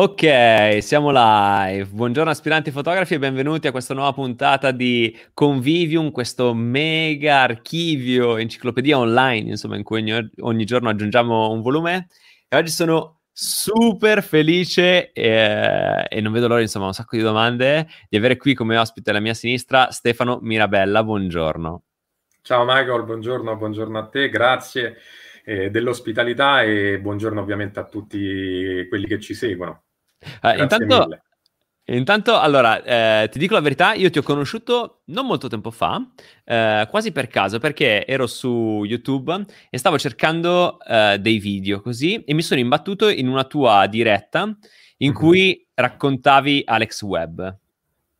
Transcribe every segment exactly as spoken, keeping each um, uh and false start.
Ok, siamo live. Buongiorno aspiranti fotografi e benvenuti a questa nuova puntata di Convivium, questo mega archivio, enciclopedia online, insomma, in cui ogni, ogni giorno aggiungiamo un volume. E oggi sono super felice e, e non vedo l'ora, insomma, un sacco di domande, di avere qui come ospite alla mia sinistra Stefano Mirabella. Buongiorno. Ciao Michael, buongiorno, buongiorno a te, grazie eh, dell'ospitalità e buongiorno ovviamente a tutti quelli che ci seguono. Allora, intanto, intanto allora eh, ti dico la verità, io ti ho conosciuto non molto tempo fa, eh, quasi per caso, perché ero su YouTube e stavo cercando eh, dei video così e mi sono imbattuto in una tua diretta in mm-hmm. cui raccontavi Alex Webb.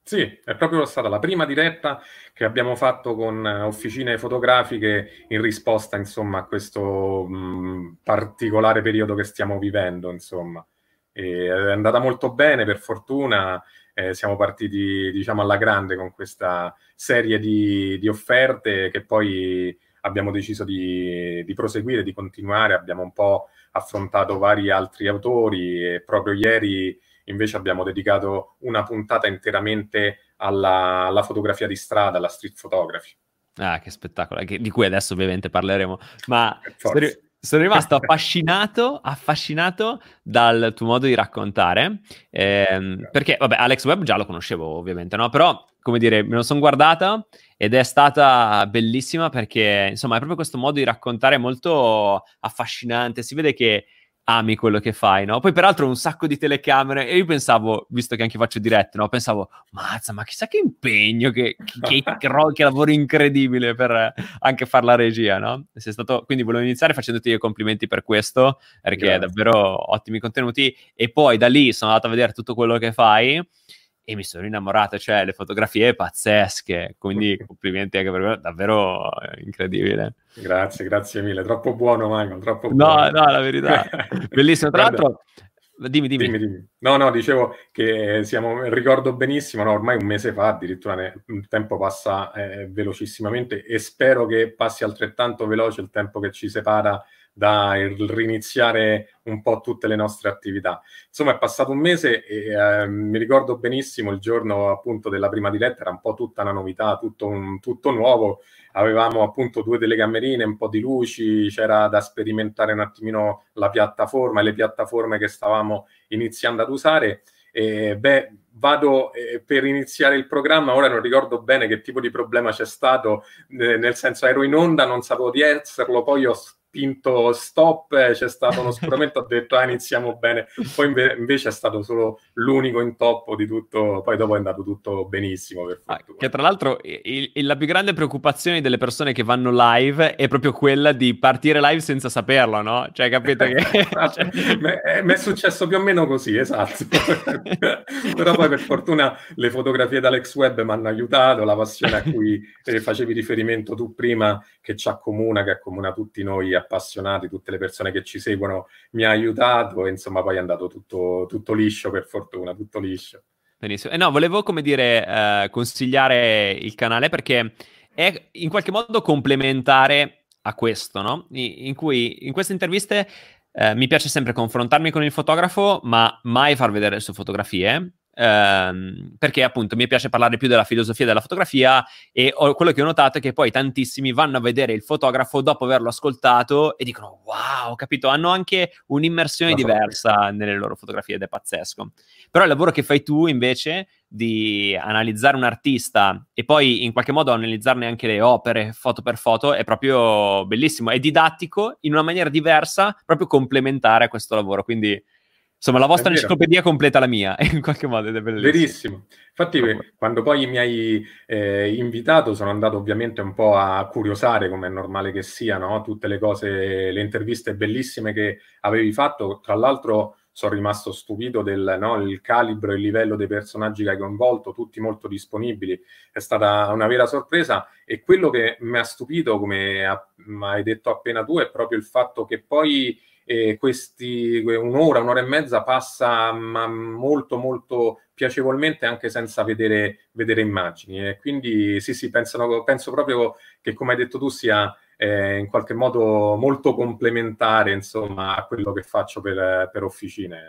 Sì, è proprio stata la prima diretta che abbiamo fatto con Officine Fotografiche in risposta, insomma, a questo mh, particolare periodo che stiamo vivendo, insomma. E è andata molto bene, per fortuna, eh, siamo partiti, diciamo, alla grande con questa serie di, di offerte che poi abbiamo deciso di, di proseguire, di continuare. Abbiamo un po' affrontato vari altri autori e proprio ieri invece abbiamo dedicato una puntata interamente alla, alla fotografia di strada, alla street photography. Ah, che spettacolo, che, di cui adesso ovviamente parleremo, ma... Sono rimasto affascinato, affascinato dal tuo modo di raccontare, ehm, perché, vabbè, Alex Webb già lo conoscevo ovviamente, no? Però, come dire, me lo sono guardata ed è stata bellissima perché, insomma, è proprio questo modo di raccontare molto affascinante, si vede che ami quello che fai, no? Poi peraltro un sacco di telecamere e io pensavo, visto che anche faccio dirette, no? Pensavo, mazza, ma chissà che impegno, che, che, che, che lavoro incredibile per anche far la regia, no? Sei stato... Quindi volevo iniziare facendoti i complimenti per questo, perché Grazie. È davvero ottimi contenuti, e poi da lì sono andato a vedere tutto quello che fai e mi sono innamorato, cioè le fotografie pazzesche, quindi complimenti anche per me, davvero incredibile. Grazie, grazie mille. Troppo buono, Michael, troppo buono. No, no, la verità. Bellissimo. Tra l'altro, dimmi, dimmi. dimmi, dimmi. No, no, dicevo che siamo, ricordo benissimo, no, ormai un mese fa addirittura, ne, il tempo passa eh, velocissimamente e spero che passi altrettanto veloce il tempo che ci separa da riniziare un po' tutte le nostre attività. Insomma, è passato un mese e eh, mi ricordo benissimo il giorno appunto della prima diretta, era un po' tutta una novità, tutto, un, tutto nuovo. Avevamo appunto due telecamerine, un po' di luci, c'era da sperimentare un attimino la piattaforma e le piattaforme che stavamo iniziando ad usare. E, beh, vado eh, per iniziare il programma, ora non ricordo bene che tipo di problema c'è stato, eh, nel senso ero in onda, non sapevo di esserlo, poi ho spinto stop, c'è stato uno spuramento, ho detto ah, iniziamo bene, poi inve- invece è stato solo l'unico intoppo di tutto, poi dopo è andato tutto benissimo, per fortuna. Ah, che tra l'altro il, il, la più grande preoccupazione delle persone che vanno live è proprio quella di partire live senza saperlo, no? Cioè, capite che... Mi è successo più o meno così, esatto. Però poi per fortuna le fotografie d'Alex Webb mi hanno aiutato, la passione a cui eh, facevi riferimento tu prima, che ci accomuna, che accomuna tutti noi appassionati, tutte le persone che ci seguono, mi ha aiutato e insomma poi è andato tutto, tutto liscio, per fortuna, tutto liscio. Benissimo. E eh no, volevo, come dire, eh, consigliare il canale perché è in qualche modo complementare a questo, no? In cui in queste interviste eh, mi piace sempre confrontarmi con il fotografo, ma mai far vedere le sue fotografie. Um, perché appunto mi piace parlare più della filosofia della fotografia e ho, quello che ho notato è che poi tantissimi vanno a vedere il fotografo dopo averlo ascoltato e dicono wow, capito, hanno anche un'immersione diversa nelle loro fotografie ed è pazzesco. Però il lavoro che fai tu invece di analizzare un artista e poi in qualche modo analizzarne anche le opere foto per foto è proprio bellissimo, è didattico in una maniera diversa, proprio complementare a questo lavoro, quindi insomma, la vostra enciclopedia completa la mia, in qualche modo, ed è bellissimo. Verissimo. Infatti, quando poi mi hai eh, invitato, sono andato ovviamente un po' a curiosare, come è normale che sia, no? Tutte le cose, le interviste bellissime che avevi fatto. Tra l'altro, sono rimasto stupito del no, il calibro e il livello dei personaggi che hai coinvolto, tutti molto disponibili. È stata una vera sorpresa e quello che mi ha stupito, come hai detto appena tu, è proprio il fatto che poi... E questi un'ora, un'ora e mezza passa ma molto molto piacevolmente anche senza vedere, vedere immagini e quindi sì sì pensano, penso proprio che come hai detto tu sia eh, in qualche modo molto complementare insomma a quello che faccio per, per Officine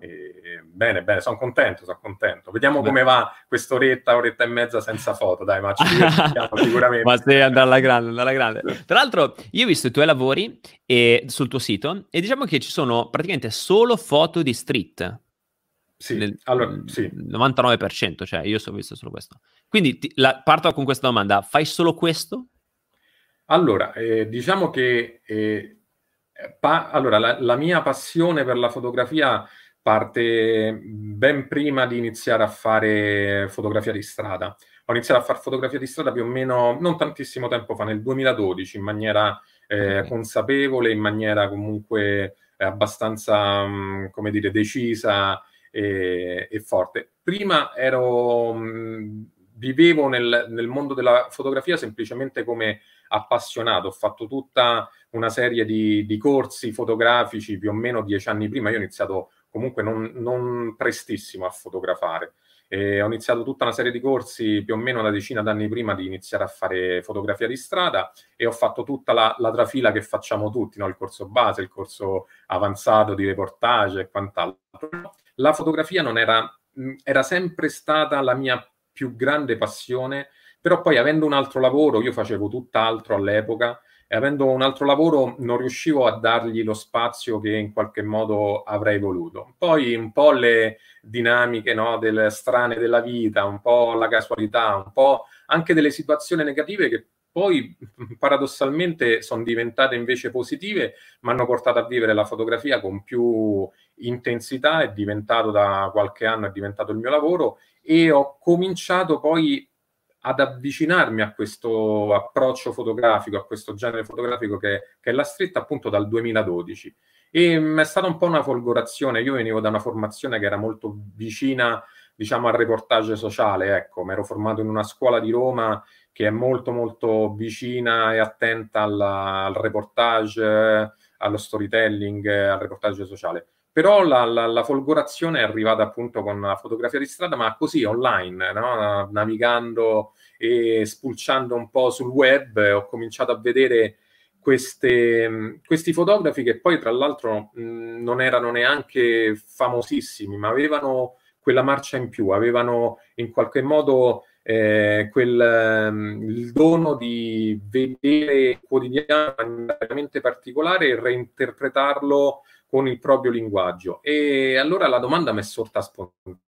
e, e Bene, bene, sono contento, sono contento. Vediamo Beh. come va quest'oretta, oretta e mezza senza foto, dai, ma ci vediamo sicuramente. Ma se andrà alla grande, andrà alla grande. Tra l'altro, io ho visto i tuoi lavori e, sul tuo sito, e diciamo che ci sono praticamente solo foto di street. Sì, nel, allora, sì. novantanove per cento, cioè io ho visto solo questo. Quindi ti, la, parto con questa domanda, fai solo questo? Allora, eh, diciamo che... Eh, Pa- allora, la, la mia passione per la fotografia parte ben prima di iniziare a fare fotografia di strada. Ho iniziato a fare fotografia di strada più o meno non tantissimo tempo fa, nel duemiladodici, in maniera eh, okay. consapevole, in maniera comunque eh, abbastanza, mh, come dire, decisa e, e forte. Prima ero... Mh, vivevo nel, nel mondo della fotografia semplicemente come appassionato, ho fatto tutta una serie di, di corsi fotografici più o meno dieci anni prima. Io ho iniziato comunque non, non prestissimo a fotografare, e ho iniziato tutta una serie di corsi più o meno una decina d'anni prima di iniziare a fare fotografia di strada, e ho fatto tutta la, la trafila che facciamo tutti, no? Il corso base, il corso avanzato di reportage e quant'altro. La fotografia non era, era sempre stata la mia più grande passione, però poi avendo un altro lavoro, io facevo tutt'altro all'epoca, e avendo un altro lavoro non riuscivo a dargli lo spazio che in qualche modo avrei voluto. Poi un po' le dinamiche, no, delle strane della vita, un po' la casualità, un po' anche delle situazioni negative che poi paradossalmente sono diventate invece positive, mi hanno portato a vivere la fotografia con più intensità, è diventato da qualche anno, è diventato il mio lavoro, e ho cominciato poi ad avvicinarmi a questo approccio fotografico, a questo genere fotografico che, che è la street, appunto dal duemiladodici. E mh, è stata un po' una folgorazione. Io venivo da una formazione che era molto vicina, diciamo, al reportage sociale, ecco, mi ero formato in una scuola di Roma che è molto molto vicina e attenta alla, al reportage, allo storytelling, al reportage sociale. Però la, la, la folgorazione è arrivata appunto con la fotografia di strada, ma così online, no? Navigando e spulciando un po' sul web, ho cominciato a vedere queste, questi fotografi che poi tra l'altro mh, non erano neanche famosissimi, ma avevano quella marcia in più, avevano in qualche modo eh, quel, um, il dono di vedere quotidianamente particolare e reinterpretarlo con il proprio linguaggio. E allora la domanda mi è sorta spontanea: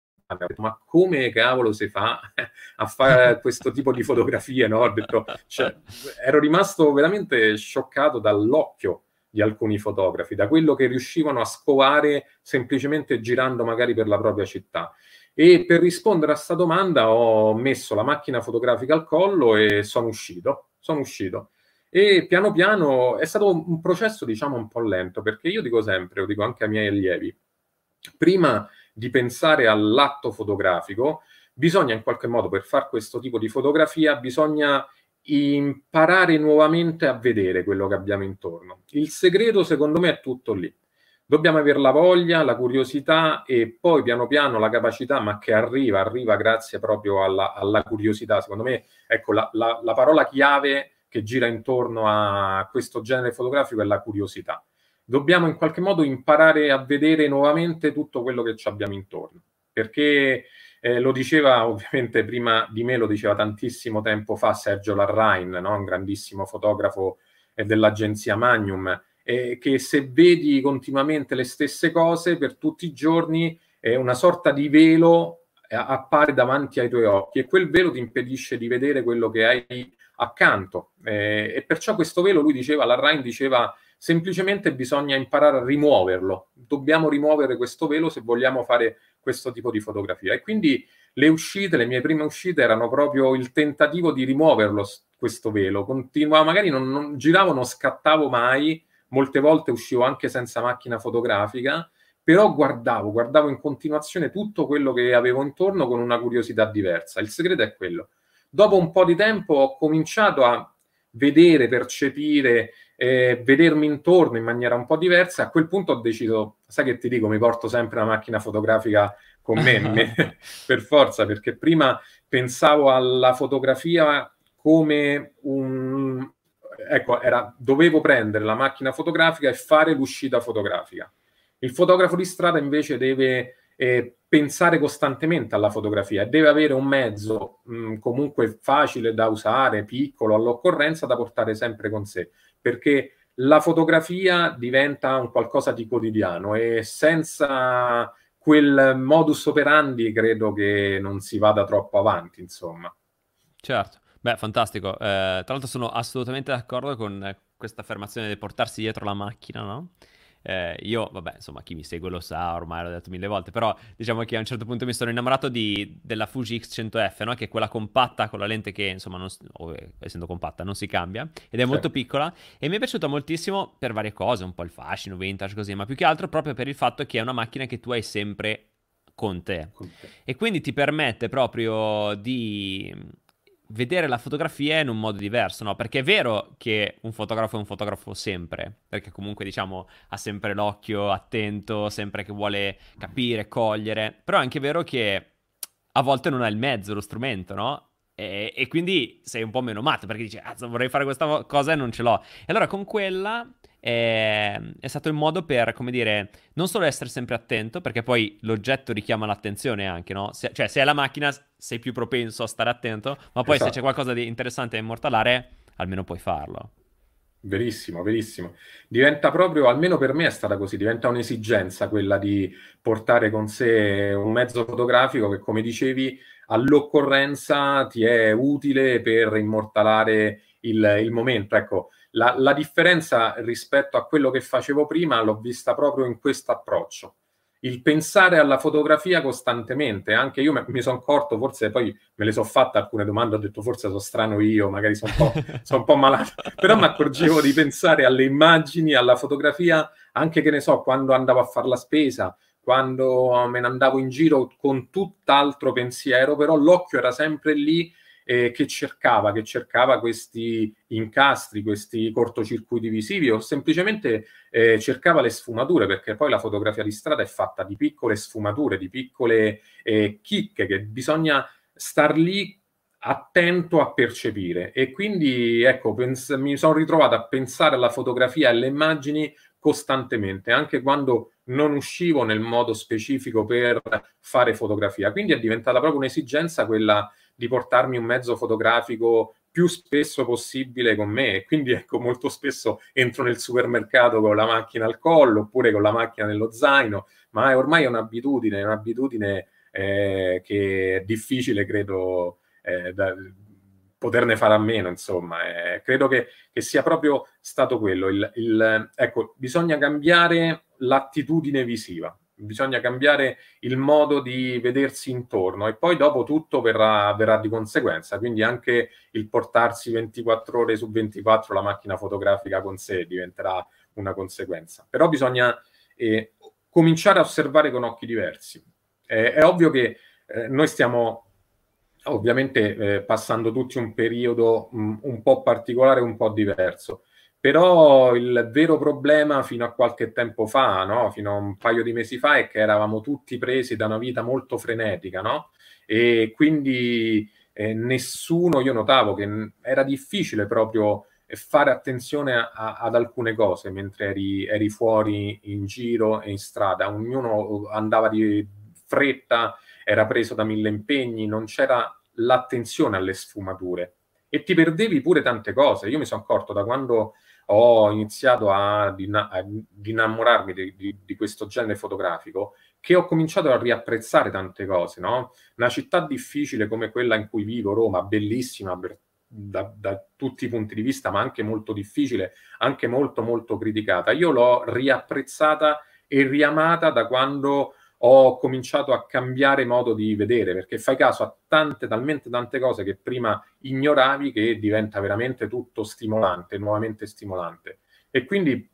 ma come cavolo si fa a fare questo tipo di fotografie, no? Ho detto, cioè, ero rimasto veramente scioccato dall'occhio di alcuni fotografi, da quello che riuscivano a scovare semplicemente girando magari per la propria città. E per rispondere a sta domanda ho messo la macchina fotografica al collo e sono uscito, sono uscito. E piano piano è stato un processo, diciamo, un po' lento, perché io dico sempre, lo dico anche ai miei allievi, prima di pensare all'atto fotografico, bisogna in qualche modo, per fare questo tipo di fotografia, bisogna imparare nuovamente a vedere quello che abbiamo intorno. Il segreto, secondo me, è tutto lì. Dobbiamo avere la voglia, la curiosità e poi piano piano la capacità, ma che arriva, arriva grazie proprio alla, alla curiosità. Secondo me, ecco, la, la, la parola chiave che gira intorno a questo genere fotografico è la curiosità. Dobbiamo in qualche modo imparare a vedere nuovamente tutto quello che ci abbiamo intorno, perché eh, lo diceva, ovviamente prima di me lo diceva tantissimo tempo fa Sergio Larrain, no? Un grandissimo fotografo eh, dell'agenzia Magnum, eh, che se vedi continuamente le stesse cose per tutti i giorni è eh, una sorta di velo eh, appare davanti ai tuoi occhi, e quel velo ti impedisce di vedere quello che hai accanto, eh, e perciò questo velo, lui diceva, Larrain diceva, semplicemente bisogna imparare a rimuoverlo, dobbiamo rimuovere questo velo se vogliamo fare questo tipo di fotografia. E quindi le uscite, le mie prime uscite erano proprio il tentativo di rimuoverlo, questo velo. Continuavo, magari non, non giravo, non scattavo mai, molte volte uscivo anche senza macchina fotografica, però guardavo, guardavo in continuazione tutto quello che avevo intorno con una curiosità diversa. Il segreto è quello. Dopo un po' di tempo ho cominciato a vedere, percepire, eh, vedermi intorno in maniera un po' diversa. A quel punto ho deciso, sai che ti dico, mi porto sempre la macchina fotografica con me, me per forza, perché prima pensavo alla fotografia come un... Ecco, era, dovevo prendere la macchina fotografica e fare l'uscita fotografica. Il fotografo di strada invece deve... E pensare costantemente alla fotografia, deve avere un mezzo mh, comunque facile da usare, piccolo all'occorrenza, da portare sempre con sé, perché la fotografia diventa un qualcosa di quotidiano e senza quel modus operandi credo che non si vada troppo avanti, insomma. Certo, beh, fantastico. Eh, tra l'altro sono assolutamente d'accordo con questa affermazione di portarsi dietro la macchina, no? Eh, io, vabbè, insomma, chi mi segue lo sa, ormai l'ho detto mille volte, però diciamo che a un certo punto mi sono innamorato di, della Fuji X cento F, no? Che è quella compatta con la lente che, insomma, non, o, essendo compatta, non si cambia, ed è sì. molto piccola, e mi è piaciuta moltissimo per varie cose, un po' il fascino, vintage, così, ma più che altro proprio per il fatto che è una macchina che tu hai sempre con te, con te. E quindi ti permette proprio di vedere la fotografia in un modo diverso, no? Perché è vero che un fotografo è un fotografo sempre, perché comunque, diciamo, ha sempre l'occhio attento, sempre che vuole capire, cogliere, però è anche vero che a volte non ha il mezzo, lo strumento, no? E, e quindi sei un po' meno matto, perché dici, ah, vorrei fare questa cosa e non ce l'ho. E allora con quella è, è stato il modo per, come dire, non solo essere sempre attento, perché poi l'oggetto richiama l'attenzione anche, no? Se, cioè, se è la macchina sei più propenso a stare attento, ma poi esatto. se c'è qualcosa di interessante da immortalare, almeno puoi farlo. Verissimo, verissimo. Diventa proprio, almeno per me è stata così, diventa un'esigenza quella di portare con sé un mezzo fotografico che, come dicevi, all'occorrenza ti è utile per immortalare il, il momento. Ecco, la, la differenza rispetto a quello che facevo prima l'ho vista proprio in questo approccio. Il pensare alla fotografia costantemente, anche io me, mi sono accorto, forse poi me le sono fatte alcune domande, ho detto forse sono strano io, magari sono un po', son un po' malato, però mi accorgevo di pensare alle immagini, alla fotografia, anche, che ne so, quando andavo a fare la spesa, quando me ne andavo in giro con tutt'altro pensiero, però l'occhio era sempre lì eh, che cercava, che cercava questi incastri, questi cortocircuiti visivi, o semplicemente eh, cercava le sfumature, perché poi la fotografia di strada è fatta di piccole sfumature, di piccole eh, chicche che bisogna star lì attento a percepire. E quindi, ecco, pens- mi sono ritrovato a pensare alla fotografia e alle immagini costantemente, anche quando non uscivo nel modo specifico per fare fotografia. Quindi è diventata proprio un'esigenza quella di portarmi un mezzo fotografico più spesso possibile con me. Quindi, ecco, molto spesso entro nel supermercato con la macchina al collo, oppure con la macchina nello zaino, ma è ormai un'abitudine, un'abitudine eh, che è difficile, credo, eh, da, poterne fare a meno, insomma. Eh, credo che, che sia proprio stato quello. Il, il, ecco, bisogna cambiare l'attitudine visiva, bisogna cambiare il modo di vedersi intorno, e poi dopo tutto verrà, verrà di conseguenza. Quindi anche il portarsi ventiquattro ore su ventiquattro la macchina fotografica con sé diventerà una conseguenza. Però bisogna eh, cominciare a osservare con occhi diversi. Eh, è ovvio che eh, noi stiamo ovviamente eh, passando tutti un periodo mh, un po' particolare, un po' diverso, però il vero problema fino a qualche tempo fa, no? Fino a un paio di mesi fa, è che eravamo tutti presi da una vita molto frenetica, no? E quindi eh, nessuno, io notavo che era difficile proprio fare attenzione a, a, ad alcune cose mentre eri, eri fuori in giro e in strada, ognuno andava di fretta, era preso da mille impegni, non c'era l'attenzione alle sfumature e ti perdevi pure tante cose. Io mi sono accorto, da quando ho iniziato a, dina- a innamorarmi di, di, di questo genere fotografico, che ho cominciato a riapprezzare tante cose, no? Una città difficile come quella in cui vivo, Roma, bellissima per, da, da tutti i punti di vista, ma anche molto difficile, anche molto molto criticata. Io l'ho riapprezzata e riamata da quando ho cominciato a cambiare modo di vedere, perché fai caso a tante, talmente tante cose che prima ignoravi, che diventa veramente tutto stimolante, nuovamente stimolante. E quindi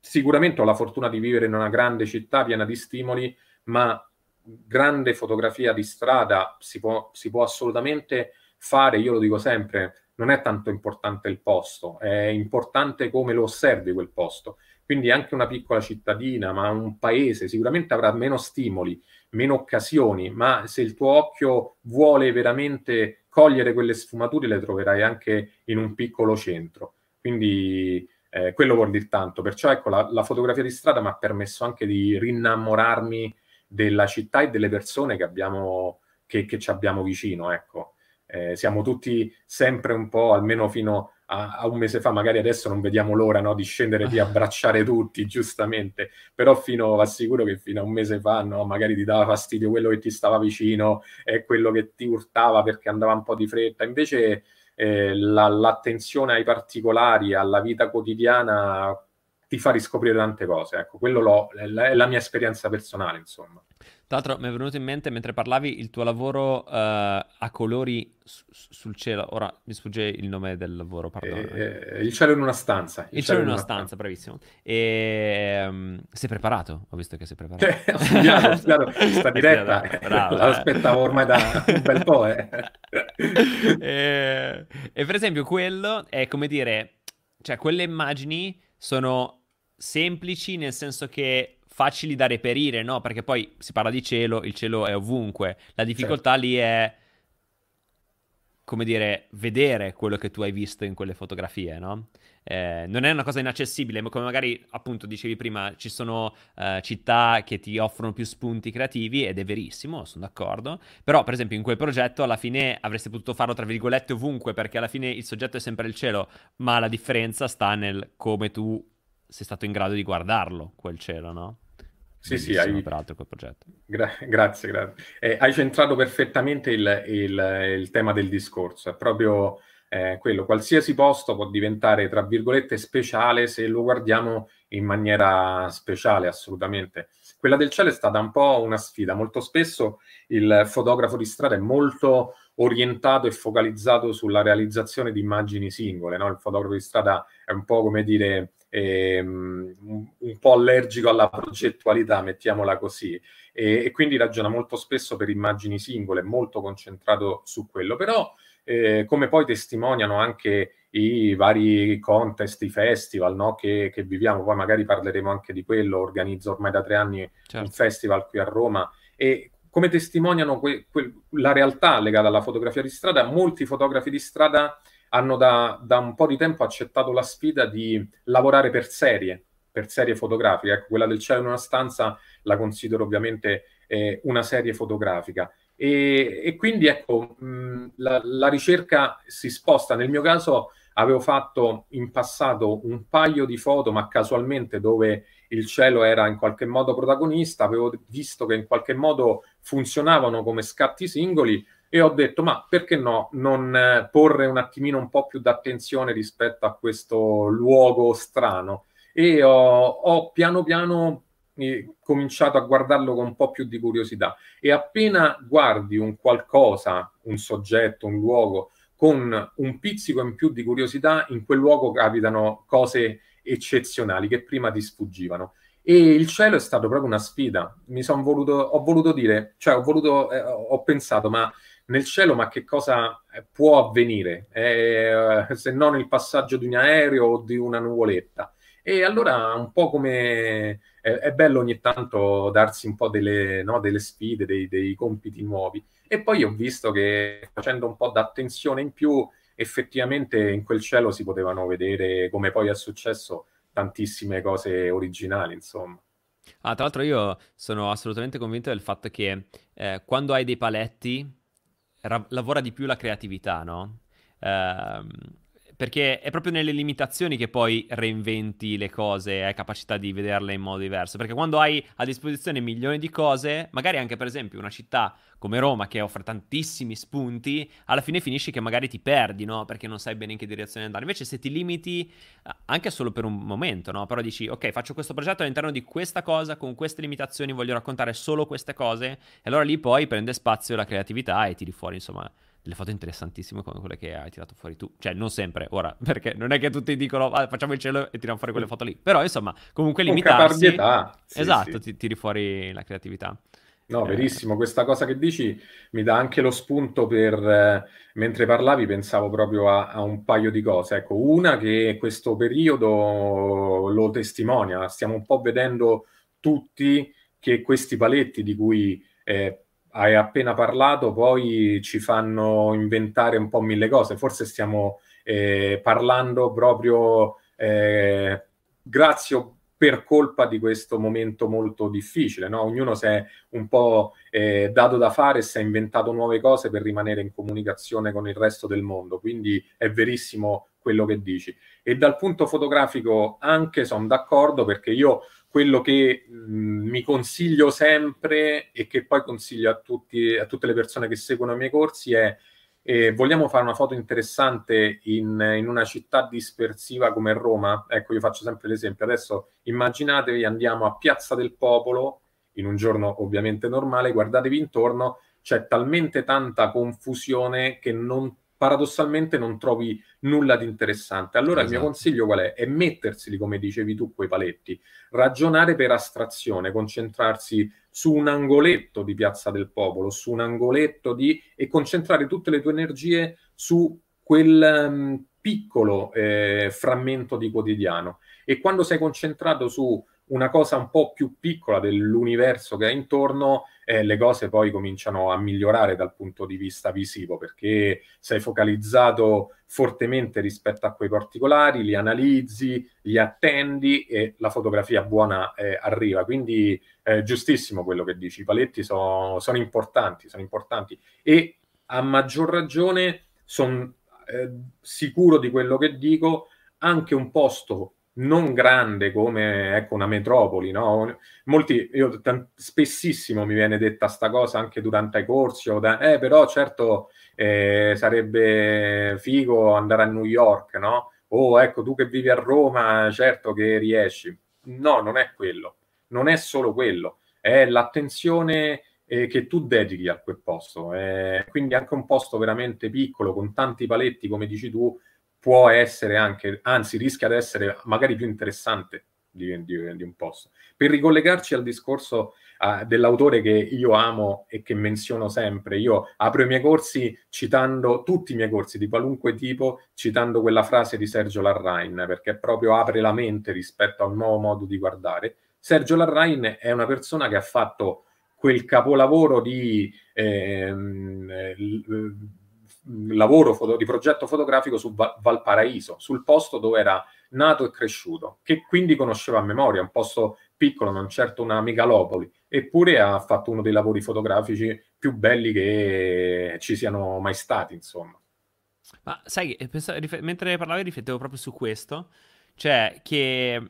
sicuramente ho la fortuna di vivere in una grande città piena di stimoli, ma grande fotografia di strada si può, si può assolutamente fare. Io lo dico sempre, non è tanto importante il posto, è importante come lo osservi quel posto. Quindi anche una piccola cittadina, ma un paese, sicuramente avrà meno stimoli, meno occasioni, ma se il tuo occhio vuole veramente cogliere quelle sfumature, le troverai anche in un piccolo centro. Quindi eh, quello vuol dire tanto. Perciò ecco, la, la fotografia di strada mi ha permesso anche di rinnamorarmi della città e delle persone che abbiamo, che, che ci abbiamo vicino, ecco. Eh, siamo tutti sempre un po', almeno fino a, a un mese fa, magari adesso non vediamo l'ora, no, di scendere, di abbracciare tutti, giustamente, però fino, assicuro che fino a un mese fa, no, magari ti dava fastidio quello che ti stava vicino, eh, quello che ti urtava perché andava un po' di fretta. Invece eh, la, l'attenzione ai particolari, alla vita quotidiana, ti fa riscoprire tante cose, ecco, quello l'ho, è, la, è la mia esperienza personale, insomma. Tra l'altro mi è venuto in mente mentre parlavi il tuo lavoro uh, a colori su, sul cielo, ora mi sfugge il nome del lavoro, perdono. Eh, eh, il cielo in una stanza. Il, il cielo in una stanza, stanza. Bravissimo. E, um, sei preparato? Ho visto che sei preparato. Eh, ho studiato, ho studiato questa diretta, bravo, l'aspettavo eh. ormai da un bel po'. Eh. e, e per esempio quello è come dire, cioè quelle immagini sono semplici nel senso che facili da reperire, no? Perché poi si parla di cielo, il cielo è ovunque. La difficoltà, certo, lì è, come dire, vedere quello che tu hai visto in quelle fotografie, no? Eh, non è una cosa inaccessibile, ma come magari appunto dicevi prima, ci sono eh, città che ti offrono più spunti creativi, ed è verissimo, sono d'accordo. Però per esempio in quel progetto alla fine avresti potuto farlo tra virgolette ovunque, perché alla fine il soggetto è sempre il cielo, ma la differenza sta nel come tu sei stato in grado di guardarlo, quel cielo, no? Sì, sì, hai... peraltro quel progetto. Gra- grazie, grazie. Eh, hai centrato perfettamente il, il, il tema del discorso, è proprio eh, quello. Qualsiasi posto può diventare, tra virgolette, speciale se lo guardiamo in maniera speciale, assolutamente. Quella del cielo è stata un po' una sfida. Molto spesso il fotografo di strada è molto orientato e focalizzato sulla realizzazione di immagini singole, no? Il fotografo di strada è un po' come dire... un po' allergico alla progettualità, mettiamola così, e, e quindi ragiona molto spesso per immagini singole, molto concentrato su quello. Però eh, come poi testimoniano anche i vari contest, i festival, no? che, che viviamo, poi magari parleremo anche di quello. Organizzo ormai da tre anni, certo, un festival qui a Roma, e come testimoniano que- que- la realtà legata alla fotografia di strada, molti fotografi di strada hanno da, da un po' di tempo accettato la sfida di lavorare per serie, per serie fotografiche. Ecco, quella del cielo in una stanza la considero ovviamente eh, una serie fotografica. E, e quindi ecco, mh, la, la ricerca si sposta. Nel mio caso avevo fatto in passato un paio di foto, ma casualmente, dove il cielo era in qualche modo protagonista, avevo visto che in qualche modo funzionavano come scatti singoli, e ho detto, ma perché no, non porre un attimino un po' più d'attenzione rispetto a questo luogo strano. E ho, ho piano piano eh, cominciato a guardarlo con un po' più di curiosità. E appena guardi un qualcosa, un soggetto, un luogo, con un pizzico in più di curiosità, in quel luogo capitano cose eccezionali che prima ti sfuggivano. E il cielo è stato proprio una sfida. Mi son voluto, ho voluto dire, cioè ho, voluto, eh, ho pensato, ma nel cielo, ma che cosa può avvenire eh, se non il passaggio di un aereo o di una nuvoletta? E allora un po' come eh, è bello ogni tanto darsi un po' delle, no, delle sfide, dei, dei compiti nuovi. E poi ho visto che facendo un po' d'attenzione in più, effettivamente in quel cielo si potevano vedere, come poi è successo, tantissime cose originali, insomma. Ah, tra l'altro io sono assolutamente convinto del fatto che eh, quando hai dei paletti ra- lavora di più la creatività, no? Eh, perché è proprio nelle limitazioni che poi reinventi le cose, hai capacità di vederle in modo diverso, perché quando hai a disposizione milioni di cose, magari anche per esempio una città come Roma che offre tantissimi spunti, alla fine finisci che magari ti perdi, no? Perché non sai bene in che direzione andare. Invece se ti limiti anche solo per un momento, no? Però dici, ok, faccio questo progetto all'interno di questa cosa, con queste limitazioni voglio raccontare solo queste cose, e allora lì poi prende spazio la creatività e tiri fuori, insomma, le foto interessantissime come quelle che hai tirato fuori tu. Cioè non sempre, ora, perché non è che tutti dicono ah, facciamo il cielo e tiriamo fuori quelle foto lì, però insomma comunque limitarsi, sì, esatto, sì. Ti, tiri fuori la creatività. No, verissimo, questa cosa che dici mi dà anche lo spunto per, eh, mentre parlavi pensavo proprio a, a un paio di cose, ecco, una che questo periodo lo testimonia, stiamo un po' vedendo tutti che questi paletti di cui eh, hai appena parlato poi ci fanno inventare un po' mille cose, forse stiamo eh, parlando proprio eh, grazie per colpa di questo momento molto difficile, no? Ognuno si è un po' eh, dato da fare e si è inventato nuove cose per rimanere in comunicazione con il resto del mondo, quindi è verissimo quello che dici. E dal punto fotografico anche sono d'accordo, perché io quello che mh, mi consiglio sempre e che poi consiglio a, tutti, a tutte le persone che seguono i miei corsi è: Eh, vogliamo fare una foto interessante in, in una città dispersiva come Roma? Ecco, io faccio sempre l'esempio. Adesso immaginatevi, andiamo a Piazza del Popolo, in un giorno ovviamente normale, guardatevi intorno, c'è talmente tanta confusione che non, paradossalmente non trovi nulla di interessante. Allora esatto. Il mio consiglio qual è? È metterseli, come dicevi tu, quei paletti, ragionare per astrazione, concentrarsi su un angoletto di Piazza del Popolo, su un angoletto di... e concentrare tutte le tue energie su quel um, piccolo eh, frammento di quotidiano. E quando sei concentrato su una cosa un po' più piccola dell'universo che hai intorno, eh, le cose poi cominciano a migliorare dal punto di vista visivo, perché sei focalizzato fortemente rispetto a quei particolari, li analizzi, li attendi e la fotografia buona eh, arriva. Quindi eh, giustissimo quello che dici, i paletti so, sono importanti, sono importanti, e a maggior ragione sono eh, sicuro di quello che dico, anche un posto non grande come, ecco, una metropoli, no? Molti, io spessissimo mi viene detta sta cosa anche durante i corsi, o da, eh, però certo eh, sarebbe figo andare a New York, no? O oh, ecco, tu che vivi a Roma, certo che riesci. No, non è quello, non è solo quello, è l'attenzione eh, che tu dedichi a quel posto, eh, quindi anche un posto veramente piccolo con tanti paletti, come dici tu, può essere anche, anzi rischia di essere magari più interessante di, di, di un posto. Per ricollegarci al discorso uh, dell'autore che io amo e che menziono sempre, io apro i miei corsi citando, tutti i miei corsi di qualunque tipo, citando quella frase di Sergio Larrain, perché proprio apre la mente rispetto a un nuovo modo di guardare. Sergio Larrain è una persona che ha fatto quel capolavoro di... Ehm, l, lavoro foto, di progetto fotografico su Valparaíso, sul posto dove era nato e cresciuto, che quindi conosceva a memoria, un posto piccolo, non certo una megalopoli, eppure ha fatto uno dei lavori fotografici più belli che ci siano mai stati, insomma. Ma sai, pensavo, mentre parlavi riflettevo proprio su questo, cioè che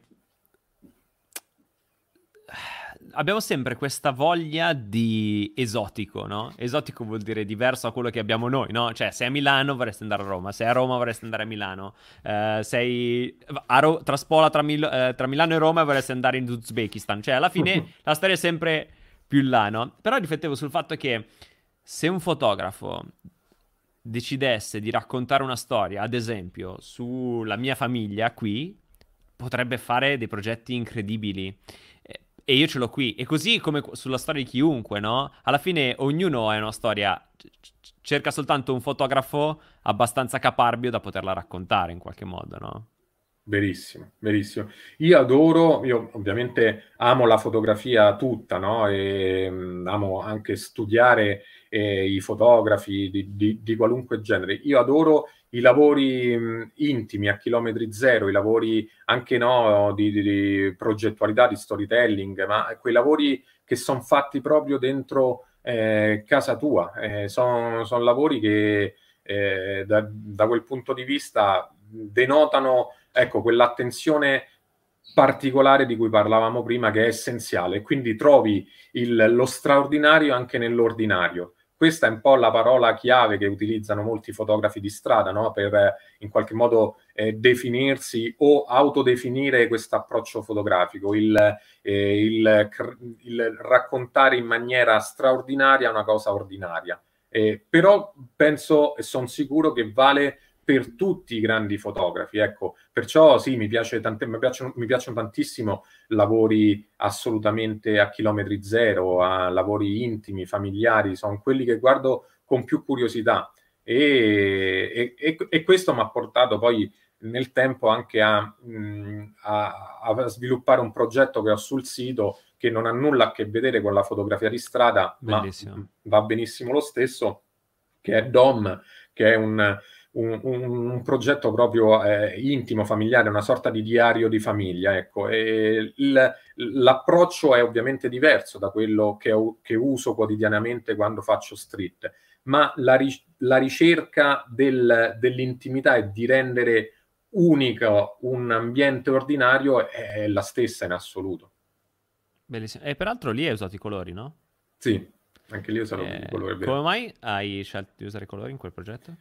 abbiamo sempre questa voglia di esotico, no? Esotico vuol dire diverso a quello che abbiamo noi, no? Cioè, sei a Milano vorresti andare a Roma, sei a Roma vorresti andare a Milano, eh, sei a Ro- traspola tra, Mil- eh, tra Milano e Roma e vorresti andare in Uzbekistan. Cioè, alla fine la storia è sempre più in là, no? Però riflettevo sul fatto che se un fotografo decidesse di raccontare una storia, ad esempio, sulla mia famiglia qui, potrebbe fare dei progetti incredibili. E io ce l'ho qui. E così come sulla storia di chiunque, no? Alla fine ognuno è una storia. Cerca soltanto un fotografo abbastanza caparbio da poterla raccontare in qualche modo, no? Verissimo, verissimo. Io adoro, io ovviamente amo la fotografia tutta, no? E amo anche studiare eh, i fotografi di, di, di qualunque genere. Io adoro i lavori mh, intimi, a chilometri zero, i lavori anche no di, di, di progettualità, di storytelling, ma quei lavori che sono fatti proprio dentro eh, casa tua. Eh, sono son lavori che eh, da, da quel punto di vista denotano, ecco, quell'attenzione particolare di cui parlavamo prima, che è essenziale. Quindi trovi il, lo straordinario anche nell'ordinario. Questa è un po' la parola chiave che utilizzano molti fotografi di strada, no? Per in qualche modo eh, definirsi o autodefinire questo approccio fotografico, il, eh, il, il raccontare in maniera straordinaria una cosa ordinaria. Eh, però penso e sono sicuro che vale per tutti i grandi fotografi, ecco, perciò sì, mi, piace tante, mi, piacciono, mi piacciono tantissimo lavori assolutamente a chilometri zero, a lavori intimi, familiari, sono quelli che guardo con più curiosità, e, e, e questo mi ha portato poi nel tempo anche a, a, a sviluppare un progetto che ho sul sito, che non ha nulla a che vedere con la fotografia di strada, bellissimo, ma va benissimo lo stesso, che è D O M, che è un un, un, un progetto proprio eh, intimo, familiare, una sorta di diario di famiglia, ecco. E l'approccio è ovviamente diverso da quello che, ho, che uso quotidianamente quando faccio street, ma la, ric- la ricerca del, dell'intimità e di rendere unico un ambiente ordinario è la stessa in assoluto. Bellissimo. E peraltro lì hai usato i colori, no? Sì, anche lì ho usato eh, i colori. Come mai hai scelto di usare i colori in quel progetto?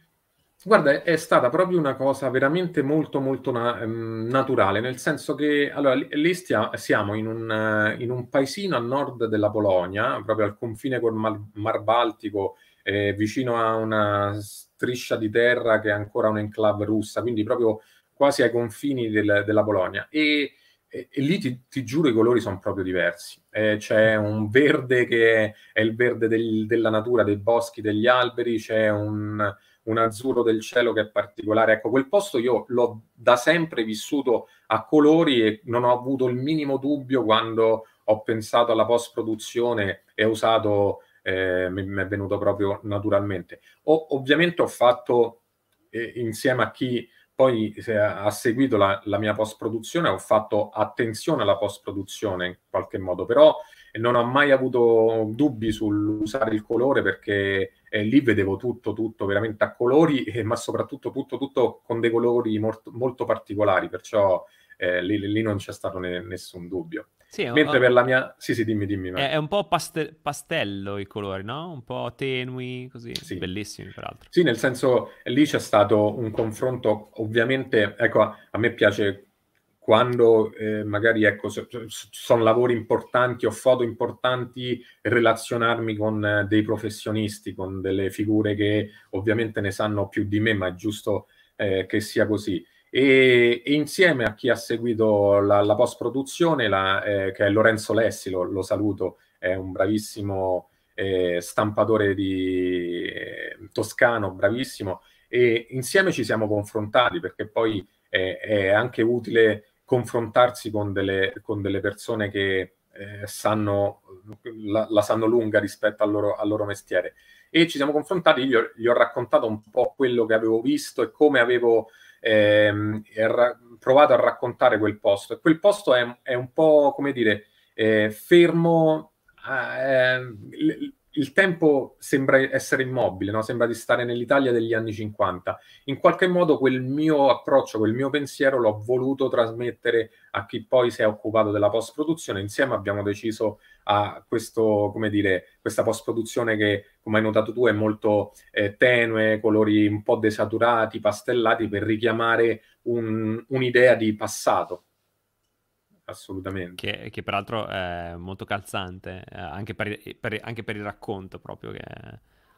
Guarda, è stata proprio una cosa veramente molto molto na- naturale, nel senso che allora lì stia- siamo in un, in un paesino a nord della Polonia, proprio al confine col Mar, Mar Baltico, eh, vicino a una striscia di terra che è ancora un'enclave russa, quindi proprio quasi ai confini del, della Polonia. E E, e lì ti, ti giuro i colori sono proprio diversi, eh, c'è un verde che è, è il verde del, della natura, dei boschi, degli alberi, c'è un, un azzurro del cielo che è particolare, ecco, quel posto io l'ho da sempre vissuto a colori e non ho avuto il minimo dubbio quando ho pensato alla post produzione e ho usato, eh, mi, mi è venuto proprio naturalmente. O, ovviamente ho fatto eh, insieme a chi poi ha seguito la, la mia post-produzione, ho fatto attenzione alla post-produzione in qualche modo, però non ho mai avuto dubbi sull'usare il colore perché eh, lì vedevo tutto, tutto veramente a colori, eh, ma soprattutto tutto, tutto con dei colori molto, molto particolari, perciò eh, lì, lì non c'è stato ne, nessun dubbio. Sì, mentre ho... per la mia... Sì, sì, dimmi, dimmi. È, è un po' paste- pastello i colori, no? Un po' tenui, così, sì. Bellissimi peraltro. Sì, nel senso, lì c'è stato un confronto, ovviamente, ecco, a me piace quando eh, magari, ecco, so, sono lavori importanti o foto importanti, relazionarmi con eh, dei professionisti, con delle figure che ovviamente ne sanno più di me, ma è giusto eh, che sia così. E, e insieme a chi ha seguito la, la post-produzione, la, eh, che è Lorenzo Lessi, lo, lo saluto, è un bravissimo eh, stampatore di, eh, toscano, bravissimo, e insieme ci siamo confrontati, perché poi eh, è anche utile confrontarsi con delle, con delle persone che eh, sanno, la, la sanno lunga rispetto al loro, al loro mestiere. E ci siamo confrontati, gli ho, gli ho raccontato un po' quello che avevo visto e come avevo... Ehm, ra- provato a raccontare quel posto, e quel posto è, è un po', come dire, eh, fermo, eh, il, il tempo sembra essere immobile, no? Sembra di stare nell'Italia degli anni cinquanta. In qualche modo quel mio approccio, quel mio pensiero l'ho voluto trasmettere a chi poi si è occupato della post-produzione. Insieme abbiamo deciso a questo, come dire, questa post-produzione che, come hai notato tu, è molto eh, tenue, colori un po' desaturati, pastellati, per richiamare un, un'idea di passato. Assolutamente. Che, che peraltro è molto calzante, eh, anche, per, per, anche per il racconto proprio che...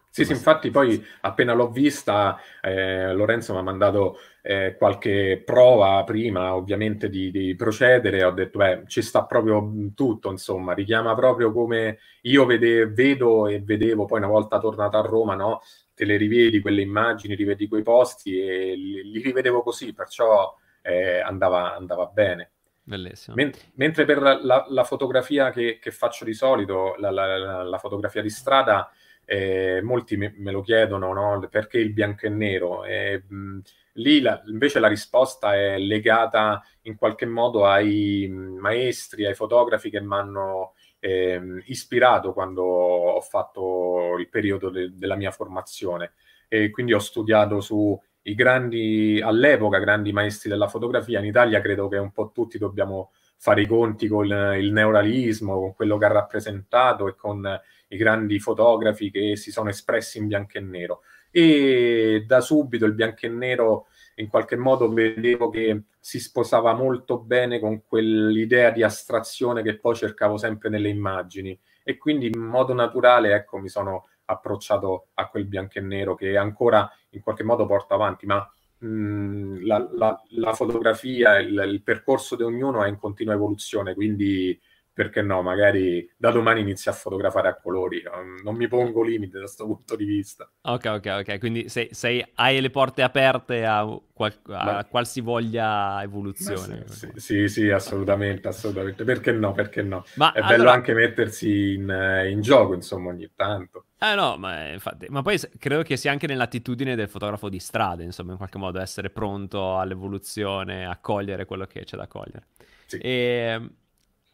Sì, sì, infatti poi appena l'ho vista, eh, Lorenzo mi ha mandato eh, qualche prova prima, ovviamente, di, di procedere. Ho detto, beh, ci sta proprio tutto, insomma, richiama proprio come io vede, vedo e vedevo, poi una volta tornata a Roma, no? Te le rivedi, quelle immagini, rivedi quei posti e li, li rivedevo così, perciò eh, andava, andava bene. Bellissimo. Men- mentre per la, la fotografia che, che faccio di solito, la, la, la fotografia di strada... Eh, molti me, me lo chiedono, no? Perché il bianco e nero? Eh, mh, lì la, invece la risposta è legata in qualche modo ai maestri, ai fotografi che mi hanno eh, ispirato quando ho fatto il periodo de, della mia formazione, e quindi ho studiato su i grandi, all'epoca grandi maestri della fotografia. In Italia credo che un po' tutti dobbiamo fare i conti con il neorealismo, con quello che ha rappresentato e con i grandi fotografi che si sono espressi in bianco e nero. E da subito il bianco e nero in qualche modo vedevo che si sposava molto bene con quell'idea di astrazione che poi cercavo sempre nelle immagini, e quindi in modo naturale, ecco, mi sono approcciato a quel bianco e nero che ancora in qualche modo porto avanti, ma La, la, la fotografia, il, il percorso di ognuno è in continua evoluzione, quindi perché no, magari da domani inizio a fotografare a colori, non mi pongo limite da questo punto di vista. Ok, ok, ok, quindi sei, sei, hai le porte aperte a, qual, a ma... qualsivoglia evoluzione. Sì, sì, sì, assolutamente, assolutamente, perché no, perché no. Ma è allora... bello anche mettersi in, in gioco, insomma, ogni tanto. Eh no, ma infatti, ma poi credo che sia anche nell'attitudine del fotografo di strada, insomma, in qualche modo essere pronto all'evoluzione, a cogliere quello che c'è da cogliere. Sì. E...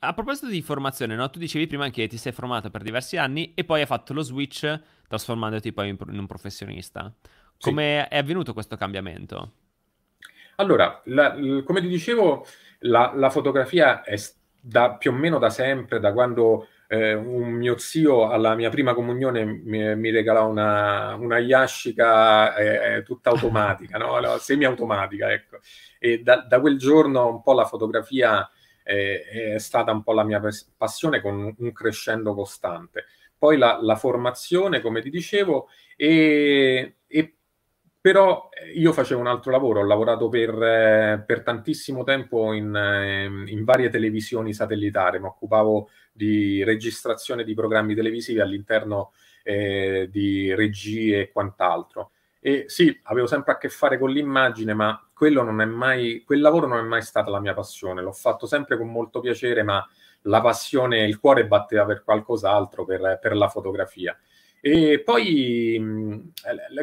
a proposito di formazione, no? Tu dicevi prima che ti sei formato per diversi anni e poi hai fatto lo switch trasformandoti poi in, in un professionista. Come sì. è avvenuto questo cambiamento? Allora, la, l, come ti dicevo, la, la fotografia è da, più o meno da sempre, da quando eh, un mio zio alla mia prima comunione mi, mi regalò una, una Yashica eh, tutta automatica, no? No, semiautomatica, ecco. E da, da quel giorno un po' la fotografia... è stata un po' la mia passione, con un crescendo costante. Poi la, la formazione, come ti dicevo, e, e però io facevo un altro lavoro, ho lavorato per, per tantissimo tempo in, in varie televisioni satellitari, mi occupavo di registrazione di programmi televisivi all'interno eh, di regie e quant'altro. E sì, avevo sempre a che fare con l'immagine, ma quello non è mai, quel lavoro non è mai stata la mia passione. L'ho fatto sempre con molto piacere, ma la passione, il cuore batteva per qualcos'altro, per, per la fotografia. E poi,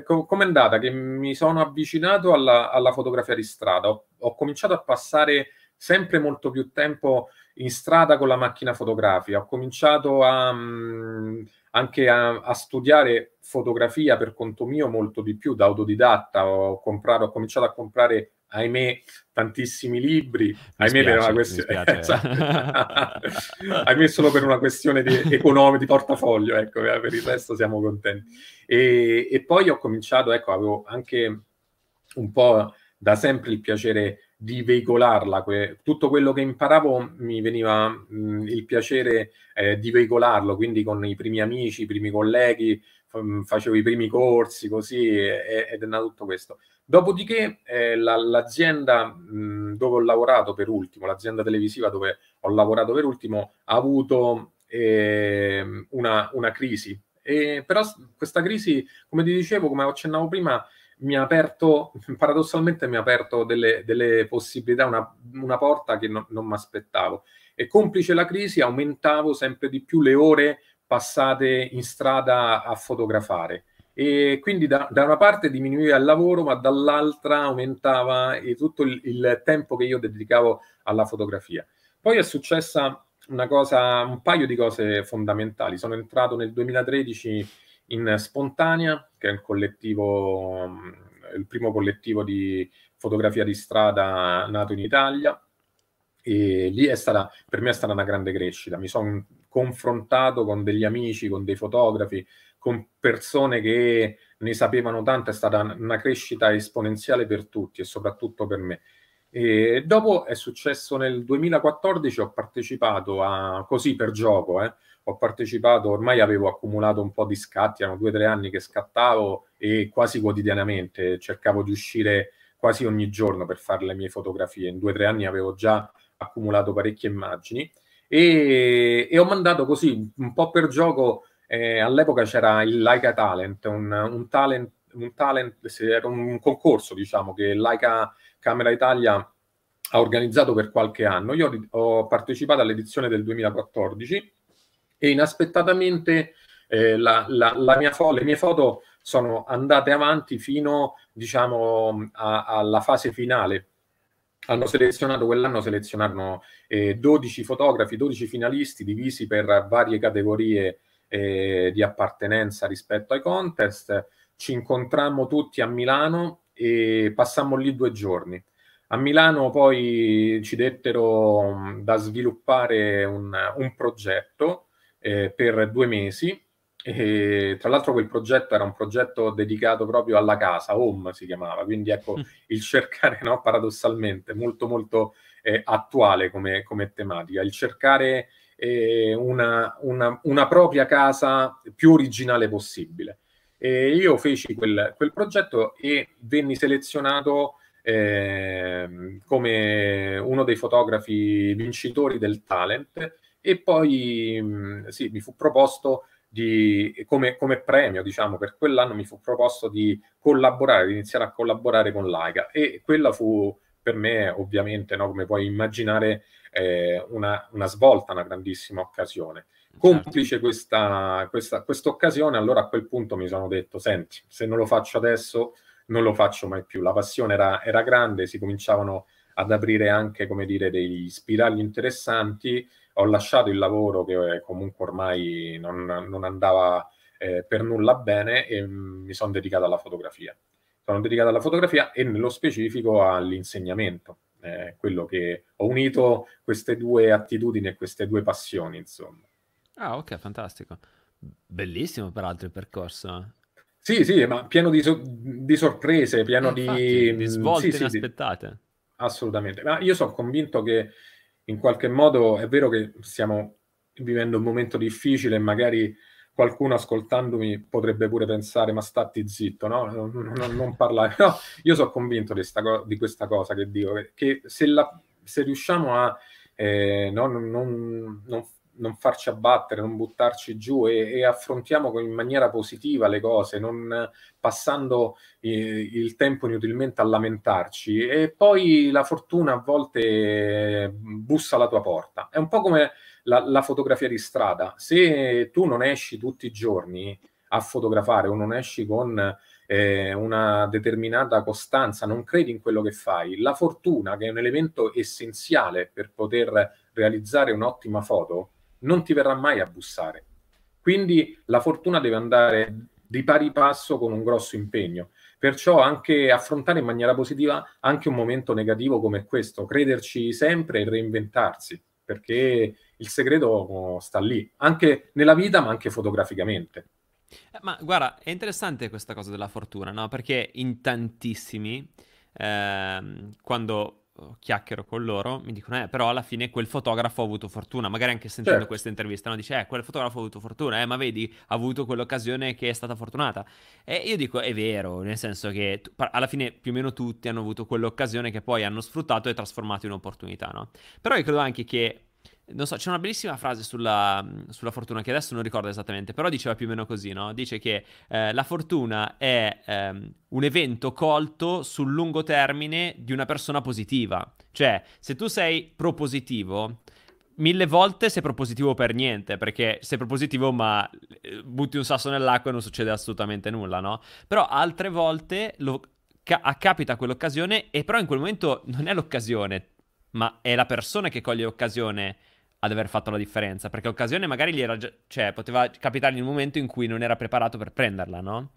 com'è andata? Che mi sono avvicinato alla, alla fotografia di strada. Ho, ho cominciato a passare sempre molto più tempo in strada con la macchina fotografica. Ho cominciato a... Mh, anche a, a studiare fotografia per conto mio molto di più, da autodidatta. Ho, comprato, ho cominciato a comprare, ahimè, tantissimi libri. Mi ahimè, spiace, per una questione... Mi spiace. Ahimè, solo per una questione di, economica, di portafoglio, ecco, per il resto siamo contenti. E, e poi ho cominciato, ecco, avevo anche un po' da sempre il piacere di veicolarla, que- tutto quello che imparavo mi veniva mh, il piacere eh, di veicolarlo, quindi con i primi amici, i primi colleghi, f- facevo i primi corsi, così, e- ed è nato tutto questo. Dopodiché eh, la- l'azienda mh, dove ho lavorato per ultimo, l'azienda televisiva dove ho lavorato per ultimo, ha avuto eh, una-, una crisi, e però questa crisi, come ti dicevo, come accennavo prima, mi ha aperto, paradossalmente mi ha aperto delle, delle possibilità, una, una porta che no, non mi aspettavo. E complice la crisi aumentavo sempre di più le ore passate in strada a fotografare. E quindi da, da una parte diminuiva il lavoro, ma dall'altra aumentava tutto il, il tempo che io dedicavo alla fotografia. Poi è successa una cosa, un paio di cose fondamentali. Sono entrato nel duemilatredici... in Spontanea, che è il collettivo, il primo collettivo di fotografia di strada nato in Italia, e lì è stata, per me è stata una grande crescita. Mi sono confrontato con degli amici, con dei fotografi, con persone che ne sapevano tanto. È stata una crescita esponenziale per tutti e soprattutto per me. E dopo è successo nel duemilaquattordici, ho partecipato a, così per gioco, eh, ho partecipato, ormai avevo accumulato un po' di scatti, erano due o tre anni che scattavo e quasi quotidianamente, cercavo di uscire quasi ogni giorno per fare le mie fotografie. In due o tre anni avevo già accumulato parecchie immagini e, e ho mandato così, un po' per gioco, eh, all'epoca c'era il Leica talent, un, un talent, un talent, era un concorso, diciamo, che Leica Camera Italia ha organizzato per qualche anno. Io ho partecipato all'edizione del duemilaquattordici e inaspettatamente eh, la, la, la mia fo- le mie foto sono andate avanti fino, diciamo, a, alla fase finale. Hanno selezionato, quell'anno selezionarono eh, dodici fotografi, dodici finalisti divisi per varie categorie eh, di appartenenza rispetto ai contest. Ci incontrammo tutti a Milano e passammo lì due giorni. A Milano poi ci dettero da sviluppare un, un progetto eh, per due mesi. E, tra l'altro, quel progetto era un progetto dedicato proprio alla casa, home si chiamava, quindi ecco, mm. il cercare, no, paradossalmente, molto molto eh, attuale come, come tematica, il cercare eh, una, una, una propria casa più originale possibile. E io feci quel, quel progetto e venni selezionato eh, come uno dei fotografi vincitori del talent, E poi mh, sì, mi fu proposto di, come, come premio, diciamo, per quell'anno mi fu proposto di collaborare, di iniziare a collaborare con Leica, e quella fu per me, ovviamente, no, come puoi immaginare, eh, una, una svolta, una grandissima occasione. Complice questa questa occasione, allora a quel punto mi sono detto: senti, se non lo faccio adesso non lo faccio mai più. La passione era, era grande, si cominciavano ad aprire anche, come dire, degli spiragli interessanti. Ho lasciato il lavoro che comunque ormai non, non andava eh, per nulla bene, e mi sono dedicato alla fotografia. Sono dedicato alla fotografia e nello specifico all'insegnamento, eh, quello che ho unito queste due attitudini e queste due passioni, insomma. Ah, ok, fantastico. Bellissimo, peraltro, il percorso. Sì, sì, ma pieno di, so di sorprese, pieno eh, infatti, di... di svolte sì, inaspettate. Sì, sì. Assolutamente. Ma io sono convinto che, in qualche modo, è vero che stiamo vivendo un momento difficile e magari qualcuno ascoltandomi potrebbe pure pensare: ma statti zitto, no? Non, non, non parlare. No, io sono convinto di, sta di questa cosa che dico, che se, la, se riusciamo a... Eh, no, non... non, non non farci abbattere, non buttarci giù, e, e affrontiamo in maniera positiva le cose, non passando eh, il tempo inutilmente a lamentarci. E poi la fortuna a volte bussa alla tua porta. È un po' come la, la fotografia di strada. Se tu non esci tutti i giorni a fotografare, o non esci con eh, una determinata costanza, non credi in quello che fai, la fortuna, che è un elemento essenziale per poter realizzare un'ottima foto, non ti verrà mai a bussare. Quindi la fortuna deve andare di pari passo con un grosso impegno, perciò anche affrontare in maniera positiva anche un momento negativo come questo, crederci sempre e reinventarsi, perché il segreto sta lì, anche nella vita ma anche fotograficamente. Ma guarda, è interessante questa cosa della fortuna, no? Perché in tantissimi ehm, quando chiacchiero con loro mi dicono eh, però alla fine quel fotografo ha avuto fortuna, magari anche sentendo certo. questa intervista, no? Dice eh, quel fotografo ha avuto fortuna, eh, ma vedi, ha avuto quell'occasione che è stata fortunata. E io dico: è vero, nel senso che alla fine più o meno tutti hanno avuto quell'occasione che poi hanno sfruttato e trasformato in opportunità, no? Però io credo anche che, non so, c'è una bellissima frase sulla, sulla fortuna che adesso non ricordo esattamente, però diceva più o meno così, no? Dice che eh, la fortuna è ehm, un evento colto sul lungo termine di una persona positiva. Cioè, se tu sei propositivo, mille volte sei propositivo per niente, perché sei propositivo ma butti un sasso nell'acqua e non succede assolutamente nulla, no? Però altre volte lo ca- capita quell'occasione, e però in quel momento non è l'occasione, ma è la persona che coglie l'occasione ad aver fatto la differenza, perché l'occasione magari gli era già, cioè poteva capitargli in un momento in cui non era preparato per prenderla, no?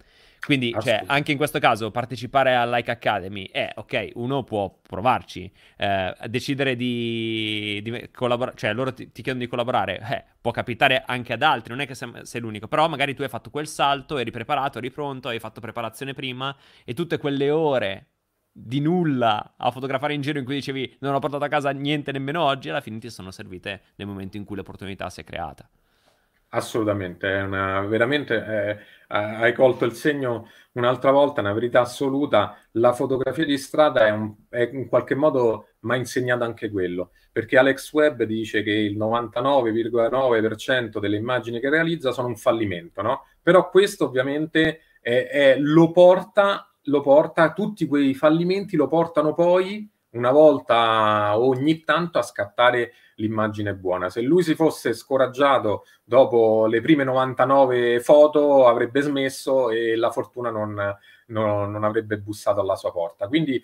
Quindi cioè, anche in questo caso partecipare alla Leica Academy è ok, uno può provarci, eh, decidere di, di collaborare, cioè loro ti, ti chiedono di collaborare, eh, può capitare anche ad altri, non è che sei, sei l'unico, però magari tu hai fatto quel salto, eri preparato, eri pronto, hai fatto preparazione prima, e tutte quelle ore di nulla a fotografare in giro in cui dicevi non ho portato a casa niente nemmeno oggi, alla fine ti sono servite nel momento in cui l'opportunità si è creata. Assolutamente, è una, veramente eh, hai colto il segno un'altra volta, una verità assoluta. La fotografia di strada è, un, è in qualche modo mi ha insegnato anche quello, perché Alex Webb dice che il novantanove virgola nove per cento delle immagini che realizza sono un fallimento, no? Però questo ovviamente è, è, lo porta lo porta, tutti quei fallimenti lo portano poi una volta ogni tanto a scattare l'immagine buona. Se lui si fosse scoraggiato dopo le prime novantanove foto avrebbe smesso e la fortuna non, non, non avrebbe bussato alla sua porta. Quindi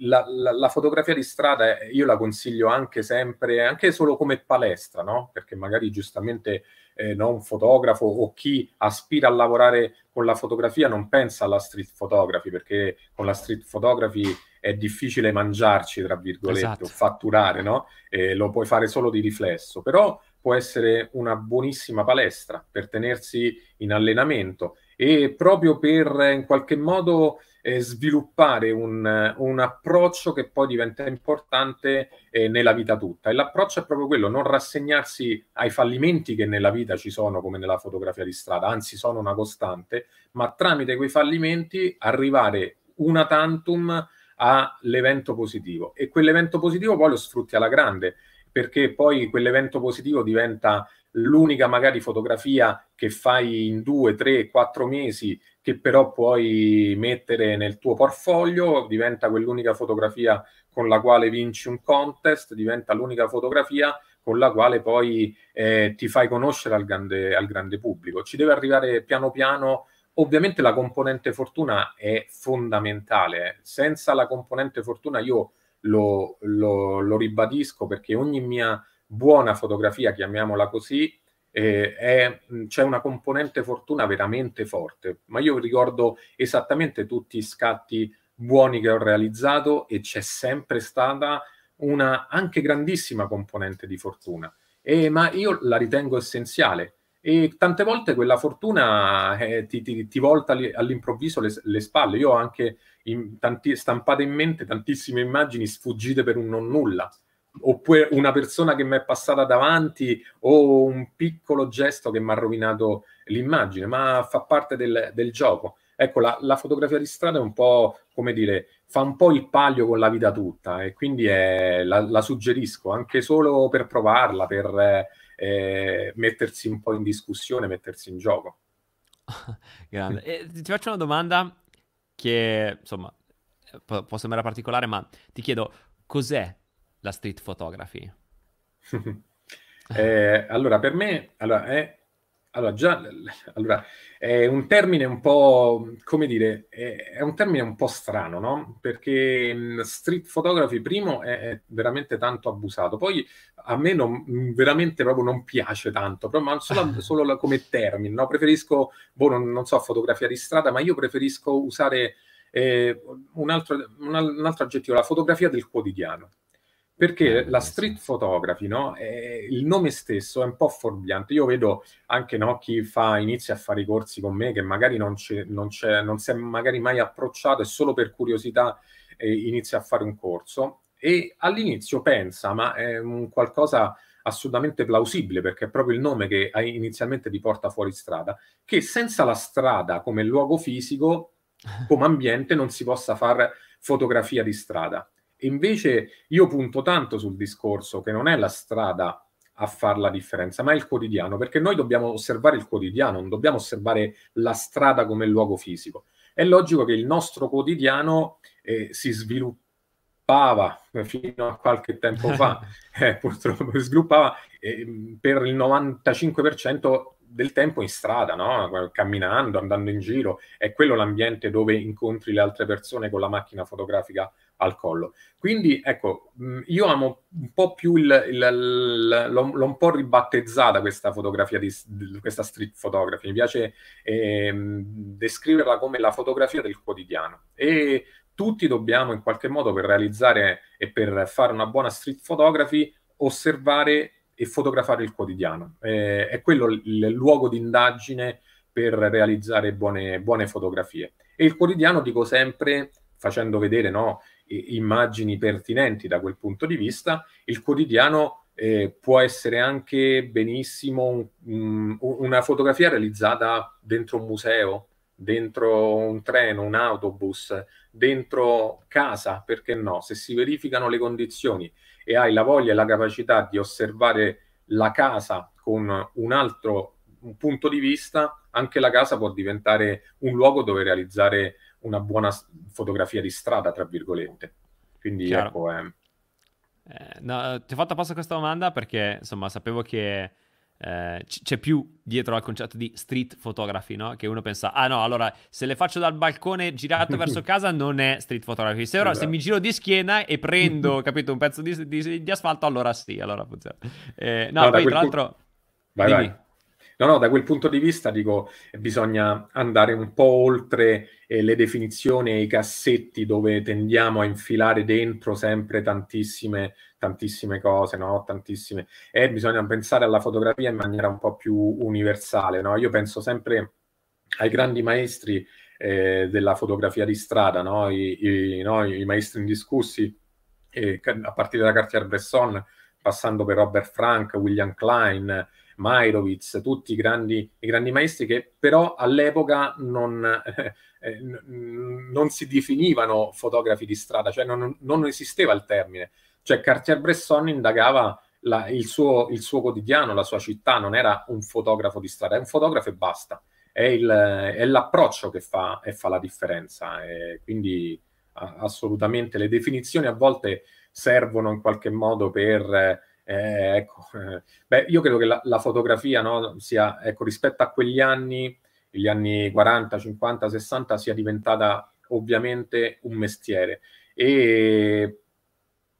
la, la, la fotografia di strada io la consiglio anche sempre, anche solo come palestra, no? Perché magari giustamente eh, no, un fotografo o chi aspira a lavorare con la fotografia non pensa alla street photography, perché con la street photography è difficile mangiarci, tra virgolette, esatto. o fatturare, no? E lo puoi fare solo di riflesso, però può essere una buonissima palestra per tenersi in allenamento e proprio per in qualche modo eh, sviluppare un, un approccio che poi diventa importante eh, nella vita tutta. E l'approccio è proprio quello, non rassegnarsi ai fallimenti che nella vita ci sono, come nella fotografia di strada, anzi sono una costante, ma tramite quei fallimenti arrivare una tantum all'evento positivo, e quell'evento positivo poi lo sfrutti alla grande. perché poi quell'evento positivo diventa l'unica magari fotografia che fai in due, tre, quattro mesi, che però puoi mettere nel tuo portfolio, diventa quell'unica fotografia con la quale vinci un contest, diventa l'unica fotografia con la quale poi eh, ti fai conoscere al grande, al grande pubblico. Ci deve arrivare piano piano. Ovviamente la componente fortuna è fondamentale. Senza la componente fortuna, io lo, lo, lo ribadisco, perché ogni mia buona fotografia, chiamiamola così, eh, c'è una componente fortuna veramente forte. Ma io ricordo esattamente tutti i scatti buoni che ho realizzato e c'è sempre stata una anche grandissima componente di fortuna, e, ma io la ritengo essenziale, e tante volte quella fortuna eh, ti, ti, ti volta all'improvviso le, le spalle. Io ho anche in, tanti, stampate in mente tantissime immagini sfuggite per un non nulla, oppure una persona che mi è passata davanti o un piccolo gesto che mi ha rovinato l'immagine, ma fa parte del, del gioco. Ecco, la, la fotografia di strada è un po', come dire, fa un po' il palio con la vita tutta, e quindi è, la, la suggerisco anche solo per provarla, per eh, mettersi un po' in discussione, mettersi in gioco. Grande. E ti faccio una domanda che, insomma, può, può sembrare particolare, ma ti chiedo, cos'è la street photography? eh, allora, per me, allora, è, allora, già, allora, è un termine un po', come dire, è, è un termine un po' strano, no? Perché mh, street photography, primo, è, è veramente tanto abusato. Poi a me non, veramente proprio non piace tanto, però, ma solo, solo la, come termine, no? Preferisco, boh, non, non so, fotografia di strada, ma io preferisco usare eh, un altro, un, un altro aggettivo, la fotografia del quotidiano. Perché la street photography, no? Eh, il nome stesso è un po' fuorviante. Io vedo anche, no, chi fa, inizia a fare i corsi con me, che magari non, non, non si è magari mai approcciato e solo per curiosità eh, inizia a fare un corso, e all'inizio pensa, ma è un qualcosa assolutamente plausibile, perché è proprio il nome che inizialmente ti porta fuori strada, che senza la strada come luogo fisico, come ambiente, non si possa fare fotografia di strada. Invece io punto tanto sul discorso che non è la strada a fare la differenza, ma è il quotidiano, perché noi dobbiamo osservare il quotidiano, non dobbiamo osservare la strada come luogo fisico. È logico che il nostro quotidiano eh, si sviluppava fino a qualche tempo fa, eh, purtroppo si sviluppava eh, per il novantacinque per cento del tempo in strada, no? Camminando, andando in giro, è quello l'ambiente dove incontri le altre persone con la macchina fotografica al collo. Quindi ecco, io amo un po' più il, il, l'ho un po' ribattezzata questa fotografia di, questa street photography. Mi piace eh, descriverla come la fotografia del quotidiano, e tutti dobbiamo in qualche modo, per realizzare e per fare una buona street photography, osservare e fotografare il quotidiano. Eh, è quello il luogo d'indagine per realizzare buone, buone fotografie. E il quotidiano, dico sempre, facendo vedere, no, immagini pertinenti da quel punto di vista, il quotidiano eh, può essere anche benissimo mh, una fotografia realizzata dentro un museo, dentro un treno, un autobus, dentro casa, perché no? Se si verificano le condizioni e hai la voglia e la capacità di osservare la casa con un altro un punto di vista, anche la casa può diventare un luogo dove realizzare una buona fotografia di strada, tra virgolette. Quindi Chiaro. ecco eh... Eh, no, ti ho fatto apposta questa domanda perché, insomma, sapevo che eh, c- c'è più dietro al concetto di street photography, no? Che uno pensa, ah no, allora se le faccio dal balcone girato verso casa non è street photography, se, ora, se mi giro di schiena e prendo capito un pezzo di, di, di asfalto, allora sì, allora funziona. Eh, no, no, poi tra l'altro punto... vai dimmi. vai No, no, da quel punto di vista, dico, bisogna andare un po' oltre eh, le definizioni e i cassetti dove tendiamo a infilare dentro sempre tantissime, tantissime cose, no? Tantissime. E bisogna pensare alla fotografia in maniera un po' più universale, no? Io penso sempre ai grandi maestri eh, della fotografia di strada, no? I, i, no? I maestri indiscussi, eh, a partire da Cartier-Bresson, passando per Robert Frank, William Klein, Meyerowitz, tutti i grandi, i grandi maestri che però all'epoca non, eh, n- non si definivano fotografi di strada, cioè non, non esisteva il termine. Cioè Cartier-Bresson indagava la, il, suo, il suo quotidiano, la sua città, non era un fotografo di strada, è un fotografo e basta. È, il, è l'approccio che fa, e fa la differenza, e quindi a, assolutamente le definizioni a volte servono in qualche modo per... Eh, ecco, eh, beh, io credo che la, la fotografia, no, sia, ecco, rispetto a quegli anni, gli anni quaranta, cinquanta, sessanta, sia diventata ovviamente un mestiere, e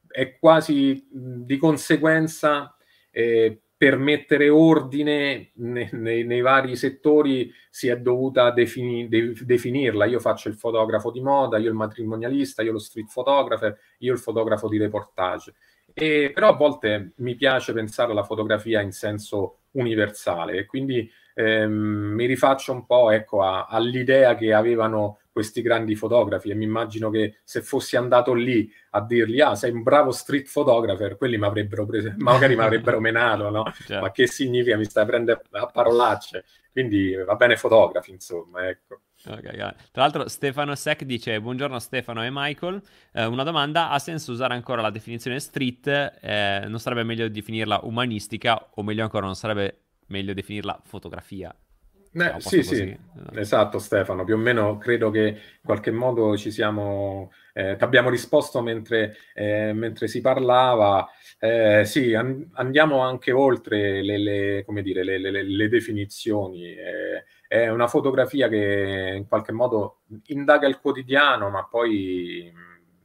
è quasi di conseguenza eh, per mettere ordine nei, nei, nei vari settori si è dovuta defini, de, definirla. Io faccio il fotografo di moda, io il matrimonialista, io lo street photographer, io il fotografo di reportage. E, però a volte mi piace pensare alla fotografia in senso universale, e quindi ehm, mi rifaccio un po', ecco, all'idea che avevano questi grandi fotografi, e mi immagino che se fossi andato lì a dirgli ah, sei un bravo street photographer, quelli mi avrebbero preso, magari mi avrebbero menato, no? Certo. Ma che significa? Mi stai prendendo a parolacce, quindi va bene fotografi, insomma, ecco. Okay, yeah. Tra l'altro Stefano Sec dice: buongiorno Stefano e Michael, eh, una domanda, ha senso usare ancora la definizione street? Eh, non sarebbe meglio definirla umanistica, o meglio ancora non sarebbe meglio definirla fotografia? Eh, no, sì, sì, no. Esatto Stefano, più o meno credo che in qualche modo ci siamo, eh, ti abbiamo risposto mentre, eh, mentre si parlava. Eh, sì, an- andiamo anche oltre le, le, come dire, le, le, le definizioni. Eh, è una fotografia che in qualche modo indaga il quotidiano, ma poi,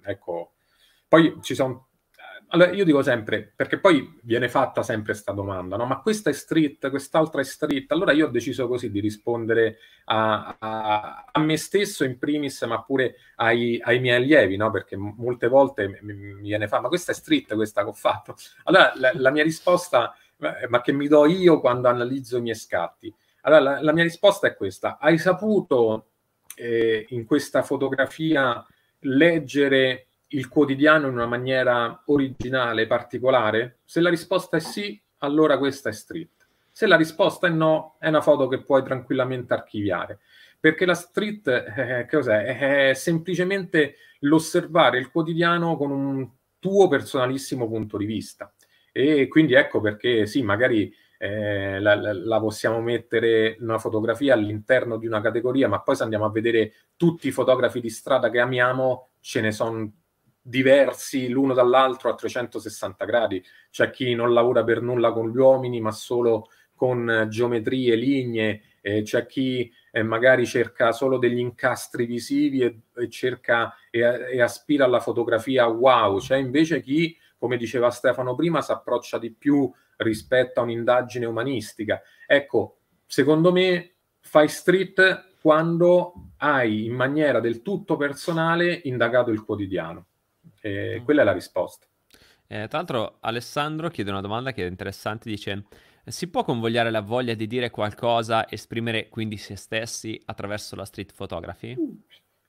ecco, poi ci sono... Allora, io dico sempre, perché poi viene fatta sempre questa domanda, no? Ma questa è street, quest'altra è street. Allora io ho deciso così di rispondere a, a, a me stesso in primis, ma pure ai, ai miei allievi, no? Perché m- molte volte mi, mi viene fatta, ma questa è street, questa che ho fatto. Allora la, la mia risposta, ma che mi do io quando analizzo i miei scatti? Allora la, la mia risposta è questa: hai saputo eh, in questa fotografia leggere il quotidiano in una maniera originale, particolare? Se la risposta è sì, allora questa è street. Se la risposta è no, è una foto che puoi tranquillamente archiviare, perché la street eh, che cos'è? È semplicemente l'osservare il quotidiano con un tuo personalissimo punto di vista, e quindi ecco perché sì, magari eh, la, la possiamo mettere una fotografia all'interno di una categoria, ma poi se andiamo a vedere tutti i fotografi di strada che amiamo, ce ne sono diversi l'uno dall'altro a trecentosessanta gradi. C'è chi non lavora per nulla con gli uomini, ma solo con geometrie, linee, eh, c'è chi eh, magari cerca solo degli incastri visivi e, e cerca e, e aspira alla fotografia wow. C'è invece chi, come diceva Stefano prima, si approccia di più rispetto a un'indagine umanistica. Ecco, secondo me fai street quando hai in maniera del tutto personale indagato il quotidiano. Eh, quella è la risposta. Eh, tra l'altro Alessandro chiede una domanda che è interessante, dice: si può convogliare la voglia di dire qualcosa, esprimere quindi se stessi attraverso la street photography?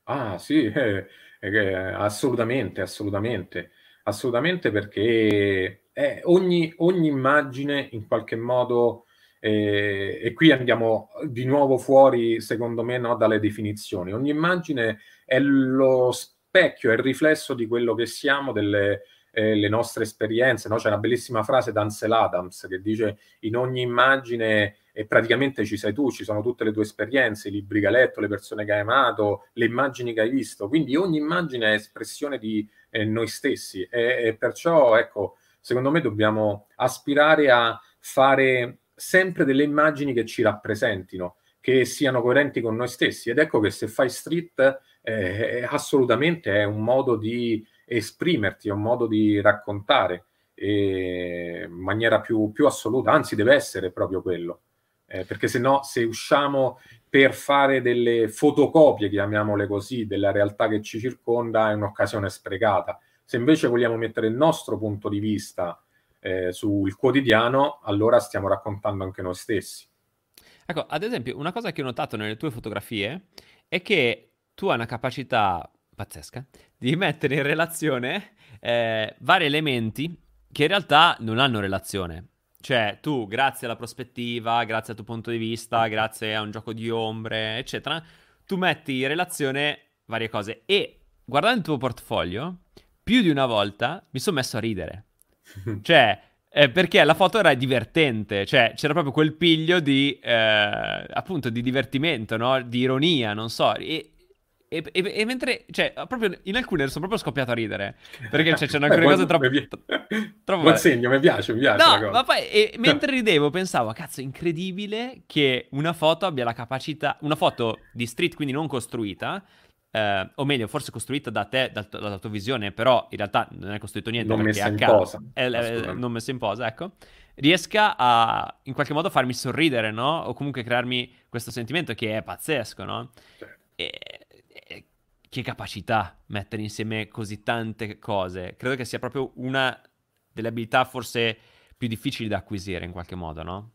Ah sì, eh, eh, assolutamente, assolutamente, assolutamente, perché eh, ogni, ogni immagine in qualche modo, eh, e qui andiamo di nuovo fuori secondo me, no, dalle definizioni, ogni immagine è lo spazio, è il riflesso di quello che siamo, delle eh, le nostre esperienze, no? C'è una bellissima frase da Ansel Adams che dice: in ogni immagine e praticamente ci sei tu, ci sono tutte le tue esperienze, i libri che hai letto, le persone che hai amato, le immagini che hai visto. Quindi ogni immagine è espressione di eh, noi stessi, e, e perciò ecco, secondo me dobbiamo aspirare a fare sempre delle immagini che ci rappresentino, che siano coerenti con noi stessi, ed ecco che se fai street Eh, assolutamente è un modo di esprimerti, è un modo di raccontare eh, in maniera più, più assoluta, anzi deve essere proprio quello, eh, perché se no, se usciamo per fare delle fotocopie, chiamiamole così, della realtà che ci circonda, è un'occasione sprecata. Se invece vogliamo mettere il nostro punto di vista eh, sul quotidiano, allora stiamo raccontando anche noi stessi. Ecco, ad esempio, una cosa che ho notato nelle tue fotografie è che tu hai una capacità pazzesca di mettere in relazione eh, vari elementi che in realtà non hanno relazione. Cioè tu, grazie alla prospettiva, grazie al tuo punto di vista, grazie a un gioco di ombre, eccetera, tu metti in relazione varie cose. E guardando il tuo portfolio, più di una volta mi sono messo a ridere. Cioè Eh, perché la foto era divertente, cioè c'era proprio quel piglio di, eh, appunto, di divertimento, no? Di ironia, non so, e, e, e, e mentre, cioè, proprio in alcune sono proprio scoppiato a ridere, perché cioè, c'erano alcune cose troppo... troppo buon segno, mi piace, mi piace. No, cosa. Ma poi, e, mentre ridevo, pensavo, cazzo, incredibile che una foto abbia la capacità, una foto di street, quindi non costruita, eh, o meglio, forse costruita da te, dalla tua, dalla tua visione, però in realtà non è costruito niente, non perché messa in posa, è, è, non messa in posa, ecco, riesca a in qualche modo farmi sorridere, no? O comunque crearmi questo sentimento che è pazzesco, no? Sì. E, e, che capacità mettere insieme così tante cose, credo che sia proprio una delle abilità forse più difficili da acquisire in qualche modo, no?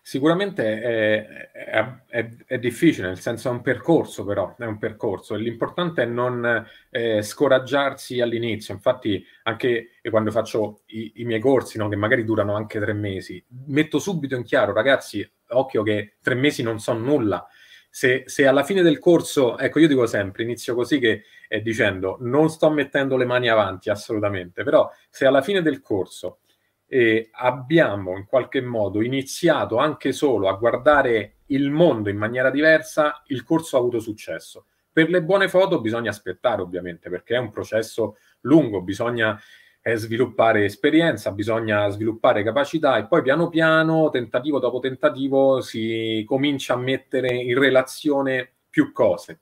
Sicuramente è, è, è, è difficile, nel senso è un percorso, però è un percorso e l'importante è non eh, scoraggiarsi all'inizio. Infatti anche quando faccio i, i miei corsi, no, che magari durano anche tre mesi, metto subito in chiaro, ragazzi, occhio che tre mesi non so nulla. Se, se alla fine del corso, ecco, io dico sempre, inizio così che eh, dicendo non sto mettendo le mani avanti assolutamente, però se alla fine del corso e abbiamo in qualche modo iniziato anche solo a guardare il mondo in maniera diversa, il corso ha avuto successo. Per le buone foto bisogna aspettare, ovviamente, perché è un processo lungo, bisogna eh, sviluppare esperienza, bisogna sviluppare capacità e poi piano piano, tentativo dopo tentativo, si comincia a mettere in relazione più cose.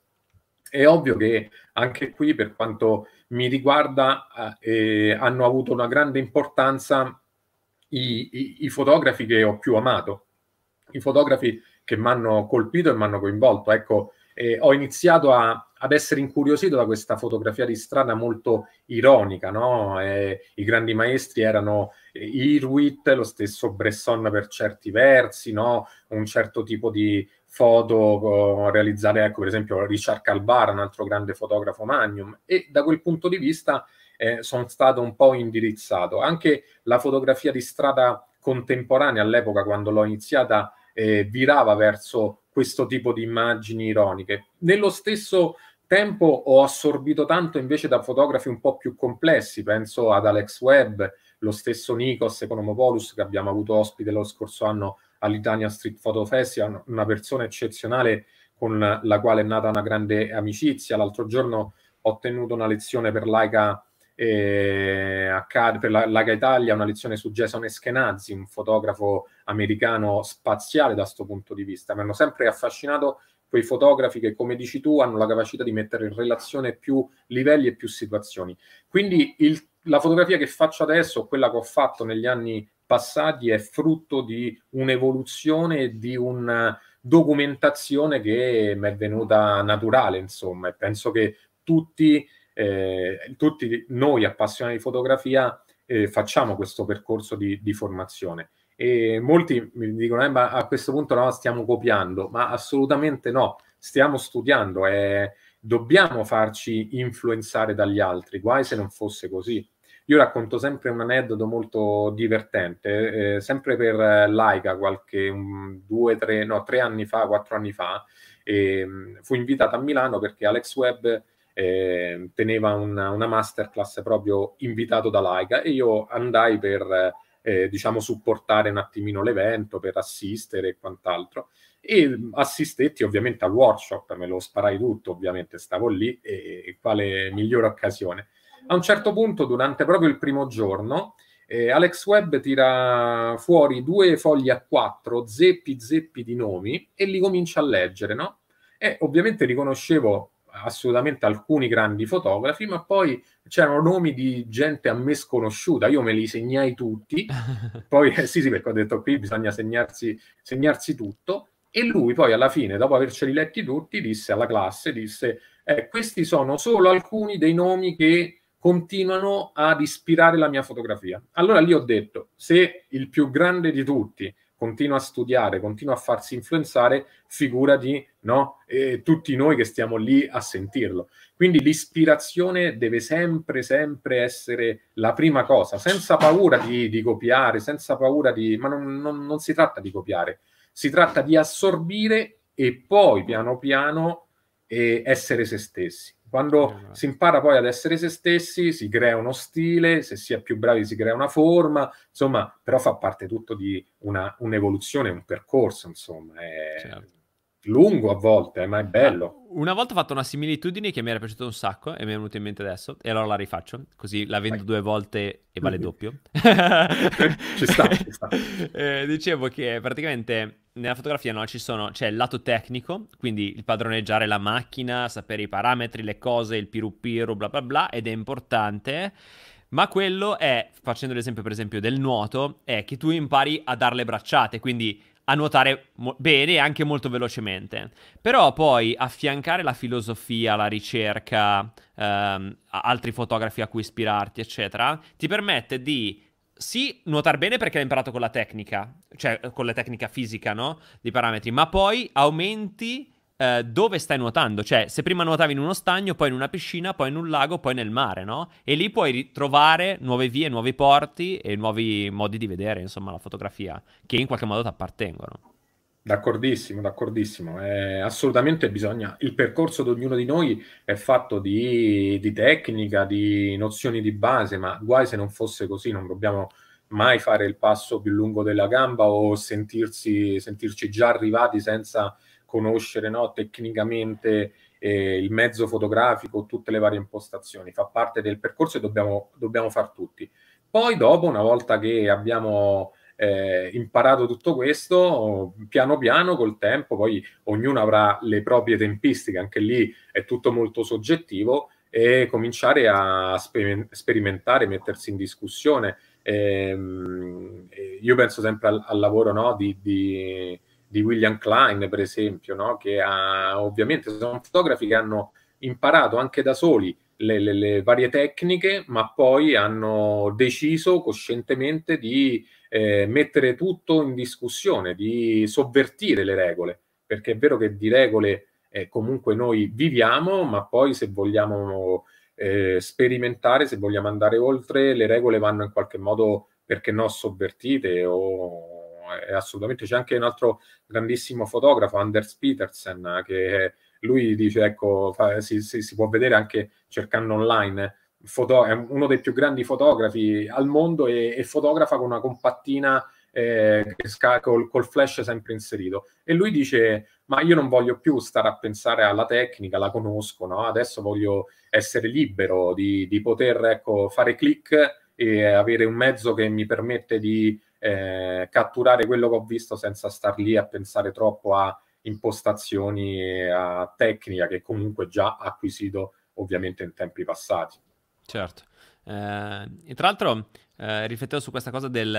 È ovvio che anche qui, per quanto mi riguarda, eh, hanno avuto una grande importanza I, i, i fotografi che ho più amato, i fotografi che mi hanno colpito e mi hanno coinvolto. Ecco, eh, ho iniziato a, ad essere incuriosito da questa fotografia di strada molto ironica, no? Eh, i grandi maestri erano eh, Irwit, lo stesso Bresson per certi versi, no? Un certo tipo di foto realizzate, ecco, per esempio Richard Calbara, un altro grande fotografo Magnum, e da quel punto di vista Eh, sono stato un po' indirizzato. Anche la fotografia di strada contemporanea all'epoca, quando l'ho iniziata, eh, virava verso questo tipo di immagini ironiche. Nello stesso tempo ho assorbito tanto invece da fotografi un po' più complessi, penso ad Alex Webb, lo stesso Nikos Economopoulos che abbiamo avuto ospite lo scorso anno all'Italia Street Photo Festival, una persona eccezionale con la quale è nata una grande amicizia. L'altro giorno ho tenuto una lezione per Leica E per la Leica Italia, una lezione su Jason Eskenazi, un fotografo americano spaziale da questo punto di vista. Mi hanno sempre affascinato quei fotografi che, come dici tu, hanno la capacità di mettere in relazione più livelli e più situazioni. Quindi il, la fotografia che faccio adesso, quella che ho fatto negli anni passati, è frutto di un'evoluzione e di una documentazione che mi è venuta naturale, insomma, e penso che tutti Eh, tutti noi appassionati di fotografia eh, facciamo questo percorso di, di formazione. E molti mi dicono eh, ma a questo punto no, stiamo copiando, ma assolutamente no, stiamo studiando e dobbiamo farci influenzare dagli altri, guai se non fosse così. Io racconto sempre un aneddoto molto divertente, eh, sempre per Leica, qualche un, due, tre, no, tre anni fa, quattro anni fa, eh, fu invitata a Milano perché Alex Webb Eh, teneva una, una masterclass proprio invitato da Leica e io andai per eh, diciamo supportare un attimino l'evento, per assistere e quant'altro, e assistetti ovviamente al workshop, me lo sparai tutto, ovviamente stavo lì e, e quale migliore occasione. A un certo punto, durante proprio il primo giorno, eh, Alex Webb tira fuori due fogli a quattro, zeppi zeppi di nomi, e li comincia a leggere, no? E ovviamente riconoscevo assolutamente alcuni grandi fotografi, ma poi c'erano nomi di gente a me sconosciuta, io me li segnai tutti, poi eh, sì sì, perché ho detto qui bisogna segnarsi, segnarsi tutto, e lui poi alla fine, dopo averceli letti tutti, disse alla classe, disse eh, questi sono solo alcuni dei nomi che continuano ad ispirare la mia fotografia. Allora lì ho detto, se il più grande di tutti continua a studiare, continua a farsi influenzare, figurati, no? E tutti noi che stiamo lì a sentirlo. Quindi l'ispirazione deve sempre, sempre essere la prima cosa, senza paura di, di copiare, senza paura di... ma non, non, non si tratta di copiare, si tratta di assorbire e poi piano piano eh, essere se stessi. Quando eh, si impara poi ad essere se stessi, si crea uno stile, se si è più bravi si crea una forma, insomma, però fa parte tutto di una, un'evoluzione, un percorso, insomma, è... certo. Lungo a volte, ma è bello. Una volta ho fatto una similitudine che mi era piaciuta un sacco e mi è venuta in mente adesso, e allora la rifaccio, così la vendo Vai. due volte e vale doppio. Ci sta, ci sta. Eh, dicevo che praticamente nella fotografia, no, ci sono, c'è il lato tecnico, quindi il padroneggiare la macchina, sapere i parametri, le cose, il piru piru, bla bla bla, ed è importante. Ma quello è, facendo l'esempio per esempio del nuoto, è che tu impari a dare le bracciate, quindi a nuotare mo- bene e anche molto velocemente. Però poi affiancare la filosofia, la ricerca, ehm, altri fotografi a cui ispirarti, eccetera, ti permette di sì nuotare bene perché l'hai imparato con la tecnica, cioè con la tecnica fisica, no? Di parametri, ma poi aumenti eh, dove stai nuotando. Cioè se prima nuotavi in uno stagno, poi in una piscina, poi in un lago, poi nel mare, no? E lì puoi ritrovare nuove vie, nuovi porti e nuovi modi di vedere, insomma, la fotografia che in qualche modo ti appartengono. D'accordissimo, d'accordissimo. Eh, assolutamente bisogna... Il percorso di ognuno di noi è fatto di, di tecnica, di nozioni di base, ma guai se non fosse così, non dobbiamo mai fare il passo più lungo della gamba o sentirsi, sentirci già arrivati senza... conoscere, no, tecnicamente eh, il mezzo fotografico, tutte le varie impostazioni, fa parte del percorso e dobbiamo, dobbiamo far tutti. Poi dopo, una volta che abbiamo eh, imparato tutto questo, piano piano col tempo, poi ognuno avrà le proprie tempistiche, anche lì è tutto molto soggettivo, e cominciare a sperimentare, mettersi in discussione. Eh, io penso sempre al, al lavoro, no, di... di di William Klein, per esempio, no? Che ha, ovviamente sono fotografi che hanno imparato anche da soli le, le, le varie tecniche, ma poi hanno deciso coscientemente di eh, mettere tutto in discussione, di sovvertire le regole, perché è vero che di regole eh, comunque noi viviamo, ma poi se vogliamo eh, sperimentare, se vogliamo andare oltre, le regole vanno in qualche modo, perché no, sovvertite o... assolutamente. C'è anche un altro grandissimo fotografo, Anders Petersen, che lui dice, ecco, fa, si, si, si può vedere anche cercando online, foto, è uno dei più grandi fotografi al mondo e, e fotografa con una compattina eh, col, col flash sempre inserito, e lui dice: ma io non voglio più stare a pensare alla tecnica, la conosco, no? Adesso voglio essere libero di, di poter, ecco, fare click e avere un mezzo che mi permette di Eh, catturare quello che ho visto senza star lì a pensare troppo a impostazioni e a tecnica che comunque già acquisito ovviamente in tempi passati. Certo. Eh, e tra l'altro eh, riflettevo su questa cosa del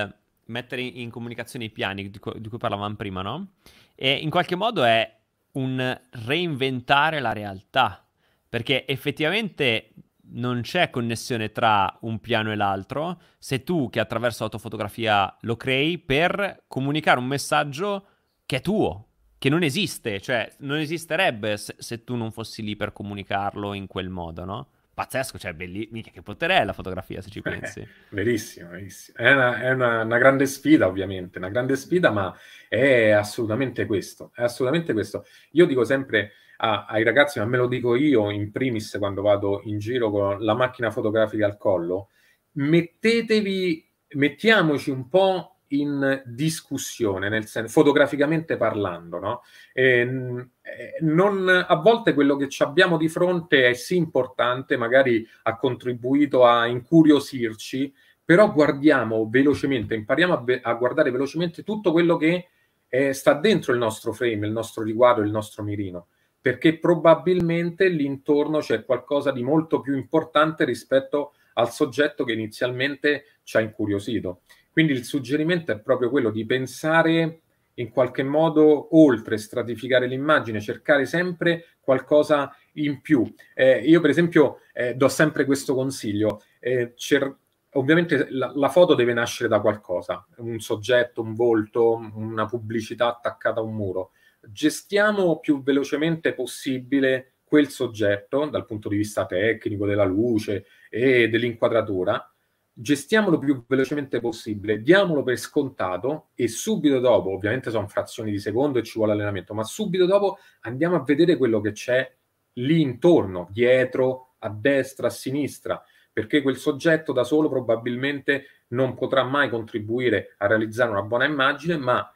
mettere in comunicazione i piani di, co- di cui parlavamo prima, no? E in qualche modo è un reinventare la realtà, perché effettivamente non c'è connessione tra un piano e l'altro se tu, che attraverso l'autofotografia lo crei per comunicare un messaggio che è tuo, che non esiste, cioè non esisterebbe se, se tu non fossi lì per comunicarlo in quel modo, no? Pazzesco, cioè belli... mica che potere è la fotografia se ci pensi. Eh, verissimo, verissimo. È, una, è una, una grande sfida, ovviamente, una grande sfida, ma è assolutamente questo, è assolutamente questo. Io dico sempre a, ai ragazzi, ma me lo dico io in primis quando vado in giro con la macchina fotografica al collo: mettetevi, mettiamoci un po' in discussione, nel senso, fotograficamente parlando, no? E, non, a volte quello che abbiamo di fronte è sì importante, magari ha contribuito a incuriosirci, però guardiamo velocemente, impariamo a, ve- a guardare velocemente tutto quello che eh, sta dentro il nostro frame, il nostro riguardo, il nostro mirino, perché probabilmente l'intorno c'è qualcosa di molto più importante rispetto al soggetto che inizialmente ci ha incuriosito. Quindi il suggerimento è proprio quello di pensare in qualche modo oltre, stratificare l'immagine, cercare sempre qualcosa in più. Eh, io per esempio eh, do sempre questo consiglio. Eh, cer- ovviamente la, la foto deve nascere da qualcosa, un soggetto, un volto, una pubblicità attaccata a un muro. Gestiamo più velocemente possibile quel soggetto dal punto di vista tecnico, della luce e dell'inquadratura, gestiamolo più velocemente possibile, diamolo per scontato e subito dopo, ovviamente sono frazioni di secondo e ci vuole allenamento, ma subito dopo andiamo a vedere quello che c'è lì intorno, dietro, a destra, a sinistra, perché quel soggetto da solo probabilmente non potrà mai contribuire a realizzare una buona immagine, ma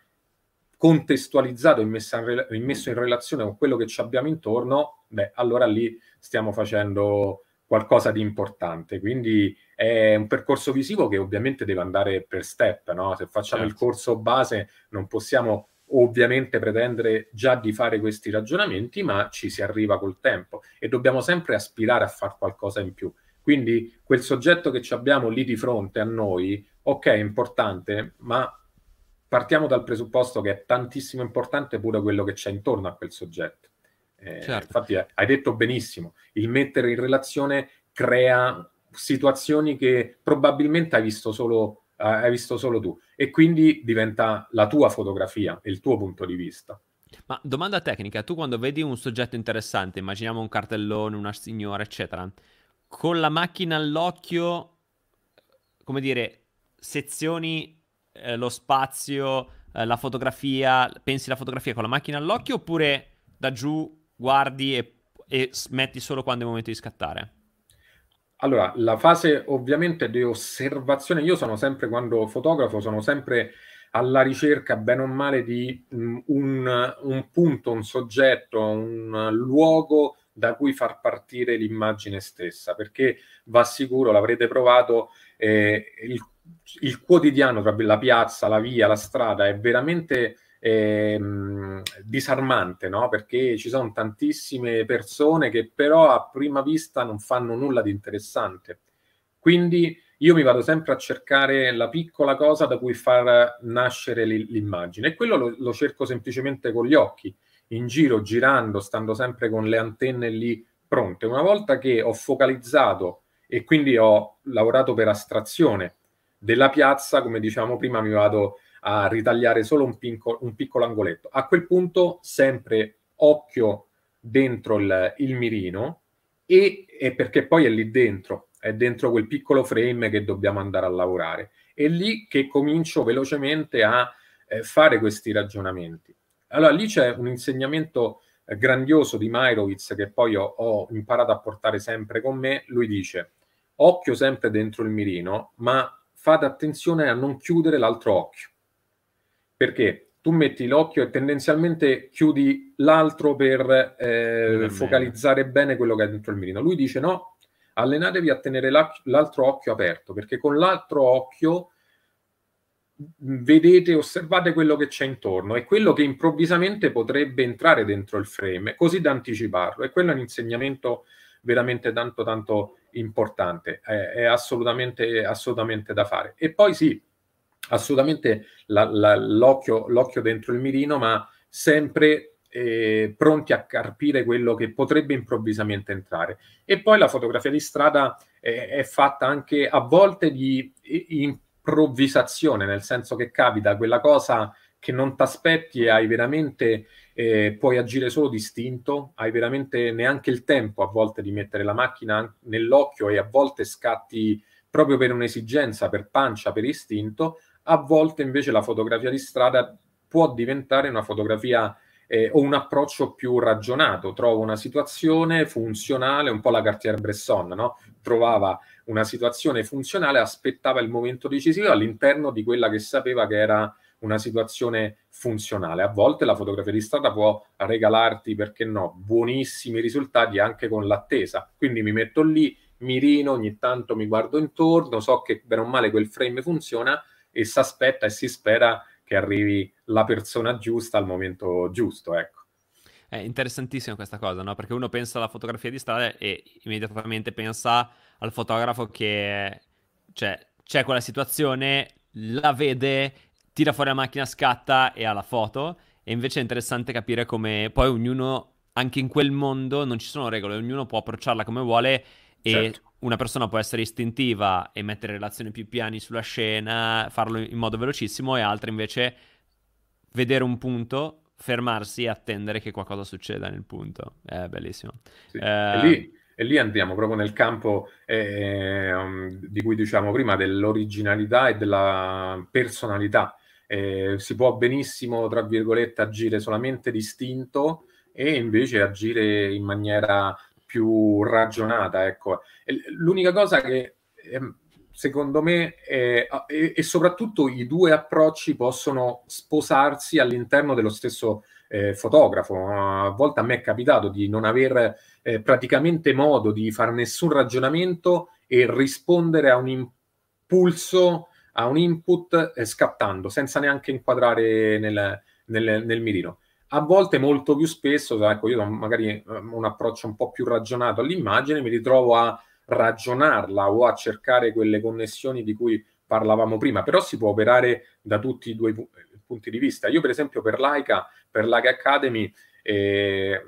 contestualizzato e messo in relazione con quello che ci abbiamo intorno, beh, allora lì stiamo facendo qualcosa di importante. Quindi è un percorso visivo che ovviamente deve andare per step, no? Se facciamo certo. il corso base non possiamo ovviamente pretendere già di fare questi ragionamenti, ma ci si arriva col tempo e dobbiamo sempre aspirare a fare qualcosa in più. Quindi quel soggetto che ci abbiamo lì di fronte a noi, ok, è importante, ma partiamo dal presupposto che è tantissimo importante pure quello che c'è intorno a quel soggetto. Eh, certo. Infatti eh, hai detto benissimo, il mettere in relazione crea situazioni che probabilmente hai visto solo, eh, hai visto solo tu, e quindi diventa la tua fotografia, il tuo punto di vista. Ma domanda tecnica, tu quando vedi un soggetto interessante, immaginiamo un cartellone, una signora, eccetera, con la macchina all'occhio, come dire, sezioni eh, lo spazio, eh, la fotografia, pensi la fotografia con la macchina all'occhio, oppure da giù guardi e, e smetti solo quando è il momento di scattare? Allora, la fase ovviamente di osservazione, io sono sempre, quando fotografo, sono sempre alla ricerca, bene o male, di un, un punto, un soggetto, un luogo da cui far partire l'immagine stessa, perché va sicuro, l'avrete provato, eh, il, il quotidiano, tra la piazza, la via, la strada, è veramente eh, disarmante, no? Perché ci sono tantissime persone che però a prima vista non fanno nulla di interessante. Quindi io mi vado sempre a cercare la piccola cosa da cui far nascere l'immagine, e quello lo, lo cerco semplicemente con gli occhi, in giro, girando, stando sempre con le antenne lì pronte. Una volta che ho focalizzato e quindi ho lavorato per astrazione della piazza, come dicevamo prima, mi vado a ritagliare solo un, pinco, un piccolo angoletto. A quel punto sempre occhio dentro il, il mirino, e, e perché poi è lì dentro, è dentro quel piccolo frame che dobbiamo andare a lavorare. È lì che comincio velocemente a eh, fare questi ragionamenti. Allora, lì c'è un insegnamento grandioso di Meyerowitz che poi ho, ho imparato a portare sempre con me. Lui dice, occhio sempre dentro il mirino, ma fate attenzione a non chiudere l'altro occhio, perché tu metti l'occhio e tendenzialmente chiudi l'altro per eh, focalizzare bene quello che è dentro il mirino. Lui dice no, allenatevi a tenere l'altro occhio aperto, perché con l'altro occhio vedete, osservate quello che c'è intorno e quello che improvvisamente potrebbe entrare dentro il frame, così da anticiparlo. E quello è un insegnamento veramente tanto tanto importante, è, è assolutamente, assolutamente da fare. E poi sì, assolutamente l'occhio l'occhio dentro il mirino, ma sempre eh, pronti a carpire quello che potrebbe improvvisamente entrare. E poi la fotografia di strada è, è fatta anche a volte di in, improvvisazione, nel senso che capita quella cosa che non ti aspetti e hai veramente, eh, puoi agire solo d'istinto, hai veramente neanche il tempo a volte di mettere la macchina nell'occhio, e a volte scatti proprio per un'esigenza, per pancia, per istinto. A volte invece la fotografia di strada può diventare una fotografia eh, o un approccio più ragionato, trovo una situazione funzionale, un po' la Cartier-Bresson, no? Trovava una situazione funzionale, aspettava il momento decisivo all'interno di quella che sapeva che era una situazione funzionale. A volte la fotografia di strada può regalarti, perché no, buonissimi risultati anche con l'attesa. Quindi mi metto lì, mirino, ogni tanto mi guardo intorno, so che bene o male quel frame funziona, e si aspetta e si spera che arrivi la persona giusta al momento giusto, ecco. È interessantissima questa cosa, no? Perché uno pensa alla fotografia di strada e immediatamente pensa al fotografo che, cioè, c'è quella situazione, la vede, tira fuori la macchina, scatta e ha la foto. E invece è interessante capire come poi ognuno, anche in quel mondo, non ci sono regole, ognuno può approcciarla come vuole, e certo. una persona può essere istintiva e mettere in relazione più piani sulla scena, farlo in modo velocissimo, e altre invece vedere un punto, fermarsi e attendere che qualcosa succeda nel punto. È bellissimo. Sì. Eh, lì, e lì andiamo proprio nel campo eh, di cui diciamo prima, dell'originalità e della personalità. Eh, si può benissimo, tra virgolette, agire solamente d'istinto e invece agire in maniera più ragionata, ecco. L'unica cosa che secondo me è, e soprattutto i due approcci possono sposarsi all'interno dello stesso eh, fotografo. A volte a me è capitato di non aver eh, praticamente modo di fare nessun ragionamento e rispondere a un impulso, a un input eh, scattando, senza neanche inquadrare nel, nel, nel mirino. A volte, molto più spesso, ecco, io ho magari un approccio un po' più ragionato all'immagine, mi ritrovo a ragionarla o a cercare quelle connessioni di cui parlavamo prima, però si può operare da tutti i due pu- punti di vista. Io per esempio per Leica, per Leica Academy, eh,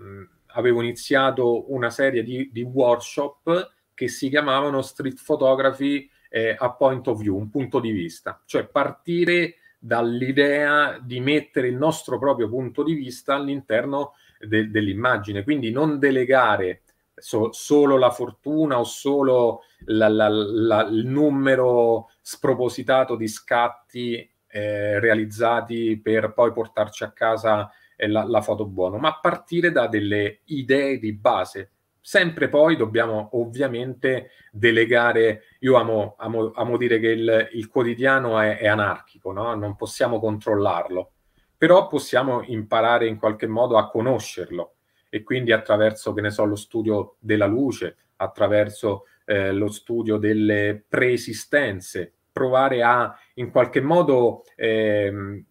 avevo iniziato una serie di, di workshop che si chiamavano Street Photography eh, a Point of View, un punto di vista, cioè partire dall'idea di mettere il nostro proprio punto di vista all'interno de- dell'immagine, quindi non delegare so- solo la fortuna o solo la, la, la, il numero spropositato di scatti eh, realizzati per poi portarci a casa eh, la, la foto buona, ma partire da delle idee di base. Sempre poi dobbiamo ovviamente delegare. Io amo, amo, amo dire che il, il quotidiano è, è anarchico, no? Non possiamo controllarlo, però possiamo imparare in qualche modo a conoscerlo, e quindi attraverso, che ne so, lo studio della luce, attraverso eh, lo studio delle preesistenze, provare a in qualche modo eh,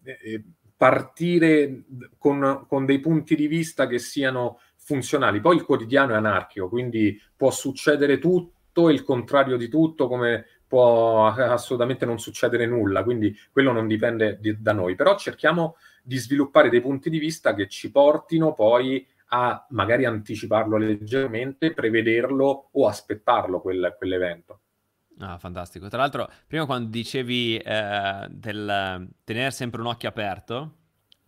partire con, con dei punti di vista che siano funzionali. Poi il quotidiano è anarchico, quindi può succedere tutto e il contrario di tutto, come può assolutamente non succedere nulla, quindi quello non dipende di, da noi, però cerchiamo di sviluppare dei punti di vista che ci portino poi a magari anticiparlo leggermente, prevederlo o aspettarlo quel, quell'evento. Ah, fantastico. Tra l'altro prima quando dicevi eh, del tenere sempre un occhio aperto,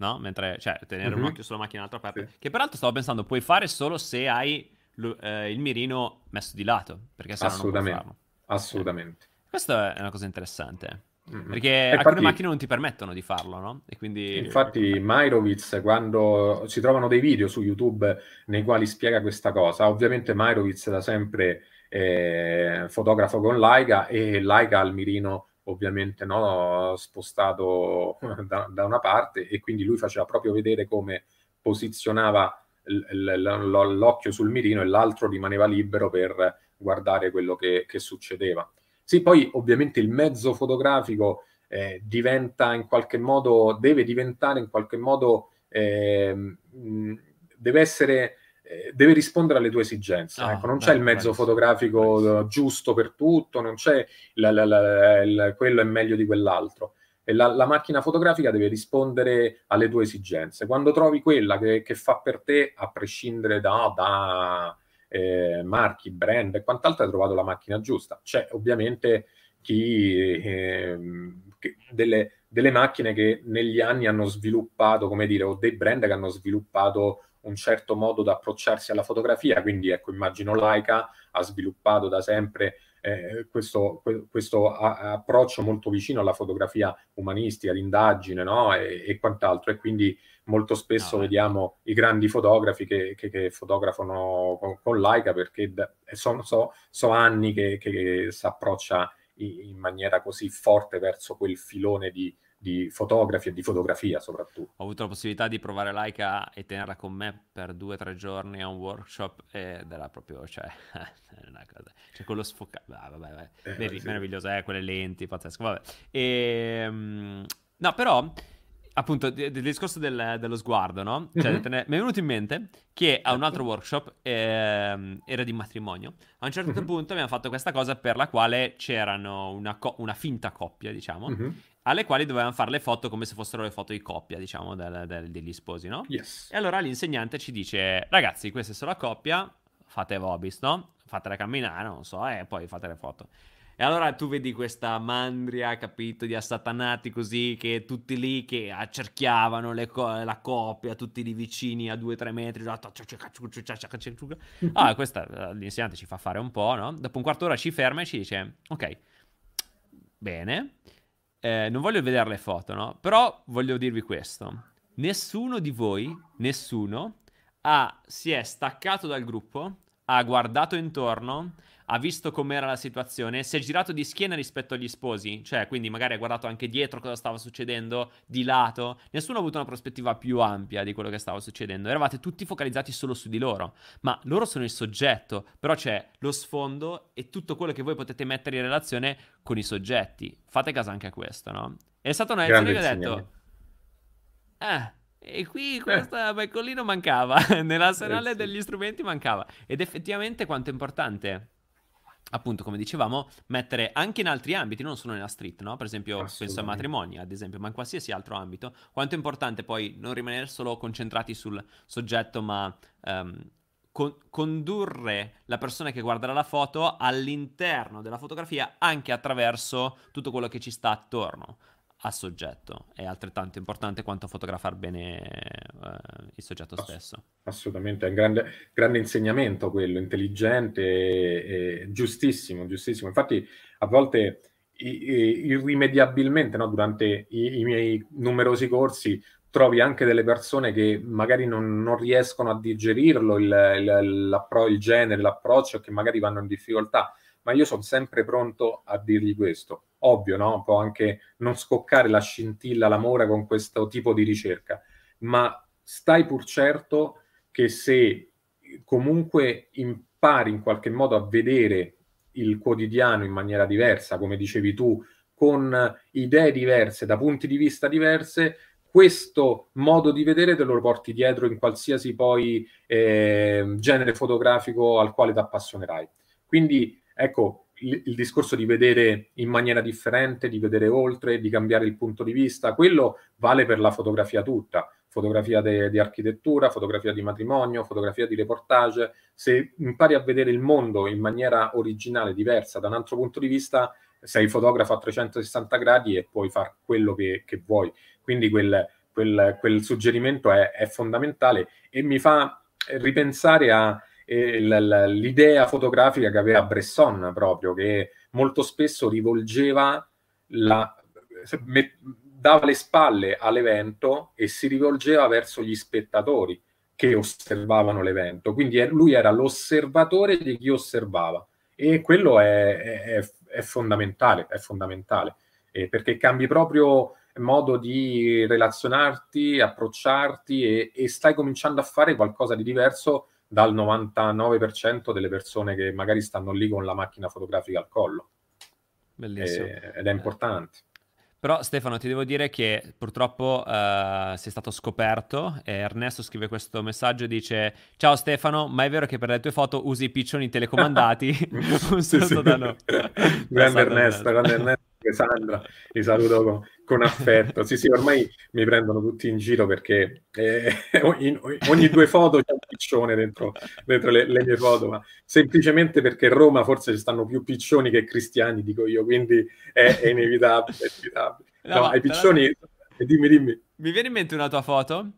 no? Mentre, cioè, tenere mm-hmm. un occhio sulla macchina e l'altro aperto, sì. Che peraltro stavo pensando puoi fare solo se hai l- eh, il mirino messo di lato, perché sennò non puoi farlo. Assolutamente. Eh. Questa è una cosa interessante, mm-hmm. perché e alcune infatti, macchine non ti permettono di farlo, no? E quindi... Infatti Meyerowitz, quando si trovano dei video su YouTube nei quali spiega questa cosa, ovviamente Meyerowitz da sempre eh, fotografo con Leica, e Leica al mirino ovviamente no, spostato da, da una parte, e quindi lui faceva proprio vedere come posizionava l, l, l, l'occhio sul mirino e l'altro rimaneva libero per guardare quello che, che succedeva. Sì, poi ovviamente il mezzo fotografico eh, diventa in qualche modo, deve diventare in qualche modo, eh, deve essere... deve rispondere alle tue esigenze, ah, ecco, non beh, c'è il mezzo beh, fotografico beh. giusto per tutto, non c'è la, la, la, la, quello è meglio di quell'altro, e la, la macchina fotografica deve rispondere alle tue esigenze. Quando trovi quella che, che fa per te, a prescindere da, da eh, marchi, brand e quant'altro, hai trovato la macchina giusta. C'è ovviamente chi eh, che, delle, delle macchine che negli anni hanno sviluppato, come dire, o dei brand che hanno sviluppato un certo modo da approcciarsi alla fotografia, quindi ecco, immagino Leica ha sviluppato da sempre eh, questo, que- questo a- approccio molto vicino alla fotografia umanistica, l'indagine, no? e-, e quant'altro, e quindi molto spesso no. vediamo i grandi fotografi che, che-, che fotografano con-, con Leica, perché da- sono so-, so anni che, che-, che si approccia in-, in maniera così forte verso quel filone di di fotografi e di fotografia soprattutto. Ho avuto la possibilità di provare Leica e tenerla con me per due o tre giorni a un workshop, ed era proprio, cioè, una cosa, cioè quello sfocato, ah, vabbè, vabbè. Eh, Mer- sì. meraviglioso, eh, quelle lenti, pazzesco, vabbè. E, um, no, però, appunto, del d- discorso del, dello sguardo, no? Cioè, mm-hmm. tener- mi è venuto in mente che a un altro workshop, eh, era di matrimonio, a un certo mm-hmm. punto abbiamo fatto questa cosa per la quale c'erano una, co- una finta coppia, diciamo, mm-hmm. alle quali dovevamo fare le foto come se fossero le foto di coppia, diciamo, del, del, degli sposi, no? Yes. E allora l'insegnante ci dice, ragazzi, questa è solo la coppia, fate vobis, no? Fatela camminare, non so, e poi fate le foto. E allora tu vedi questa mandria, capito, di assatanati così, che tutti lì che accerchiavano le co- la coppia, tutti lì vicini a due o tre metri. Ah, questa, l'insegnante ci fa fare un po', no? Dopo un quarto d'ora ci ferma e ci dice, ok, bene... Eh, non voglio vedere le foto, no? Però voglio dirvi questo. Nessuno di voi, nessuno, ha, si è staccato dal gruppo, ha guardato intorno, ha visto com'era la situazione, si è girato di schiena rispetto agli sposi, cioè quindi magari ha guardato anche dietro cosa stava succedendo, di lato, nessuno ha avuto una prospettiva più ampia di quello che stava succedendo, eravate tutti focalizzati solo su di loro, ma loro sono il soggetto, però c'è lo sfondo e tutto quello che voi potete mettere in relazione con i soggetti, fate caso anche a questo, no? È stata una lezione che ho detto, eh... e qui questa piccolino mancava, nell'arsenale degli strumenti mancava, ed effettivamente quanto è importante, appunto come dicevamo, mettere anche in altri ambiti, non solo nella street, no? Per esempio penso ai matrimoni, ad esempio, ma in qualsiasi altro ambito, quanto è importante poi non rimanere solo concentrati sul soggetto, ma um, con- condurre la persona che guarderà la foto all'interno della fotografia anche attraverso tutto quello che ci sta attorno a soggetto. È altrettanto importante quanto fotografare bene eh, il soggetto Ass- stesso. Assolutamente, è un grande, grande insegnamento quello, intelligente e, e giustissimo, giustissimo. Infatti a volte irrimediabilmente, no, durante i, i miei numerosi corsi trovi anche delle persone che magari non, non riescono a digerirlo il, il, l'appro- il genere, l'approccio, che magari vanno in difficoltà, ma io sono sempre pronto a dirgli questo. Ovvio, no? Un po' anche non scoccare la scintilla, la mora con questo tipo di ricerca, ma stai pur certo che se comunque impari in qualche modo a vedere il quotidiano in maniera diversa, come dicevi tu, con idee diverse, da punti di vista diverse, questo modo di vedere te lo porti dietro in qualsiasi poi eh, genere fotografico al quale ti appassionerai. Quindi, ecco, il discorso di vedere in maniera differente, di vedere oltre, di cambiare il punto di vista, quello vale per la fotografia tutta, fotografia di architettura, fotografia di matrimonio, fotografia di reportage. Se impari a vedere il mondo in maniera originale, diversa, da un altro punto di vista, sei fotografo a trecentosessanta gradi e puoi fare quello che, che vuoi. Quindi quel, quel, quel suggerimento è, è fondamentale e mi fa ripensare a l'idea fotografica che aveva Bresson, proprio, che molto spesso rivolgeva la, dava le spalle all'evento e si rivolgeva verso gli spettatori che osservavano l'evento, quindi lui era l'osservatore di chi osservava, e quello è, è, è fondamentale, è fondamentale eh, perché cambi proprio modo di relazionarti, approcciarti e, e stai cominciando a fare qualcosa di diverso dal novantanove per cento delle persone che magari stanno lì con la macchina fotografica al collo. Bellissimo. E, ed è importante. Però Stefano, ti devo dire che purtroppo uh, sei stato scoperto. E Ernesto scrive questo messaggio e dice: ciao Stefano, ma è vero che per le tue foto usi i piccioni telecomandati? Un saluto sì, sì. da noi. Grande Ernesto, grande Ernesto. Sandra, li saluto con, con affetto. Sì, sì, ormai mi prendono tutti in giro perché eh, ogni, ogni due foto c'è un piccione dentro, dentro le, le mie foto, ma semplicemente perché a Roma forse ci stanno più piccioni che cristiani, dico io, quindi è, è inevitabile. È inevitabile. No, no, ai piccioni, la... dimmi, dimmi. Mi viene in mente una tua foto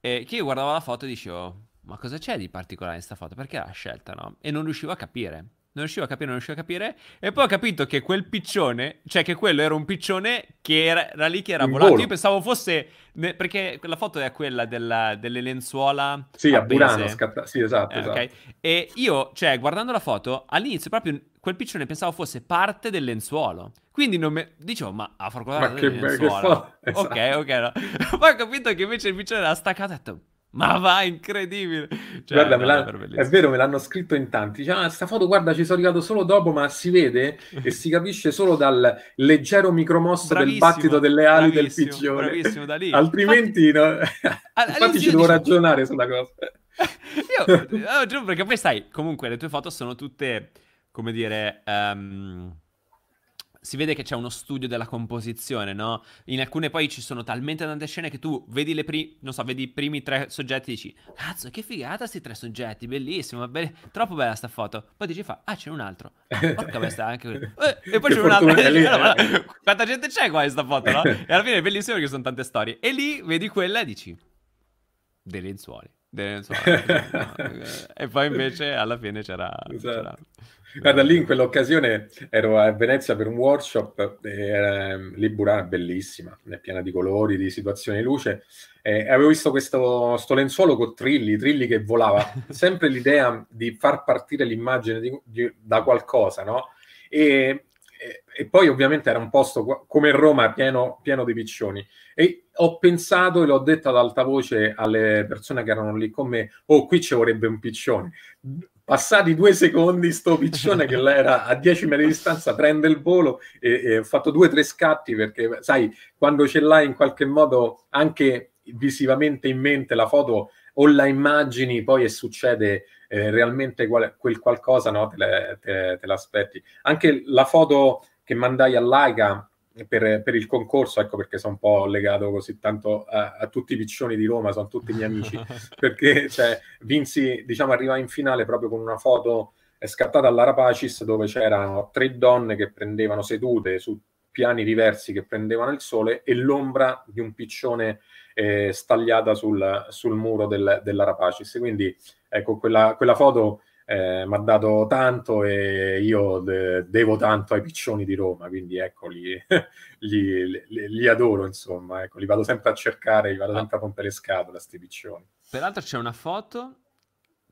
eh, che io guardavo la foto e dicevo: ma cosa c'è di particolare in questa foto? Perché era la scelta, no? E non riuscivo a capire. Non riuscivo a capire, non riuscivo a capire. E poi ho capito che quel piccione, cioè che quello era un piccione che era, era lì che era volato. Io pensavo fosse... Ne, perché la foto è quella della, delle lenzuola... Sì, a Burano. Scatta- sì, esatto, eh, esatto. Okay. E io, cioè, guardando la foto, all'inizio proprio quel piccione pensavo fosse parte del lenzuolo. Quindi non me... Dicevo, ma a far guardare ma che del lenzuolo. Che fa... esatto. Ok, ok. No. Poi ho capito che invece il piccione era staccato e ho detto... Ma va, incredibile! Cioè, guarda, no, me è, è vero, me l'hanno scritto in tanti. Dice, ah, sta foto, guarda, ci sono arrivato solo dopo, ma si vede e si capisce solo dal leggero micromosso bravissimo, del battito delle ali del piccione. Bravissimo, da lì. Altrimenti, infatti, no... Infatti ci devo dice... ragionare sulla cosa. Io, no, giuro, perché poi sai, comunque le tue foto sono tutte, come dire... Um... si vede che c'è uno studio della composizione, no? In alcune poi ci sono talmente tante scene che tu vedi le prime, non so, vedi i primi tre soggetti e dici cazzo, che figata sti tre soggetti, bellissimo, be- troppo bella sta foto. Poi dici fa, ah c'è un altro, ah, porca bestia, anche eh, e poi che c'è un altro, lì, eh, no, ma, quanta gente c'è qua in sta foto, no? E alla fine è bellissimo perché sono tante storie. E lì vedi quella e dici, dei lenzuoli. non so, e poi invece alla fine c'era, esatto. c'era... Guarda, lì in quell'occasione ero a Venezia per un workshop, eh, lì Burano è bellissima, è piena di colori, di situazioni di luce, e eh, avevo visto questo sto lenzuolo con trilli, trilli che volava, sempre l'idea di far partire l'immagine di, di, da qualcosa, no? E, e, e poi ovviamente era un posto come Roma pieno, pieno di piccioni, e ho pensato, e l'ho detto ad alta voce alle persone che erano lì con me, oh, qui ci vorrebbe un piccione. Passati due secondi, sto piccione che era a dieci metri di distanza prende il volo, e, e ho fatto due o tre scatti, perché sai, quando ce l'hai in qualche modo anche visivamente in mente la foto o la immagini, poi e succede eh, realmente qual- quel qualcosa, no? Te, le, te, te l'aspetti. Anche la foto che mandai a Leica per, per il concorso, ecco perché sono un po' legato così tanto a, a tutti i piccioni di Roma, sono tutti miei amici, perché cioè, vinsi, diciamo, arrivai in finale proprio con una foto scattata all'Arapacis, dove c'erano tre donne che prendevano sedute su piani diversi, che prendevano il sole, e l'ombra di un piccione eh, stagliata sul, sul muro del, dell'Arapacis. Quindi ecco, quella, quella foto Eh, mi ha dato tanto, e io de- devo tanto ai piccioni di Roma, quindi ecco, li, li, li, li adoro, insomma, ecco, li vado sempre a cercare, li vado sempre a rompere le scatole a sti piccioni. Peraltro c'è una foto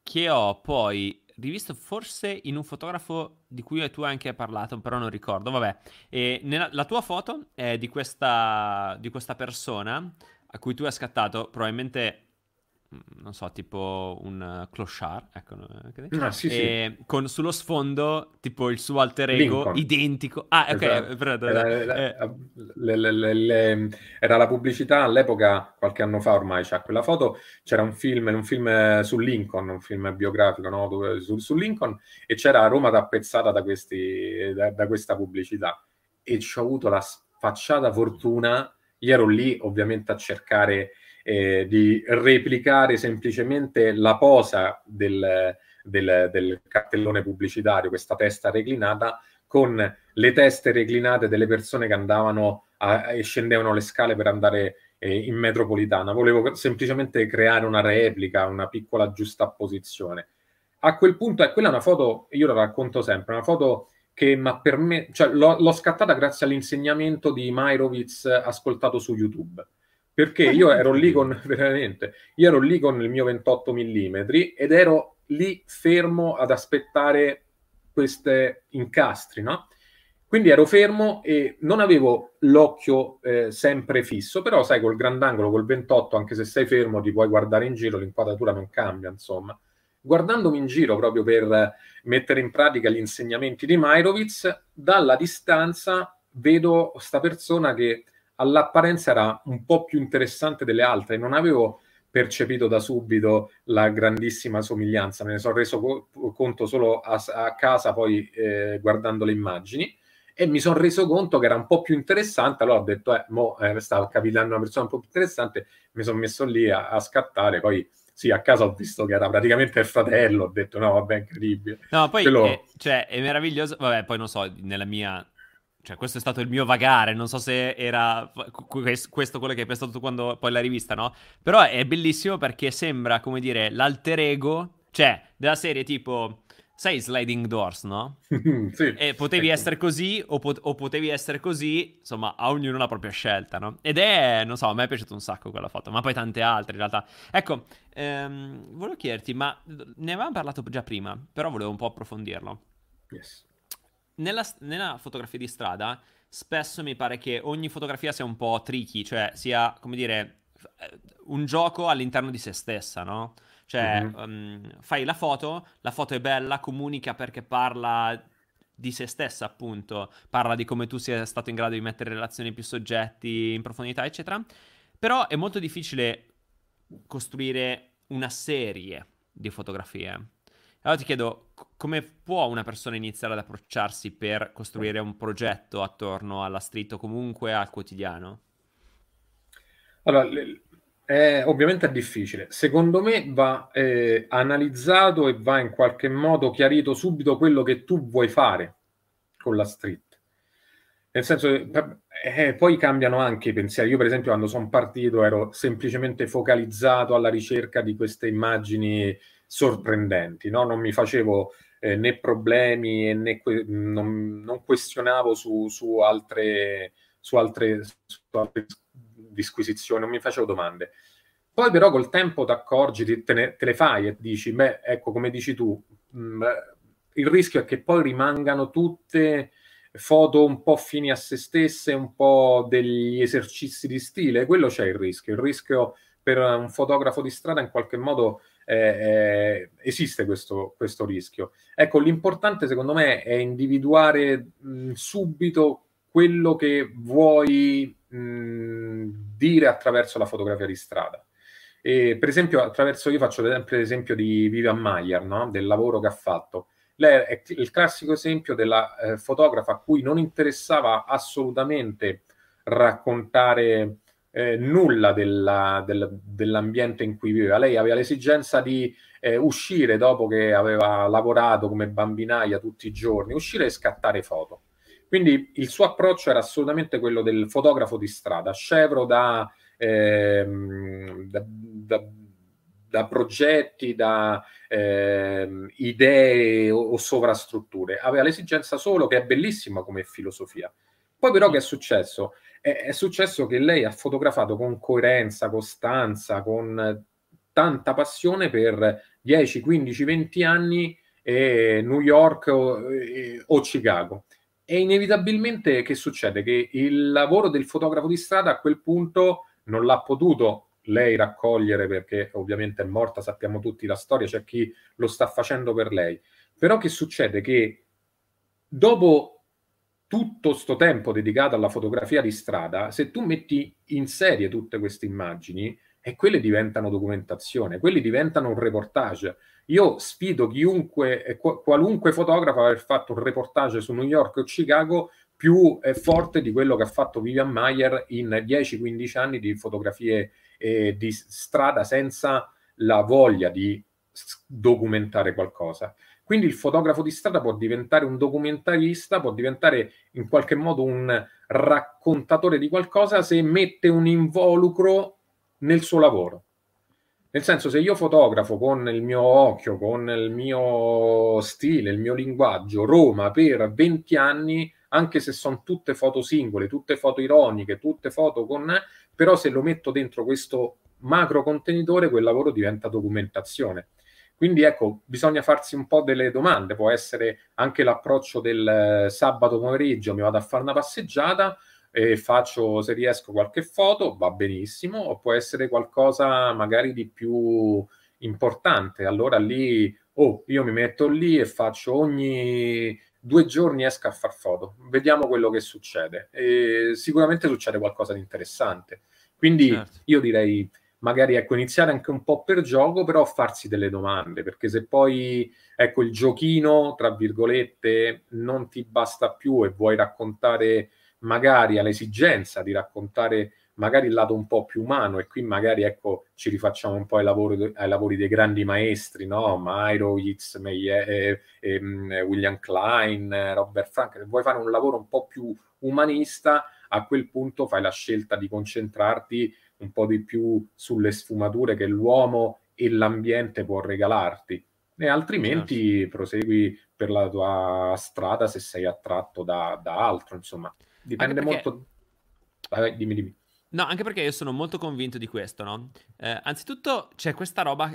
che ho poi rivisto forse in un fotografo di cui tu hai anche parlato, però non ricordo, vabbè, e nella, la tua foto è di questa, di questa persona a cui tu hai scattato, probabilmente... non so, tipo un clochard, ecco, ah, sì, e sì. Con sullo sfondo tipo il suo alter ego Lincoln. Identico. Ah, ok, esatto. Però, era, era, eh. le, le, le, le, era la pubblicità all'epoca, qualche anno fa ormai c'è quella foto, c'era un film, un film su Lincoln, un film biografico, no? Dove, su, su Lincoln, e c'era Roma tappezzata da questi da, da questa pubblicità, e ci ho avuto la sfacciata fortuna, io ero lì ovviamente a cercare Eh, di replicare semplicemente la posa del, del, del cartellone pubblicitario, questa testa reclinata, con le teste reclinate delle persone che andavano a, e scendevano le scale per andare eh, in metropolitana. Volevo semplicemente creare una replica, una piccola giustapposizione. A quel punto, eh, quella è una foto, io la racconto sempre, una foto che ma per me, cioè, l'ho, l'ho scattata grazie all'insegnamento di Meyerowitz ascoltato su YouTube. Perché io ero lì con veramente, io ero lì con il mio ventotto millimetri ed ero lì fermo ad aspettare questi incastri, no? Quindi ero fermo e non avevo l'occhio eh, sempre fisso, però sai, col grandangolo, col ventotto, anche se sei fermo ti puoi guardare in giro, l'inquadratura non cambia, insomma. Guardandomi in giro proprio per mettere in pratica gli insegnamenti di Meyerowitz, dalla distanza vedo sta persona che all'apparenza era un po' più interessante delle altre, non avevo percepito da subito la grandissima somiglianza, me ne sono reso co- conto solo a, a casa poi eh, guardando le immagini, e mi sono reso conto che era un po' più interessante, allora ho detto eh, mo eh, stavo capitando una persona un po' più interessante, mi sono messo lì a, a scattare, poi sì, a casa ho visto che era praticamente il fratello, ho detto no, vabbè, incredibile. No, poi Quello... eh, cioè, è meraviglioso, vabbè, poi non so, nella mia... Cioè, questo è stato il mio vagare, non so se era questo quello che hai pensato tu quando poi la rivista, no? Però è bellissimo perché sembra, come dire, l'alter ego, cioè, della serie tipo, sai, Sliding Doors, no? Sì. E potevi essere così o, pot- o potevi essere così, insomma, a ognuno la propria scelta, no? Ed è, non so, a me è piaciuto un sacco quella foto, ma poi tante altre in realtà. Ecco, ehm, volevo chiederti, ma ne avevamo parlato già prima, però volevo un po' approfondirlo. Yes. Nella, nella fotografia di strada spesso mi pare che ogni fotografia sia un po' tricky, cioè sia, come dire, un gioco all'interno di se stessa, no? Cioè, mm-hmm. um, fai la foto, la foto è bella, comunica perché parla di se stessa, appunto, parla di come tu sia stato in grado di mettere in relazione più soggetti in profondità, eccetera, però è molto difficile costruire una serie di fotografie. Allora ti chiedo, come può una persona iniziare ad approcciarsi per costruire un progetto attorno alla street o comunque al quotidiano? Allora, è, ovviamente è difficile. Secondo me va eh, analizzato e va in qualche modo chiarito subito quello che tu vuoi fare con la street. Nel senso, Eh, poi cambiano anche i pensieri. Io per esempio quando sono partito ero semplicemente focalizzato alla ricerca di queste immagini sorprendenti, no? Non mi facevo eh, né problemi né que- non, non questionavo su, su, altre, su, altre, su altre disquisizioni, non mi facevo domande. Poi però col tempo ti accorgi, te, ne, te le fai e dici, beh, ecco, come dici tu, mh, il rischio è che poi rimangano tutte foto un po' fini a se stesse, un po' degli esercizi di stile. Quello c'è il rischio. Il rischio per un fotografo di strada in qualche modo eh, esiste questo, questo rischio. Ecco, l'importante secondo me è individuare mh, subito quello che vuoi mh, dire attraverso la fotografia di strada. E per esempio, attraverso, io faccio sempre l'esempio di Vivian Maier, no? Del lavoro che ha fatto. Lei è il classico esempio della eh, fotografa a cui non interessava assolutamente raccontare eh, nulla della, del, dell'ambiente in cui viveva. Lei aveva l'esigenza di eh, uscire, dopo che aveva lavorato come bambinaia tutti i giorni, uscire e scattare foto. Quindi il suo approccio era assolutamente quello del fotografo di strada, scevro da... Eh, da, da, da progetti, da eh, idee o, o sovrastrutture. Aveva l'esigenza solo, che è bellissima come filosofia. Poi però che è successo? È, è successo che lei ha fotografato con coerenza, costanza, con tanta passione per dieci, quindici, venti anni eh, New York o, eh, o Chicago. E inevitabilmente che succede? Che il lavoro del fotografo di strada a quel punto non l'ha potuto lei raccogliere, perché ovviamente è morta, sappiamo tutti la storia, c'è chi lo sta facendo per lei. Però che succede? Che dopo tutto sto tempo dedicato alla fotografia di strada, se tu metti in serie tutte queste immagini, e quelle diventano documentazione, quelli diventano un reportage. Io sfido chiunque, qualunque fotografo a aver fatto un reportage su New York o Chicago più eh, forte di quello che ha fatto Vivian Maier in dieci quindici anni di fotografie eh, di strada, senza la voglia di documentare qualcosa. Quindi il fotografo di strada può diventare un documentarista, può diventare in qualche modo un raccontatore di qualcosa, se mette un involucro nel suo lavoro. Nel senso, se io fotografo con il mio occhio, con il mio stile, il mio linguaggio, Roma per venti anni, anche se sono tutte foto singole, tutte foto ironiche, tutte foto con... però se lo metto dentro questo macro contenitore, quel lavoro diventa documentazione. Quindi ecco, bisogna farsi un po' delle domande. Può essere anche l'approccio del sabato pomeriggio, mi vado a fare una passeggiata e faccio, se riesco, qualche foto, va benissimo, o può essere qualcosa magari di più importante. Allora lì, oh, io mi metto lì e faccio ogni due giorni esco a far foto, vediamo quello che succede. E sicuramente succede qualcosa di interessante. Quindi certo, io direi magari, ecco, iniziare anche un po' per gioco, però farsi delle domande, perché se poi, ecco, il giochino, tra virgolette, non ti basta più e vuoi raccontare, magari all'esigenza di raccontare magari il lato un po' più umano, e qui magari, ecco, ci rifacciamo un po' ai lavori, ai lavori dei grandi maestri, no? Meyerowitz, Meier, eh, eh, William Klein, eh, Robert Frank. Se vuoi fare un lavoro un po' più umanista, a quel punto fai la scelta di concentrarti un po' di più sulle sfumature che l'uomo e l'ambiente può regalarti, e altrimenti sì, prosegui per la tua strada se sei attratto da, da altro, insomma. Dipende anche perché... molto... Vai, vai, dimmi, dimmi. No, anche perché io sono molto convinto di questo, no? Eh, anzitutto c'è questa roba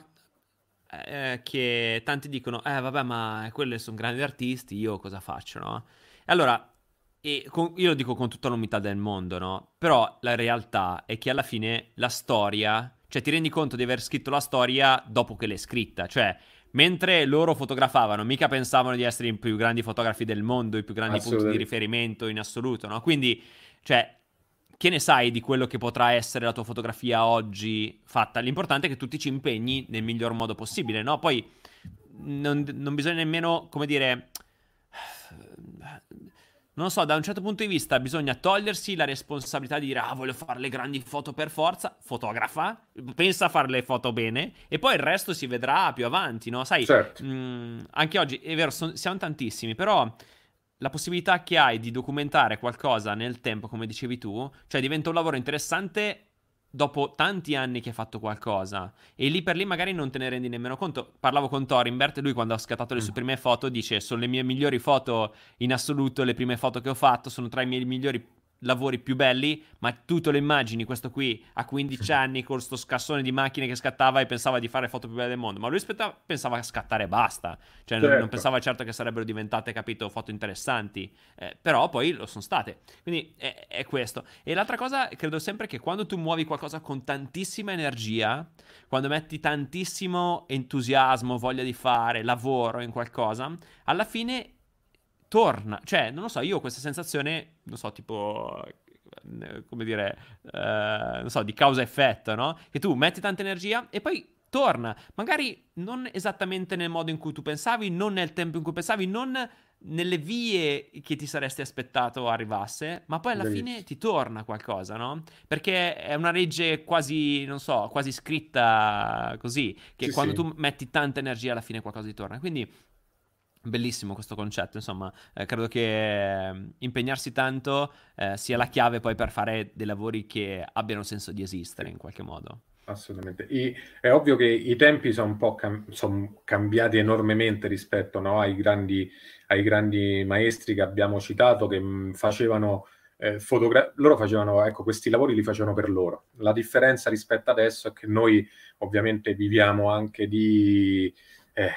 eh, che tanti dicono, eh vabbè, ma quelli sono grandi artisti, io cosa faccio, no? E allora, e con, io lo dico con tutta l'umiltà del mondo, no? Però la realtà è che alla fine la storia... Cioè ti rendi conto di aver scritto la storia dopo che l'hai scritta, cioè... Mentre loro fotografavano, mica pensavano di essere i più grandi fotografi del mondo, i più grandi punti di riferimento in assoluto, no? Quindi, cioè, che ne sai di quello che potrà essere la tua fotografia oggi fatta? L'importante è che tu ti ci impegni nel miglior modo possibile, no? Poi non, non bisogna nemmeno, come dire... Non so, da un certo punto di vista bisogna togliersi la responsabilità di dire ah, voglio fare le grandi foto per forza. Fotografa, pensa a fare le foto bene e poi il resto si vedrà più avanti, no? Sai, certo. mh, anche oggi, è vero, son, siamo tantissimi, però la possibilità che hai di documentare qualcosa nel tempo, come dicevi tu, cioè diventa un lavoro interessante dopo tanti anni che hai fatto qualcosa, e lì per lì magari non te ne rendi nemmeno conto. Parlavo con Thorinbert, lui quando ha scattato le sue prime foto dice: sono le mie migliori foto in assoluto, le prime foto che ho fatto, sono tra i miei migliori lavori più belli, ma tu te lo immagini questo qui a quindici anni con sto scassone di macchine che scattava e pensava di fare le foto più belle del mondo? Ma lui aspettava, pensava a scattare e basta, cioè certo. non, non pensava certo che sarebbero diventate, capito, foto interessanti, eh, però poi lo sono state, quindi è, è questo. E l'altra cosa, credo sempre che quando tu muovi qualcosa con tantissima energia, quando metti tantissimo entusiasmo, voglia di fare, lavoro in qualcosa, alla fine torna, cioè, non lo so, io ho questa sensazione, non so, tipo, come dire, eh, non so, di causa-effetto, no? Che tu metti tanta energia e poi torna, magari non esattamente nel modo in cui tu pensavi, non nel tempo in cui pensavi, non nelle vie che ti saresti aspettato arrivasse, ma poi alla Bellissimo. fine ti torna qualcosa, no? Perché è una legge quasi, non so, quasi scritta così, che sì, quando sì. tu metti tanta energia alla fine qualcosa ti torna, quindi... Bellissimo questo concetto, insomma, eh, credo che eh, impegnarsi tanto eh, sia la chiave poi per fare dei lavori che abbiano senso di esistere in qualche modo. Assolutamente. I, è ovvio che i tempi sono un po' cam- son cambiati enormemente rispetto, no, ai grandi, ai grandi maestri che abbiamo citato, che facevano eh, fotogra- loro facevano, ecco, questi lavori li facevano per loro. La differenza rispetto adesso è che noi ovviamente viviamo anche di... Eh,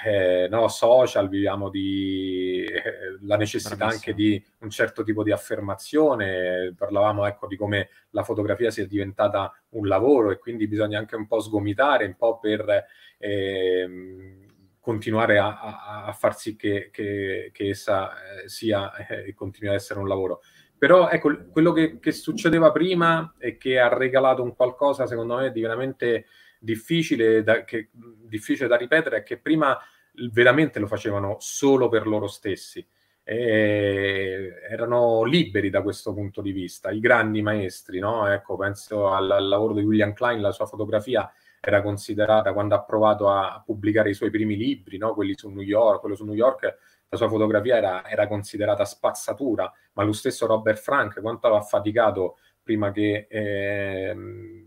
eh, no, social, viviamo di eh, la necessità Bravissimo. anche di un certo tipo di affermazione. Parlavamo, ecco, di come la fotografia sia diventata un lavoro e quindi bisogna anche un po' sgomitare un po' per eh, continuare a, a, a far sì che, che, che essa sia e eh, continui ad essere un lavoro. Però ecco, quello che, che succedeva prima e che ha regalato un qualcosa secondo me di veramente difficile da, che, difficile da ripetere, è che prima veramente lo facevano solo per loro stessi e erano liberi da questo punto di vista. I grandi maestri, no? Ecco, penso al, al lavoro di William Klein, la sua fotografia era considerata, quando ha provato a pubblicare i suoi primi libri, no? Quelli su New York, quello su New York, la sua fotografia era, era considerata spazzatura, ma lo stesso Robert Frank, quanto aveva faticato prima che eh,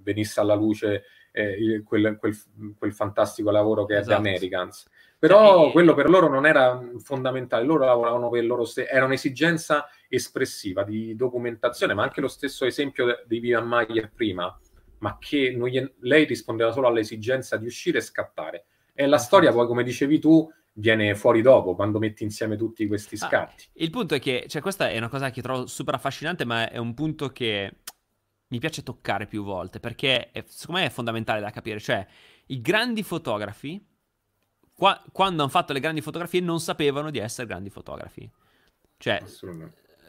venisse alla luce Eh, quel, quel, quel fantastico lavoro che esatto. è The Americans. Però cioè, quello per loro non era fondamentale, loro lavoravano per loro stessi, era un'esigenza espressiva di documentazione, ma anche lo stesso esempio di Vivian Maier prima, ma che non gli, lei rispondeva solo all'esigenza di uscire e scattare. E la storia poi, come dicevi tu, viene fuori dopo, quando metti insieme tutti questi scatti. Ah, il punto è che, cioè, questa è una cosa che trovo super affascinante, ma è un punto che... mi piace toccare più volte, perché è, secondo me è fondamentale da capire. Cioè, i grandi fotografi, qua, quando hanno fatto le grandi fotografie, non sapevano di essere grandi fotografi. Cioè,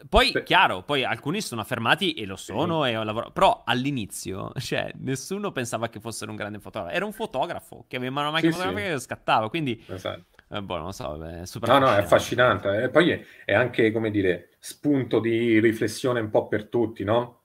poi, Beh. chiaro, poi alcuni sono affermati e lo sono, sì. e ho lavorato, però all'inizio, cioè, nessuno pensava che fossero un grande fotografo. Era un fotografo, che aveva una macchina sì, fotografica sì. che scattava, quindi... Esatto. Eh, boh, non lo so, è super no, no, è affascinante. E poi è, è anche, come dire, spunto di riflessione un po' per tutti, no?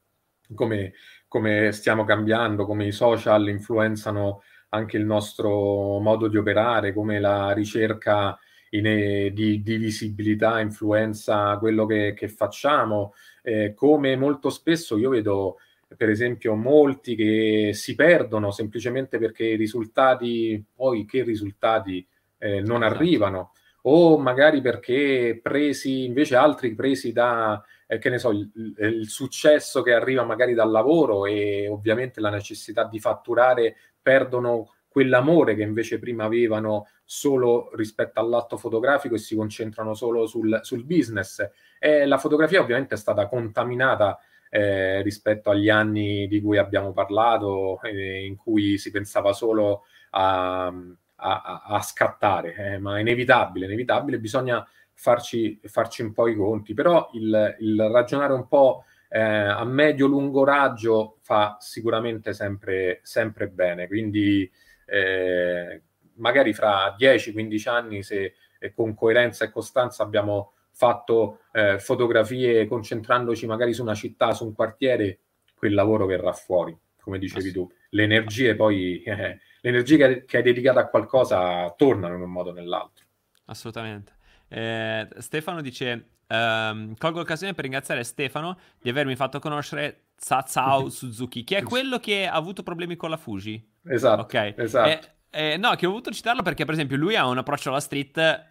Come, come stiamo cambiando, come i social influenzano anche il nostro modo di operare, come la ricerca in, di, di visibilità influenza quello che, che facciamo, eh, come molto spesso io vedo, per esempio, molti che si perdono semplicemente perché i risultati, poi che risultati eh, non esatto. arrivano, o magari perché presi, invece altri presi da... Eh, che ne so, il, il successo che arriva magari dal lavoro e ovviamente la necessità di fatturare, perdono quell'amore che invece prima avevano solo rispetto all'atto fotografico e si concentrano solo sul, sul business. E la fotografia ovviamente è stata contaminata eh, rispetto agli anni di cui abbiamo parlato, eh, in cui si pensava solo a, a, a scattare, eh, ma è inevitabile, inevitabile, bisogna Farci, farci un po' i conti, però il, il ragionare un po' eh, a medio-lungo raggio fa sicuramente sempre, sempre bene, quindi eh, magari fra dieci quindici anni, se eh, con coerenza e costanza abbiamo fatto eh, fotografie concentrandoci magari su una città, su un quartiere, quel lavoro verrà fuori, come dicevi tu. Le energie poi, eh, l'energia che hai dedicato a qualcosa tornano in un modo o nell'altro. Assolutamente. Eh, Stefano dice: ehm, colgo l'occasione per ringraziare Stefano di avermi fatto conoscere Tsao Suzuki, che è quello che ha avuto problemi con la Fuji. Esatto. Okay. Esatto. Eh, eh, no, che ho voluto citarlo perché, per esempio, lui ha un approccio alla street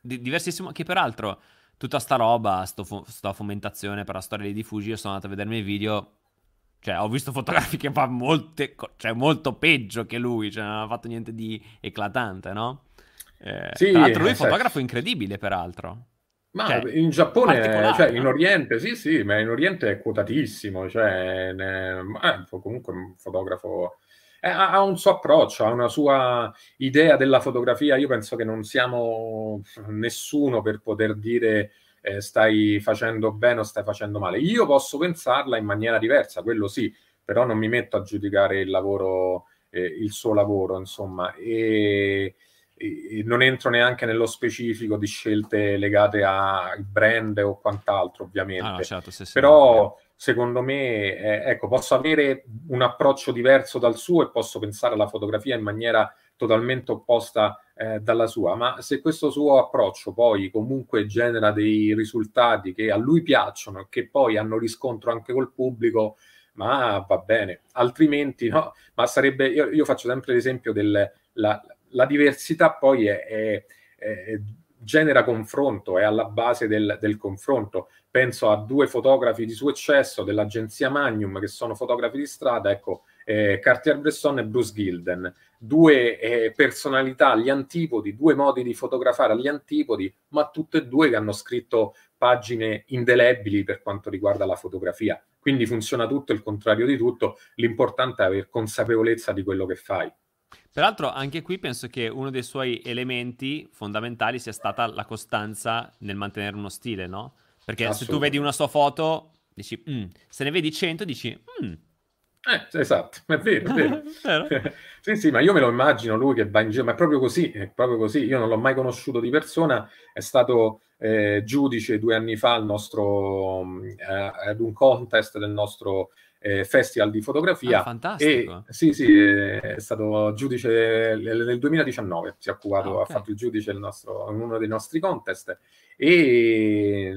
di- diversissimo, che peraltro tutta sta roba, sto fo- sta fomentazione per la storia di Fuji, io sono andato a vedermi i video. Cioè, ho visto fotografi che fa molte, cioè, molto peggio che lui, cioè non ha fatto niente di eclatante, no? Eh, sì, tra l'altro lui è un fotografo incredibile, peraltro. Ma cioè, in Giappone, cioè, no? In Oriente, sì, sì, ma in Oriente è quotatissimo, cioè, ne, eh, comunque un fotografo... Eh, ha, ha un suo approccio, ha una sua idea della fotografia. Io penso che non siamo nessuno per poter dire... Eh, stai facendo bene o stai facendo male. Io posso pensarla in maniera diversa, quello sì, però non mi metto a giudicare il lavoro, eh, il suo lavoro, insomma, e, e non entro neanche nello specifico di scelte legate al brand o quant'altro, ovviamente. Ah, no, certo, sì, sì, però sì. Secondo me eh, ecco, posso avere un approccio diverso dal suo e posso pensare alla fotografia in maniera totalmente opposta eh, dalla sua, ma se questo suo approccio poi comunque genera dei risultati che a lui piacciono e che poi hanno riscontro anche col pubblico, ma va bene, altrimenti no, ma sarebbe, io, io faccio sempre l'esempio del, la, la diversità poi è, è, è, genera confronto, è alla base del, del confronto. Penso a due fotografi di successo dell'agenzia Magnum che sono fotografi di strada, ecco, Eh, Cartier-Bresson e Bruce Gilden, due eh, personalità agli antipodi, due modi di fotografare agli antipodi, ma tutte e due che hanno scritto pagine indelebili per quanto riguarda la fotografia. Quindi funziona tutto il contrario di tutto, l'importante è avere consapevolezza di quello che fai. Peraltro anche qui penso che uno dei suoi elementi fondamentali sia stata la costanza nel mantenere uno stile, no? Perché se tu vedi una sua foto dici, mm. se ne vedi cento dici, mm. Eh, esatto, è vero, è vero. vero. Sì, sì, ma io me lo immagino lui che va in giro, ma è proprio così, è proprio così. Io non l'ho mai conosciuto di persona, è stato eh, giudice due anni fa al nostro, eh, ad un contest del nostro eh, festival di fotografia. Ah, fantastico. E, sì, sì, è stato giudice nel duemiladiciannove, si è occupato, ah, okay. Ha fatto il giudice il nostro, uno dei nostri contest e...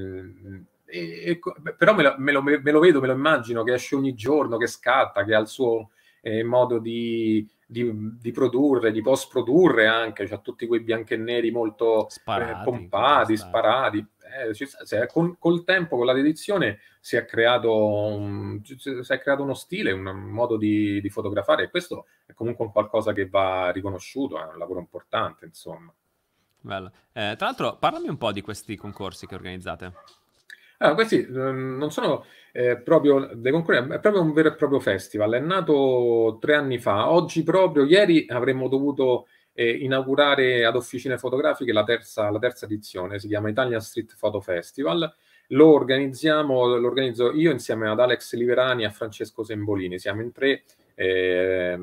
E, e, però me lo, me, lo, me lo vedo, me lo immagino che esce ogni giorno, che scatta, che ha il suo eh, modo di, di, di produrre, di post produrre anche, cioè tutti quei bianchi e neri molto sparati, eh, pompati, sparati eh, ci, cioè, con, col tempo, con la dedizione si è creato, um, si è creato uno stile, un modo di, di fotografare, e questo è comunque un qualcosa che va riconosciuto, è un lavoro importante, insomma. Bello. Eh, tra l'altro parlami un po' di questi concorsi che organizzate. Ah, questi non sono eh, proprio dei concorsi, è proprio un vero e proprio festival, è nato tre anni fa, oggi proprio, ieri avremmo dovuto eh, inaugurare ad Officine Fotografiche la terza, la terza edizione, si chiama Italia Street Photo Festival, lo organizziamo, lo organizzo io insieme ad Alex Liverani e a Francesco Sembolini, siamo in tre, eh,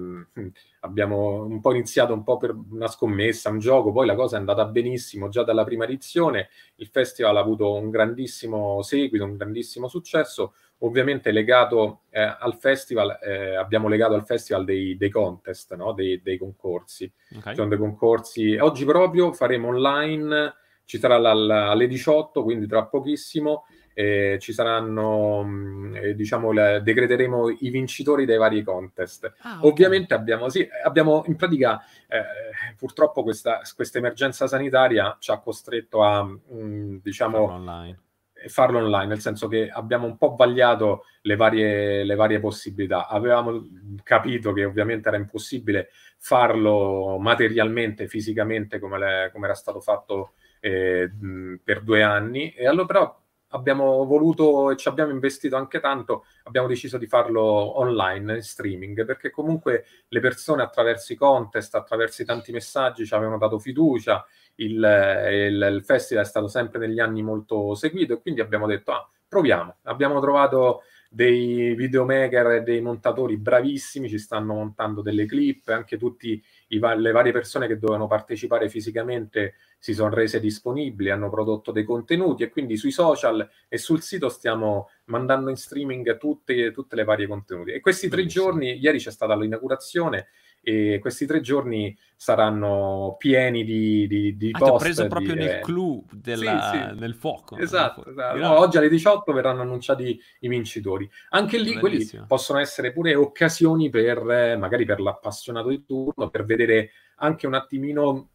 abbiamo un po' iniziato un po' per una scommessa, un gioco, poi la cosa è andata benissimo già dalla prima edizione, il festival ha avuto un grandissimo seguito, un grandissimo successo, ovviamente legato eh, al festival, eh, abbiamo legato al festival dei, dei contest, no? dei, dei concorsi, okay. Cioè, dei concorsi, oggi proprio faremo online, ci sarà la, la, alle diciotto, quindi tra pochissimo. Eh, ci saranno, eh, diciamo, le, decreteremo i vincitori dei vari contest. Ah, okay. Ovviamente abbiamo, sì, abbiamo in pratica, eh, purtroppo questa emergenza sanitaria ci ha costretto a, mh, diciamo, farlo online. farlo online, nel senso che abbiamo un po' vagliato le varie, le varie possibilità. Avevamo capito che ovviamente era impossibile farlo materialmente, fisicamente, come, le, come era stato fatto eh, mh, per due anni, e allora però abbiamo voluto e ci abbiamo investito anche tanto, abbiamo deciso di farlo online, in streaming, perché comunque le persone attraverso i contest, attraverso i tanti messaggi ci avevano dato fiducia, il, il, il festival è stato sempre negli anni molto seguito e quindi abbiamo detto ah, proviamo, abbiamo trovato dei videomaker e dei montatori bravissimi, ci stanno montando delle clip, anche tutti i, le varie persone che dovevano partecipare fisicamente si sono rese disponibili, hanno prodotto dei contenuti e quindi sui social e sul sito stiamo mandando in streaming tutte, tutte le varie contenuti. E questi tre giorni, ieri c'è stata l'inaugurazione e questi tre giorni saranno pieni di, di, di ah, post. Ti ho preso proprio di, nel eh... clou della, sì, sì. Nel fuoco. Esatto, nel fuoco. Esatto. No, oggi alle diciotto verranno annunciati i vincitori. Anche lì Bellissimo. Quelli possono essere pure occasioni per, eh, magari per l'appassionato di turno, per vedere anche un attimino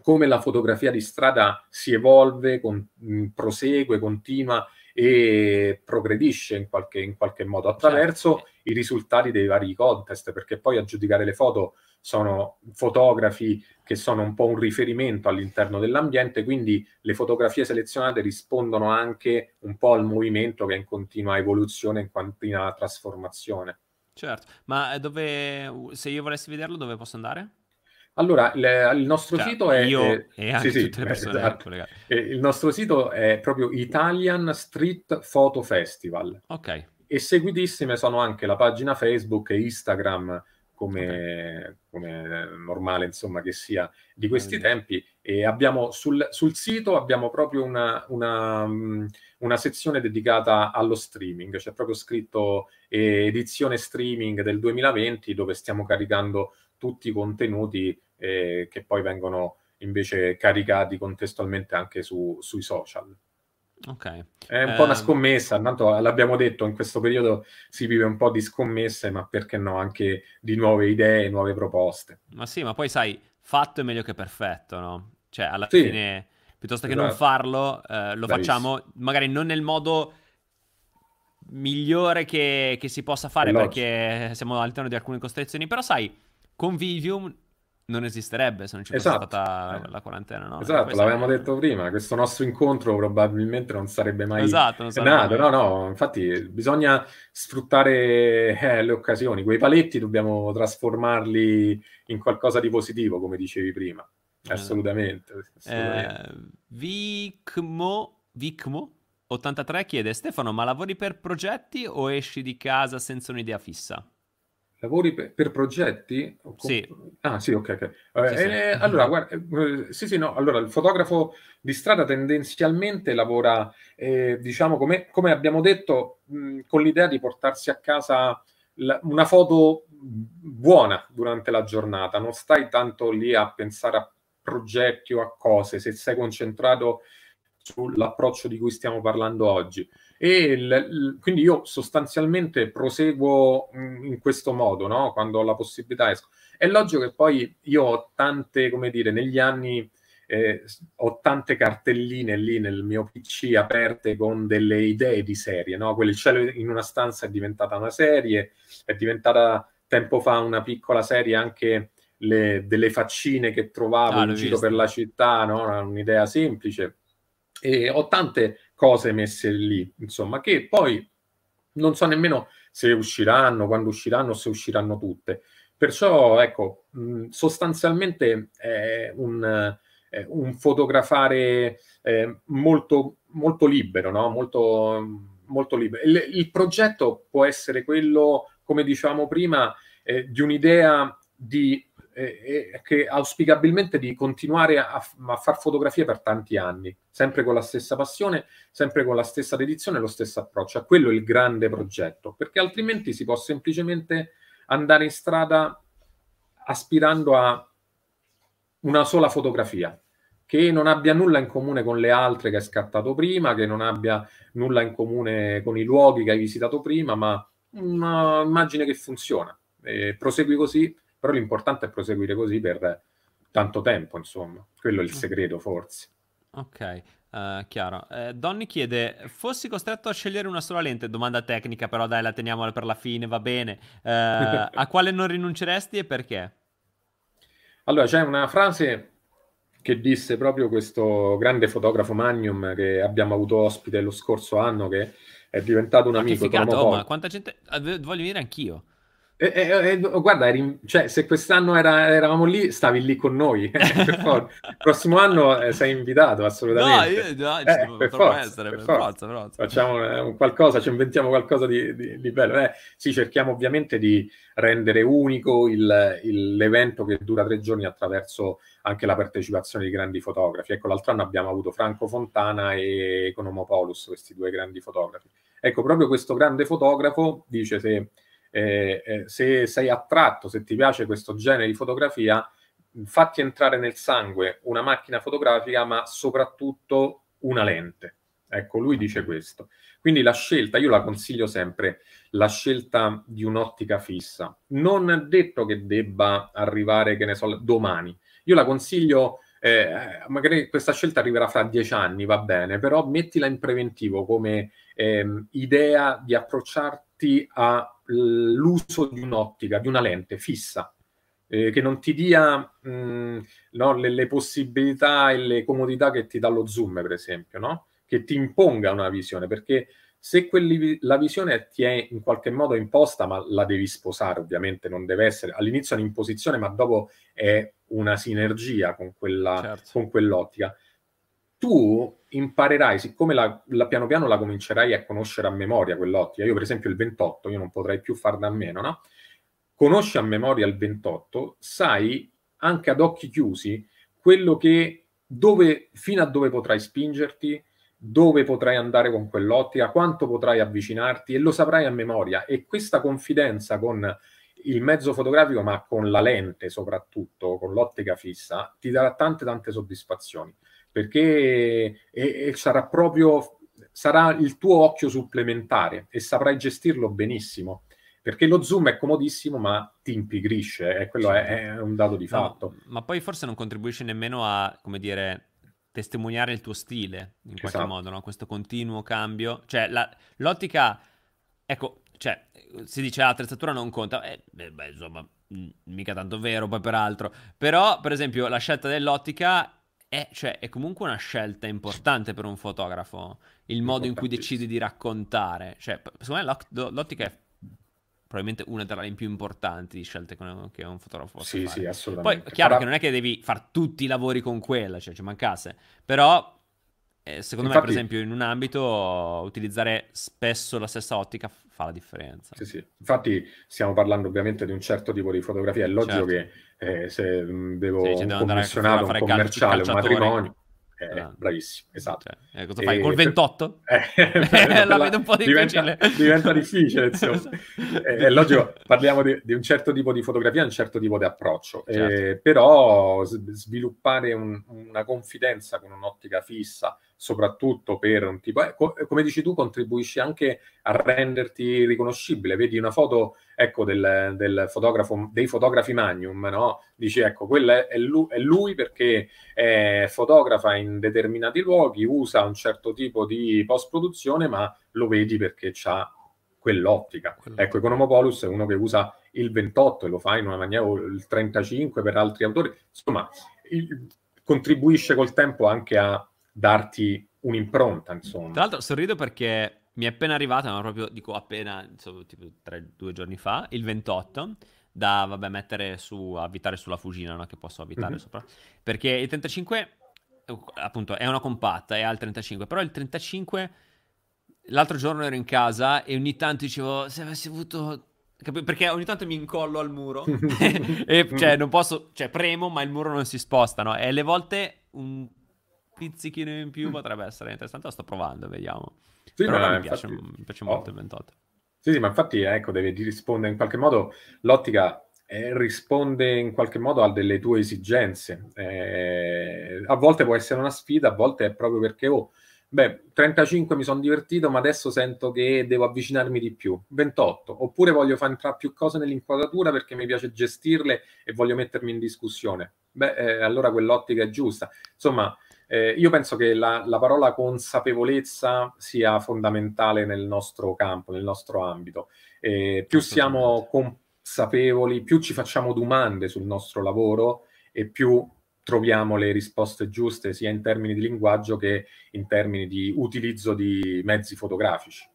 come la fotografia di strada si evolve, con, mh, prosegue, continua e progredisce in qualche, in qualche modo attraverso certo. i risultati dei vari contest, perché poi a giudicare le foto sono fotografi che sono un po' un riferimento all'interno dell'ambiente, quindi le fotografie selezionate rispondono anche un po' al movimento che è in continua evoluzione, in continua trasformazione. Certo, ma dove, se io volessi vederlo, dove posso andare? Allora, le, il nostro cioè, sito è... Io eh, e anche sì, tutte sì, le persone. Esatto. Eh, il nostro sito è proprio Italia Street Photo Festival. Ok. E seguitissime sono anche la pagina Facebook e Instagram, come, okay. come normale, insomma, che sia di questi okay. tempi. E abbiamo sul, sul sito abbiamo proprio una, una, una sezione dedicata allo streaming. C'è proprio scritto eh, edizione streaming del duemilaventi, dove stiamo caricando tutti i contenuti eh, che poi vengono invece caricati contestualmente anche su, sui social. Ok. È un um... po' una scommessa, tanto l'abbiamo detto, in questo periodo si vive un po' di scommesse, ma perché no, anche di nuove idee, nuove proposte. Ma sì, ma poi sai, fatto è meglio che perfetto, no? Cioè, alla sì. fine, piuttosto che esatto. non farlo, eh, lo Bravissimo. Facciamo magari non nel modo migliore che, che si possa fare, perché siamo all'interno di alcune costrizioni, però sai... Convivium non esisterebbe se non ci esatto. fosse stata la, la quarantena, no? Esatto, l'avevamo sarebbe... detto prima, questo nostro incontro probabilmente non sarebbe mai esatto, non sarebbe nato, mai. no, no, infatti bisogna sfruttare eh, le occasioni, quei paletti dobbiamo trasformarli in qualcosa di positivo, come dicevi prima, assolutamente. assolutamente. Eh, Vicmo, Vicmo ottantatré chiede, Stefano, ma lavori per progetti o esci di casa senza un'idea fissa? Lavori per, per progetti? Sì. Ah, sì, ok, ok. Eh, sì, sì. Eh, allora, guarda, eh, sì, sì, no, allora, il fotografo di strada tendenzialmente lavora, eh, diciamo, come, come abbiamo detto, mh, con l'idea di portarsi a casa la, una foto buona durante la giornata. Non stai tanto lì a pensare a progetti o a cose, se sei concentrato sull'approccio di cui stiamo parlando oggi. E l, l, quindi io sostanzialmente proseguo in questo modo, no? Quando ho la possibilità esco. È logico che poi io ho tante, come dire, negli anni eh, ho tante cartelline lì nel mio P C aperte con delle idee di serie, no? Quel cielo in una stanza è diventata una serie, è diventata tempo fa una piccola serie anche le, delle faccine che trovavo ah, in giro per la città, no? Un'idea semplice. E ho tante cose messe lì, insomma, che poi non so nemmeno se usciranno, quando usciranno, se usciranno tutte. Perciò, ecco, mh, sostanzialmente è un, è un fotografare eh, molto, molto libero, no? Molto, molto libero. Il, il progetto può essere quello, come dicevamo prima, eh, di un'idea di... Eh, che auspicabilmente di continuare a, a far fotografie per tanti anni, sempre con la stessa passione, sempre con la stessa dedizione e lo stesso approccio. A quello è il grande progetto, perché altrimenti si può semplicemente andare in strada aspirando a una sola fotografia che non abbia nulla in comune con le altre che hai scattato prima, che non abbia nulla in comune con i luoghi che hai visitato prima, ma un'immagine che funziona. Eh, prosegui così. Però l'importante è proseguire così per tanto tempo, insomma. Quello è il segreto, forse. Ok, uh, chiaro. Eh, Donny chiede, fossi costretto a scegliere una sola lente? Domanda tecnica, però dai, la teniamola per la fine, va bene. Uh, a quale non rinunceresti e perché? Allora, c'è una frase che disse proprio questo grande fotografo Magnum che abbiamo avuto ospite lo scorso anno, che è diventato un amico. Ma che figato, oh, ma quanta gente... Voglio venire anch'io. Eh, eh, eh, guarda, eri, cioè, se quest'anno era, eravamo lì, stavi lì con noi. Eh, per forza. Il prossimo anno eh, sei invitato, assolutamente. No, io no, eh, ci per forza, essere, per forza. forza, per forza. Facciamo eh, un qualcosa, ci inventiamo qualcosa di, di, di bello. Eh, sì, cerchiamo ovviamente di rendere unico il, il, l'evento che dura tre giorni attraverso anche la partecipazione di grandi fotografi. Ecco, l'altro anno abbiamo avuto Franco Fontana e Economopoulos, questi due grandi fotografi. Ecco, proprio questo grande fotografo dice se... eh, eh, se sei attratto, se ti piace questo genere di fotografia, fatti entrare nel sangue una macchina fotografica, ma soprattutto una lente. Ecco, lui dice questo. Quindi la scelta, io la consiglio sempre, la scelta di un'ottica fissa. Non è detto che debba arrivare, che ne so, domani. Io la consiglio, eh, magari questa scelta arriverà fra dieci anni, va bene, però mettila in preventivo come eh, idea di approcciarti all'uso di un'ottica, di una lente fissa, eh, che non ti dia mh, no, le, le possibilità e le comodità che ti dà lo zoom, per esempio, no? Che ti imponga una visione, perché se quelli, la visione ti è in qualche modo imposta, ma la devi sposare ovviamente, non deve essere all'inizio un'imposizione, ma dopo è una sinergia con quella, certo, con quell'ottica. Tu imparerai, siccome la, la piano piano la comincerai a conoscere a memoria quell'ottica. Io per esempio il ventotto, io non potrei più farne a meno, no? Conosci a memoria il ventotto, sai anche ad occhi chiusi quello che, dove, fino a dove potrai spingerti, dove potrai andare con quell'ottica, quanto potrai avvicinarti, e lo saprai a memoria. E questa confidenza con il mezzo fotografico, ma con la lente soprattutto, con l'ottica fissa, ti darà tante tante soddisfazioni, perché e, e sarà proprio sarà il tuo occhio supplementare e saprai gestirlo benissimo. Perché lo zoom è comodissimo, ma ti impigrisce, e quello è, è un dato di fatto. No, ma poi forse non contribuisce nemmeno a, come dire, testimoniare il tuo stile, in qualche, esatto, modo, no? Questo continuo cambio. Cioè, la, l'ottica, ecco, cioè, si dice ah, l'attrezzatura non conta. Eh, beh, insomma, mica tanto vero, poi peraltro. Però, per esempio, la scelta dell'ottica è, cioè, è comunque una scelta importante per un fotografo. Il modo in cui decidi di raccontare. Cioè, secondo me l'ottica è probabilmente una tra le più importanti scelte che un fotografo possa, sì, fare. Sì, assolutamente. Poi, chiaro, Farà... che non è che devi fare tutti i lavori con quella, cioè ci mancasse, però eh, secondo Infatti... me, per esempio, in un ambito utilizzare spesso la stessa ottica fa la differenza. Sì, sì. Infatti stiamo parlando ovviamente di un certo tipo di fotografia, è logico, certo, che eh, se devo, sì, cioè, un commissionato, un commerciale, un matrimonio... Eh, bravissimo, esatto, cioè, cosa fai? E... col ventotto? Eh, beh, la vedo un po' difficile, diventa, diventa difficile, insomma. eh, è logico, parliamo di, di un certo tipo di fotografia, un certo tipo di approccio, certo. eh, però sviluppare un, una confidenza con un'ottica fissa, soprattutto per un tipo, eh, co come dici tu, contribuisci anche a renderti riconoscibile. Vedi una foto, ecco, del, del fotografo, dei fotografi Magnum, no? Dici, ecco, quella è lui, è lui perché è fotografa in determinati luoghi, usa un certo tipo di post-produzione, ma lo vedi perché c'ha quell'ottica. Quello. Ecco, Economopoulos è uno che usa il ventotto e lo fa in una maniera, o il trentacinque per altri autori. Insomma, il, contribuisce col tempo anche a darti un'impronta, insomma. Tra l'altro sorrido perché mi è appena arrivata, ma proprio, dico appena, insomma, tipo tre, due giorni fa, il ventotto, da, vabbè, mettere su, avvitare sulla Fugina, no? Che posso avvitare, mm-hmm, sopra, perché il trentacinque, appunto, è una compatta, è al trentacinque, però il trentacinque, l'altro giorno ero in casa e ogni tanto dicevo, se avessi avuto... perché ogni tanto mi incollo al muro e, cioè, non posso, cioè, premo, ma il muro non si sposta, no? E alle volte un pizzichino in più potrebbe essere interessante. Lo sto provando, vediamo. Sì, però mi, infatti, piace, mi piace molto, oh, il ventotto. Sì, sì, ma infatti, ecco, deve rispondere in qualche modo, l'ottica eh, risponde in qualche modo a delle tue esigenze. Eh, a volte può essere una sfida, a volte è proprio perché, oh, beh, trentacinque mi sono divertito, ma adesso sento che devo avvicinarmi di più. ventotto, oppure voglio far entrare più cose nell'inquadratura perché mi piace gestirle e voglio mettermi in discussione. Beh, eh, allora quell'ottica è giusta. Insomma, Eh, io penso che la, la parola consapevolezza sia fondamentale nel nostro campo, nel nostro ambito. Eh, più siamo consapevoli, più ci facciamo domande sul nostro lavoro e più troviamo le risposte giuste, sia in termini di linguaggio che in termini di utilizzo di mezzi fotografici.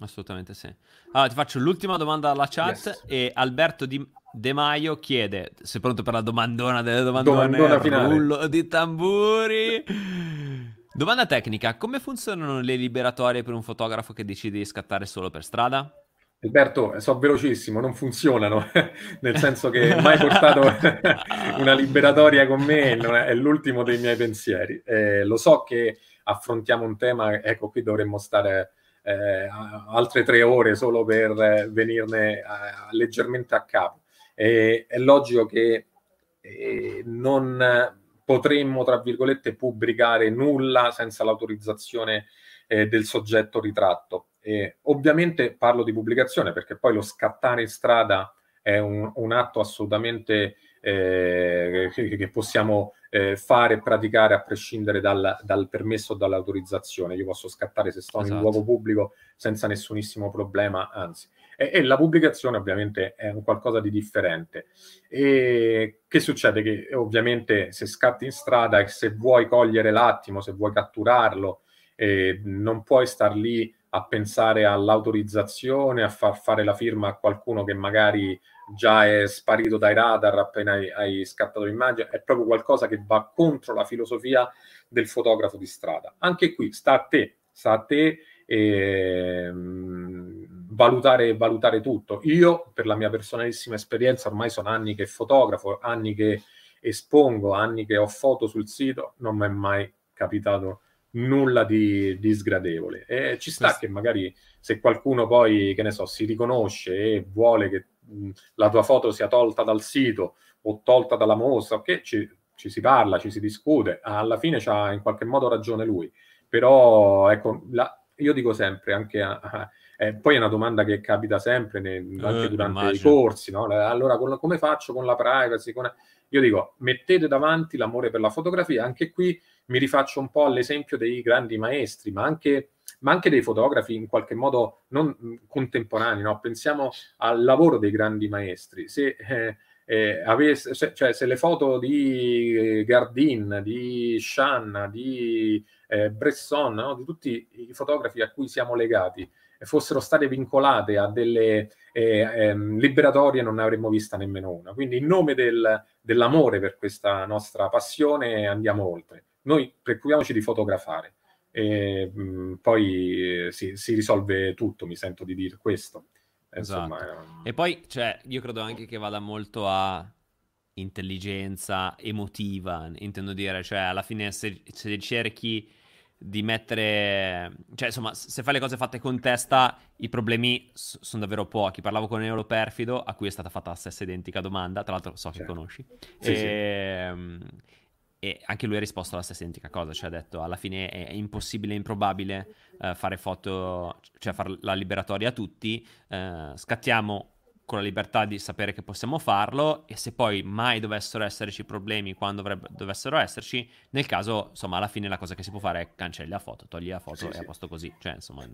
Assolutamente sì. Allora ti faccio l'ultima domanda alla chat, yes, e Alberto Di De Maio chiede, sei pronto per la domandona delle domandone? Domandona rullo di tamburi. Domanda tecnica, come funzionano le liberatorie per un fotografo che decide di scattare solo per strada? Alberto, so velocissimo, non funzionano, nel senso che mai portato una liberatoria con me, è l'ultimo dei miei pensieri. Eh, lo so che affrontiamo un tema, ecco, qui dovremmo stare... eh, altre tre ore solo per eh, venirne eh, leggermente a capo. E, è logico che eh, non potremmo, tra virgolette, pubblicare nulla senza l'autorizzazione eh, del soggetto ritratto. E, ovviamente parlo di pubblicazione perché poi lo scattare in strada è un, un atto assolutamente eh, che possiamo eh, fare e praticare a prescindere dal, dal permesso o dall'autorizzazione. Io posso scattare se sto esatto. in un luogo pubblico senza nessunissimo problema, anzi. E, e la pubblicazione ovviamente è un qualcosa di differente. E che succede? Che ovviamente se scatti in strada e se vuoi cogliere l'attimo, se vuoi catturarlo, eh, non puoi star lì a pensare all'autorizzazione, a far fare la firma a qualcuno che magari già è sparito dai radar appena hai, hai scattato l'immagine. È proprio qualcosa che va contro la filosofia del fotografo di strada. Anche qui sta a te, sta a te eh, valutare, valutare tutto. Io, per la mia personalissima esperienza, ormai sono anni che fotografo, anni che espongo, anni che ho foto sul sito, non mi è mai capitato nulla di, di sgradevole. E ci sta che magari se qualcuno poi, che ne so, si riconosce e vuole che mh, la tua foto sia tolta dal sito o tolta dalla mostra, che ci, ci si parla, ci si discute, alla fine c'ha in qualche modo ragione lui. Però ecco, la, io dico sempre anche a, a, eh, poi è una domanda che capita sempre ne, anche eh, durante immagino. i corsi, no? Allora con la, come faccio con la privacy? Con... Io dico, mettete davanti l'amore per la fotografia. Anche qui mi rifaccio un po' all'esempio dei grandi maestri, ma anche, ma anche dei fotografi in qualche modo non contemporanei, no? Pensiamo al lavoro dei grandi maestri. Se, eh, eh, avesse, se, cioè, se le foto di Gardin, di Shanna, di eh, Bresson, no? Di tutti i fotografi a cui siamo legati, fossero state vincolate a delle eh, eh, liberatorie, non ne avremmo vista nemmeno una. Quindi in nome del, dell'amore per questa nostra passione andiamo oltre. Noi preoccupiamoci di fotografare e mh, poi eh, si, si risolve tutto, mi sento di dire questo. Insomma, esatto. È un... E poi cioè, io credo anche che vada molto a intelligenza emotiva, intendo dire, cioè alla fine se, se cerchi di mettere, cioè insomma, se fai le cose fatte con testa i problemi s- sono davvero pochi. Parlavo con Euro Perfido, a cui è stata fatta la stessa identica domanda, tra l'altro so che certo. conosci, sì, e... sì. E anche lui ha risposto alla stessa identica cosa, cioè ha detto alla fine è impossibile, è improbabile eh, fare foto, cioè fare la liberatoria a tutti, eh, scattiamo con la libertà di sapere che possiamo farlo, e se poi mai dovessero esserci problemi, quando dovrebbero, dovessero esserci, nel caso, insomma, alla fine la cosa che si può fare è cancelli la foto, togli la foto, sì, e sì. a posto così, cioè, insomma...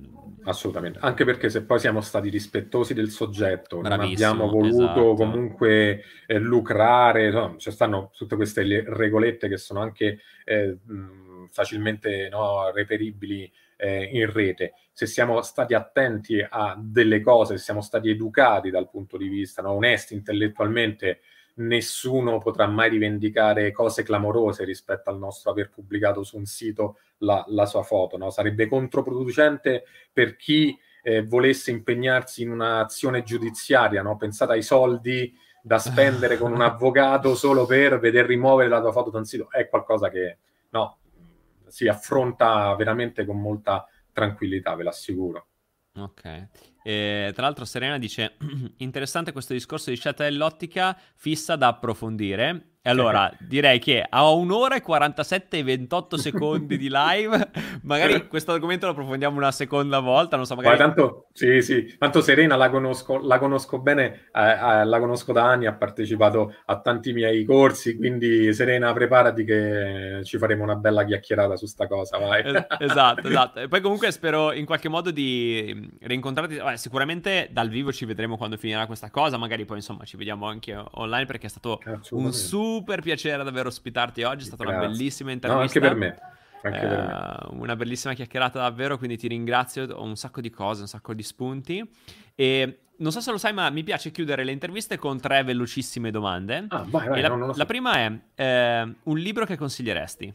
Assolutamente, anche perché se poi siamo stati rispettosi del soggetto, Bravissimo, non abbiamo voluto esatto. comunque eh, lucrare, no? Ci stanno tutte queste regolette che sono anche eh, facilmente no, reperibili in rete. Se siamo stati attenti a delle cose, se siamo stati educati dal punto di vista, no, onesti intellettualmente, nessuno potrà mai rivendicare cose clamorose rispetto al nostro aver pubblicato su un sito la, la sua foto, no? Sarebbe controproducente per chi eh, volesse impegnarsi in un'azione giudiziaria, no? Pensate ai soldi da spendere con un avvocato solo per veder rimuovere la tua foto da un sito. È qualcosa che no, si affronta veramente con molta tranquillità, ve l'assicuro. Ok. E, tra l'altro Serena dice, interessante questo discorso di scelta dell'ottica fissa da approfondire. E allora direi che a un'ora e quarantasette e ventotto secondi di live magari questo argomento lo approfondiamo una seconda volta, non so, magari... Ma tanto, sì, sì, tanto Serena la conosco, la conosco bene, eh, eh, la conosco da anni, ha partecipato a tanti miei corsi, quindi Serena preparati che ci faremo una bella chiacchierata su sta cosa, vai. Esatto, esatto. E poi comunque spero in qualche modo di rincontrarti, Beh, sicuramente dal vivo ci vedremo quando finirà questa cosa, magari poi insomma ci vediamo anche online, perché è stato un super super piacere davvero ospitarti oggi, è stata Grazie. una bellissima intervista. No, anche per me. Anche eh, per me. Una bellissima chiacchierata davvero, quindi ti ringrazio, ho un sacco di cose, un sacco di spunti. E non so se lo sai, ma mi piace chiudere le interviste con tre velocissime domande. Ah, vai, vai, la, non, non lo so. La prima è eh, un libro che consiglieresti?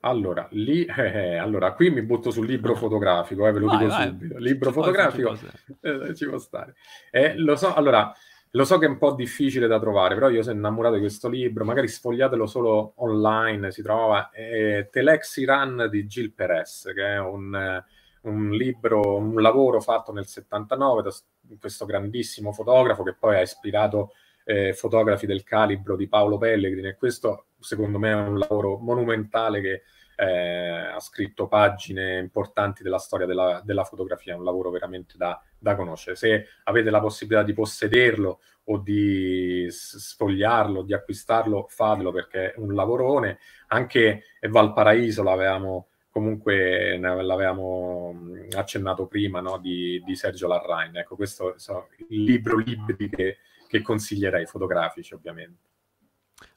Allora, lì, eh, allora, qui mi butto sul libro fotografico, eh, ve lo vai, dico vai. subito. Libro ci fotografico, ci, eh, ci può stare. Eh, lo so, allora... Lo so che è un po' difficile da trovare, però io sono innamorato di questo libro, magari sfogliatelo solo online, si trovava eh, Telex Iran di Gil Perez, che è un, un libro, un lavoro fatto nel settantanove da questo grandissimo fotografo che poi ha ispirato eh, fotografi del calibro di Paolo Pellegrini, e questo secondo me è un lavoro monumentale che eh, ha scritto pagine importanti della storia della, della fotografia, un lavoro veramente da, da conoscere. Se avete la possibilità di possederlo o di sfogliarlo, di acquistarlo, fatelo, perché è un lavorone. Anche Valparaíso l'avevamo comunque l'avevamo accennato prima, no? di, di Sergio Larrain. Ecco, questo so, il libro libri che, che consiglierei, fotografici ovviamente.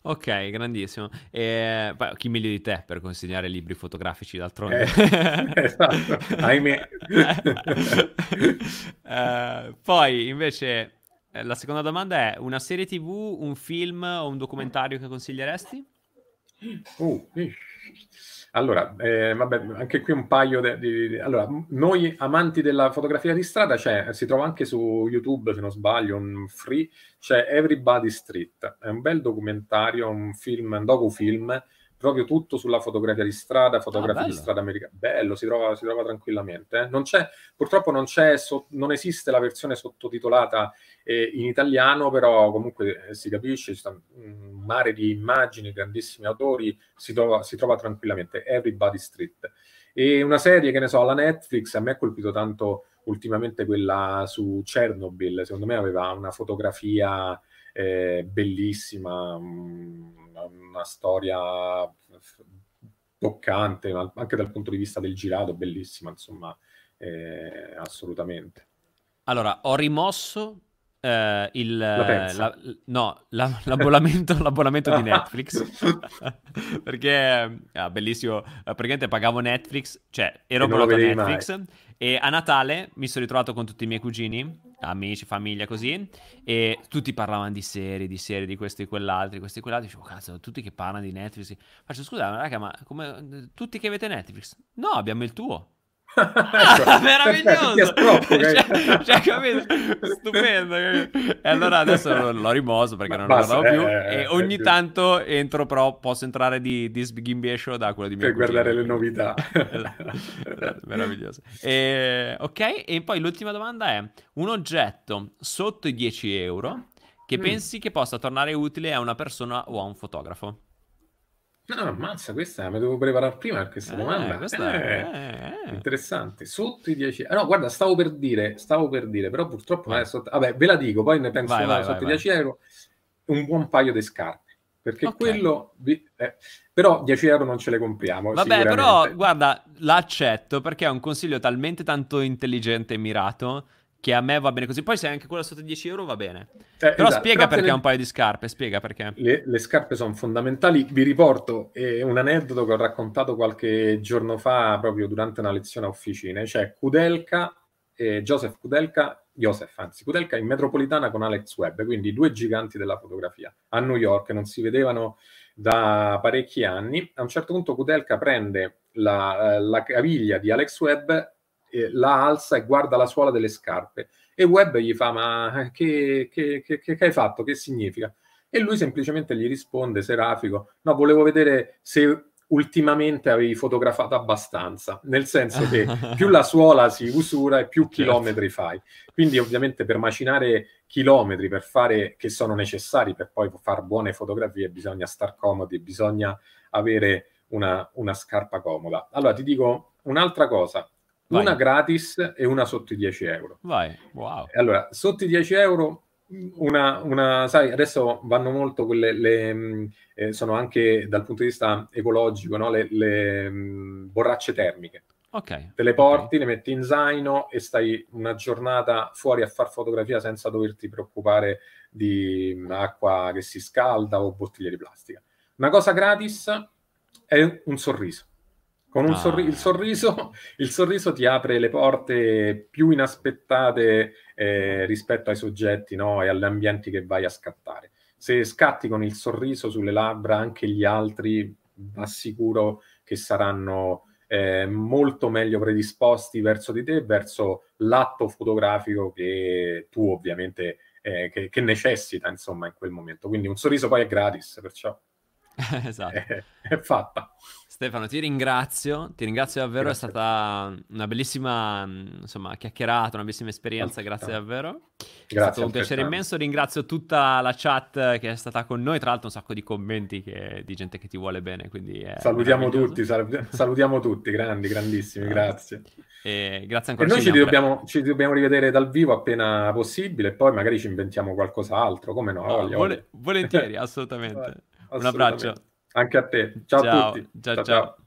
Ok, grandissimo. E, beh, chi meglio di te per consigliare libri fotografici, d'altronde? Eh, esatto, ahimè. uh, poi invece la seconda domanda è: una serie tv, un film o un documentario che consiglieresti? Uh, allora, eh, vabbè, anche qui un paio di, di, di... Allora, noi amanti della fotografia di strada, cioè, si trova anche su YouTube, se non sbaglio, un free, c'è Everybody Street. È un bel documentario, un film, un docufilm, proprio tutto sulla fotografia di strada, fotografia ah, di strada americana. Bello, si trova, si trova tranquillamente. Eh. Non c'è, purtroppo non c'è, so, non esiste la versione sottotitolata eh, in italiano, però comunque eh, si capisce, ci sta un mare di immagini, grandissimi autori, si trova, si trova tranquillamente, Everybody Street. E una serie, che ne so, la Netflix, a me ha colpito tanto ultimamente quella su Chernobyl, secondo me aveva una fotografia eh, bellissima, mh, una storia toccante, anche dal punto di vista del girato, bellissima, insomma, eh, assolutamente. Allora, ho rimosso eh, il... La la, no, la, l'abbonamento, l'abbonamento di Netflix, perché, ah, bellissimo, praticamente pagavo Netflix, cioè ero abbonato a Netflix, mai. E a Natale mi sono ritrovato con tutti i miei cugini, amici, famiglia, così, e tutti parlavano di serie, di serie, di questo e quell'altro, di questo e quell'altro. Dicevo, cazzo, tutti che parlano di Netflix. Faccio, scusa, ma raga, ma come... tutti che avete Netflix? No, abbiamo il tuo. Ah, meraviglioso, cioè, cioè, capito? Stupendo, capito? E allora adesso l'ho rimosso perché ma non basta, lo guardavo eh, più eh, e ogni tanto più. entro, però posso entrare di, di sghimbescio da quello di mio per cugino, guardare le novità. Esatto, esatto, meraviglioso. E, ok, e poi l'ultima domanda è: un oggetto sotto i dieci euro che mm. pensi che possa tornare utile a una persona o a un fotografo? No, ammazza, questa mi devo preparare prima per questa eh, domanda. Questa eh, è eh, interessante. Sotto i dieci... Ah, no, guarda, stavo per dire, stavo per dire, però purtroppo... Vai. Non è sotto... Vabbè, ve la dico, poi ne penso vai, vai, sotto vai, i dieci euro. Un buon paio di scarpe. Perché okay. quello... Eh, però dieci euro non ce le compriamo. Vabbè, però, guarda, l'accetto perché è un consiglio talmente tanto intelligente e mirato... che a me va bene così. Poi se anche quella sotto dieci euro va bene. Eh, Però esatto. spiega Però perché le... un paio di scarpe, spiega perché. Le, le scarpe sono fondamentali. Vi riporto eh, un aneddoto che ho raccontato qualche giorno fa, proprio durante una lezione a Officine. Cioè Koudelka, eh, Joseph Koudelka, Joseph anzi, Koudelka in metropolitana con Alex Webb, quindi due giganti della fotografia a New York, non si vedevano da parecchi anni. A un certo punto Koudelka prende la, la caviglia di Alex Webb, la alza e guarda la suola delle scarpe, e Webb gli fa: ma che, che, che, che hai fatto? Che significa? E lui semplicemente gli risponde, serafico: no, volevo vedere se ultimamente avevi fotografato abbastanza, nel senso che più la suola si usura e più chilometri fai. Quindi ovviamente per macinare chilometri, per fare, che sono necessari per poi far buone fotografie, bisogna star comodi, bisogna avere una, una scarpa comoda. Allora ti dico un'altra cosa. Vai. Una gratis e una sotto i dieci euro. Vai, wow. Allora, sotto i dieci euro, una, una sai, adesso vanno molto quelle, le, eh, sono anche dal punto di vista ecologico, no? le, le mh, borracce termiche. Ok. Te le porti, okay. le metti in zaino e stai una giornata fuori a far fotografia senza doverti preoccupare di acqua che si scalda o bottiglie di plastica. Una cosa gratis è un sorriso. Con un ah. sorri- il, sorriso, il sorriso ti apre le porte più inaspettate eh, rispetto ai soggetti, no? E agli ambienti che vai a scattare. Se scatti con il sorriso sulle labbra, anche gli altri, assicuro che saranno eh, molto meglio predisposti verso di te, verso l'atto fotografico che tu ovviamente eh, che, che necessita, insomma, in quel momento. Quindi un sorriso poi è gratis, perciò esatto. è, è fatta. Stefano, ti ringrazio, ti ringrazio davvero, grazie. È stata una bellissima, insomma, chiacchierata, una bellissima esperienza, grazie davvero. Grazie, è stato un piacere immenso, ringrazio tutta la chat che è stata con noi, tra l'altro un sacco di commenti che, di gente che ti vuole bene, quindi è salutiamo tutti, sal salutiamo tutti, grandi, grandissimi, grazie. E grazie ancora. E noi ci, ci, dobbiamo, ci dobbiamo rivedere dal vivo appena possibile, e poi magari ci inventiamo qualcos'altro, come no? Oh, voglio, vol volentieri, assolutamente. Assolutamente. Un abbraccio. Anche a te. Ciao, ciao a tutti. Ciao, ciao. Ciao.